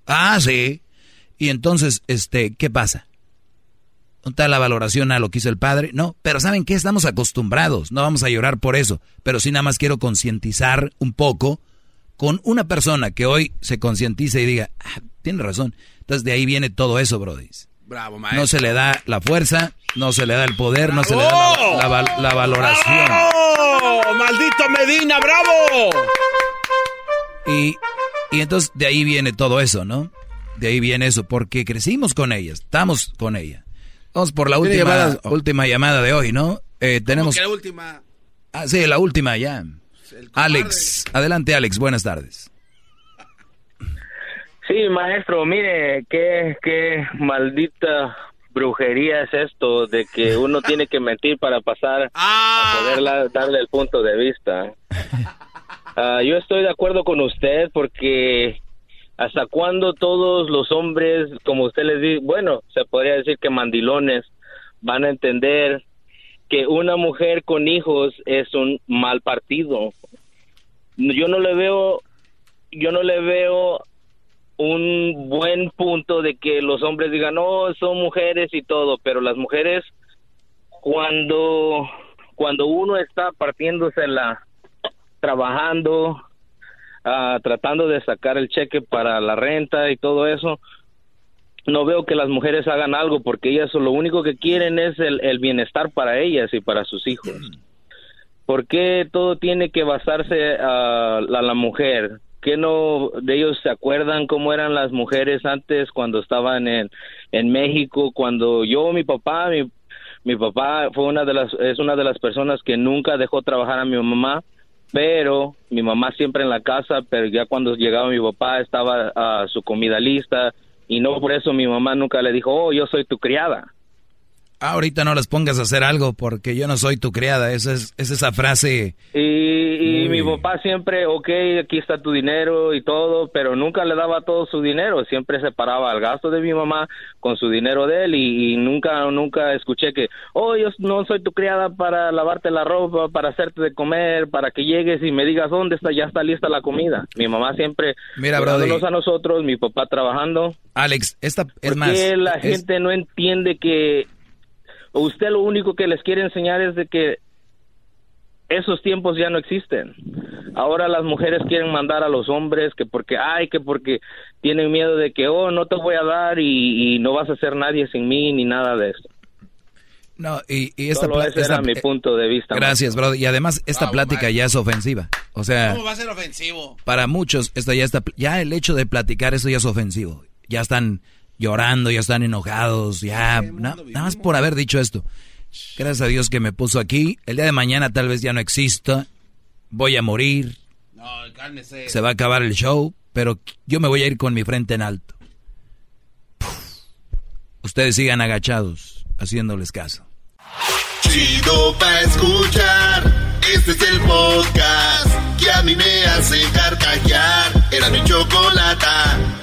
Ah, sí. Y entonces, este, ¿qué pasa? ¿No está la valoración a lo que hizo el padre? No, pero ¿saben qué? Estamos acostumbrados, no vamos a llorar por eso. Pero sí nada más quiero concientizar un poco con una persona que hoy se concientice y diga, ah, tiene razón. Entonces de ahí viene todo eso, brody. Bravo, maestro. No se le da la fuerza, no se le da el poder, bravo. No se le da la, la, la valoración. ¡Bravo! ¡Maldito Medina, bravo! Y, y entonces de ahí viene todo eso, ¿no? De ahí viene eso, porque crecimos con ellas, estamos con ella. Vamos por la última llamada, última llamada de hoy, ¿no? Eh, tenemos... ¿La última? Ah, sí, la última ya. Alex, adelante Alex, buenas tardes. Sí, maestro, mire, qué, qué maldita brujería es esto de que uno tiene que mentir para pasar a poder la, darle el punto de vista. Uh, yo estoy de acuerdo con usted porque... ¿Hasta cuándo todos los hombres, como usted les dice, bueno, se podría decir que mandilones, van a entender que una mujer con hijos es un mal partido? Yo no le veo, yo no le veo un buen punto de que los hombres digan, no, son mujeres y todo, pero las mujeres, cuando, cuando uno está partiéndosela, trabajando, uh, tratando de sacar el cheque para la renta y todo eso, no veo que las mujeres hagan algo, porque ellas lo único que quieren es el, el bienestar para ellas y para sus hijos. ¿Por qué todo tiene que basarse a la, la mujer? ¿Qué no de ellos se acuerdan cómo eran las mujeres antes cuando estaban en, en México? Cuando yo, mi papá, mi, mi papá fue una de las, es una de las personas que nunca dejó trabajar a mi mamá, pero mi mamá siempre en la casa, pero ya cuando llegaba mi papá estaba uh, su comida lista, y no por eso mi mamá nunca le dijo, oh, yo soy tu criada. Ah, ahorita no las pongas a hacer algo porque yo no soy tu criada. Esa es, es esa frase. Y, y mi papá siempre, ok, aquí está tu dinero y todo, pero nunca le daba todo su dinero. Siempre separaba el gasto de mi mamá con su dinero de él, y, y nunca, nunca escuché que, oh, yo no soy tu criada para lavarte la ropa, para hacerte de comer, para que llegues y me digas dónde está, ya está lista la comida. Mi mamá siempre dándonos a nosotros, mi papá trabajando. Alex, esta es más. Porque la es... gente no entiende que usted lo único que les quiere enseñar es de que esos tiempos ya no existen. Ahora las mujeres quieren mandar a los hombres que porque ay, que porque tienen miedo de que oh, no te voy a dar y, y no vas a ser nadie sin mí ni nada de eso. No, y, y esta plática era mi punto de vista. Gracias, bro. Y además esta wow, plática man. ya es ofensiva. O sea, ¿cómo va a ser ofensivo? Para muchos esto ya está, ya el hecho de platicar esto ya es ofensivo. Ya están llorando, ya están enojados, ya na, nada más por haber dicho esto. Gracias a Dios que me puso aquí. El día de mañana tal vez ya no exista. Voy a morir. No, cálmese. Se va a acabar el show, pero yo me voy a ir con mi frente en alto. Puf. Ustedes sigan agachados, haciéndoles caso. Chido pa' escuchar. Este es el podcast que a mí me hace carcajear. Era mi chocolate.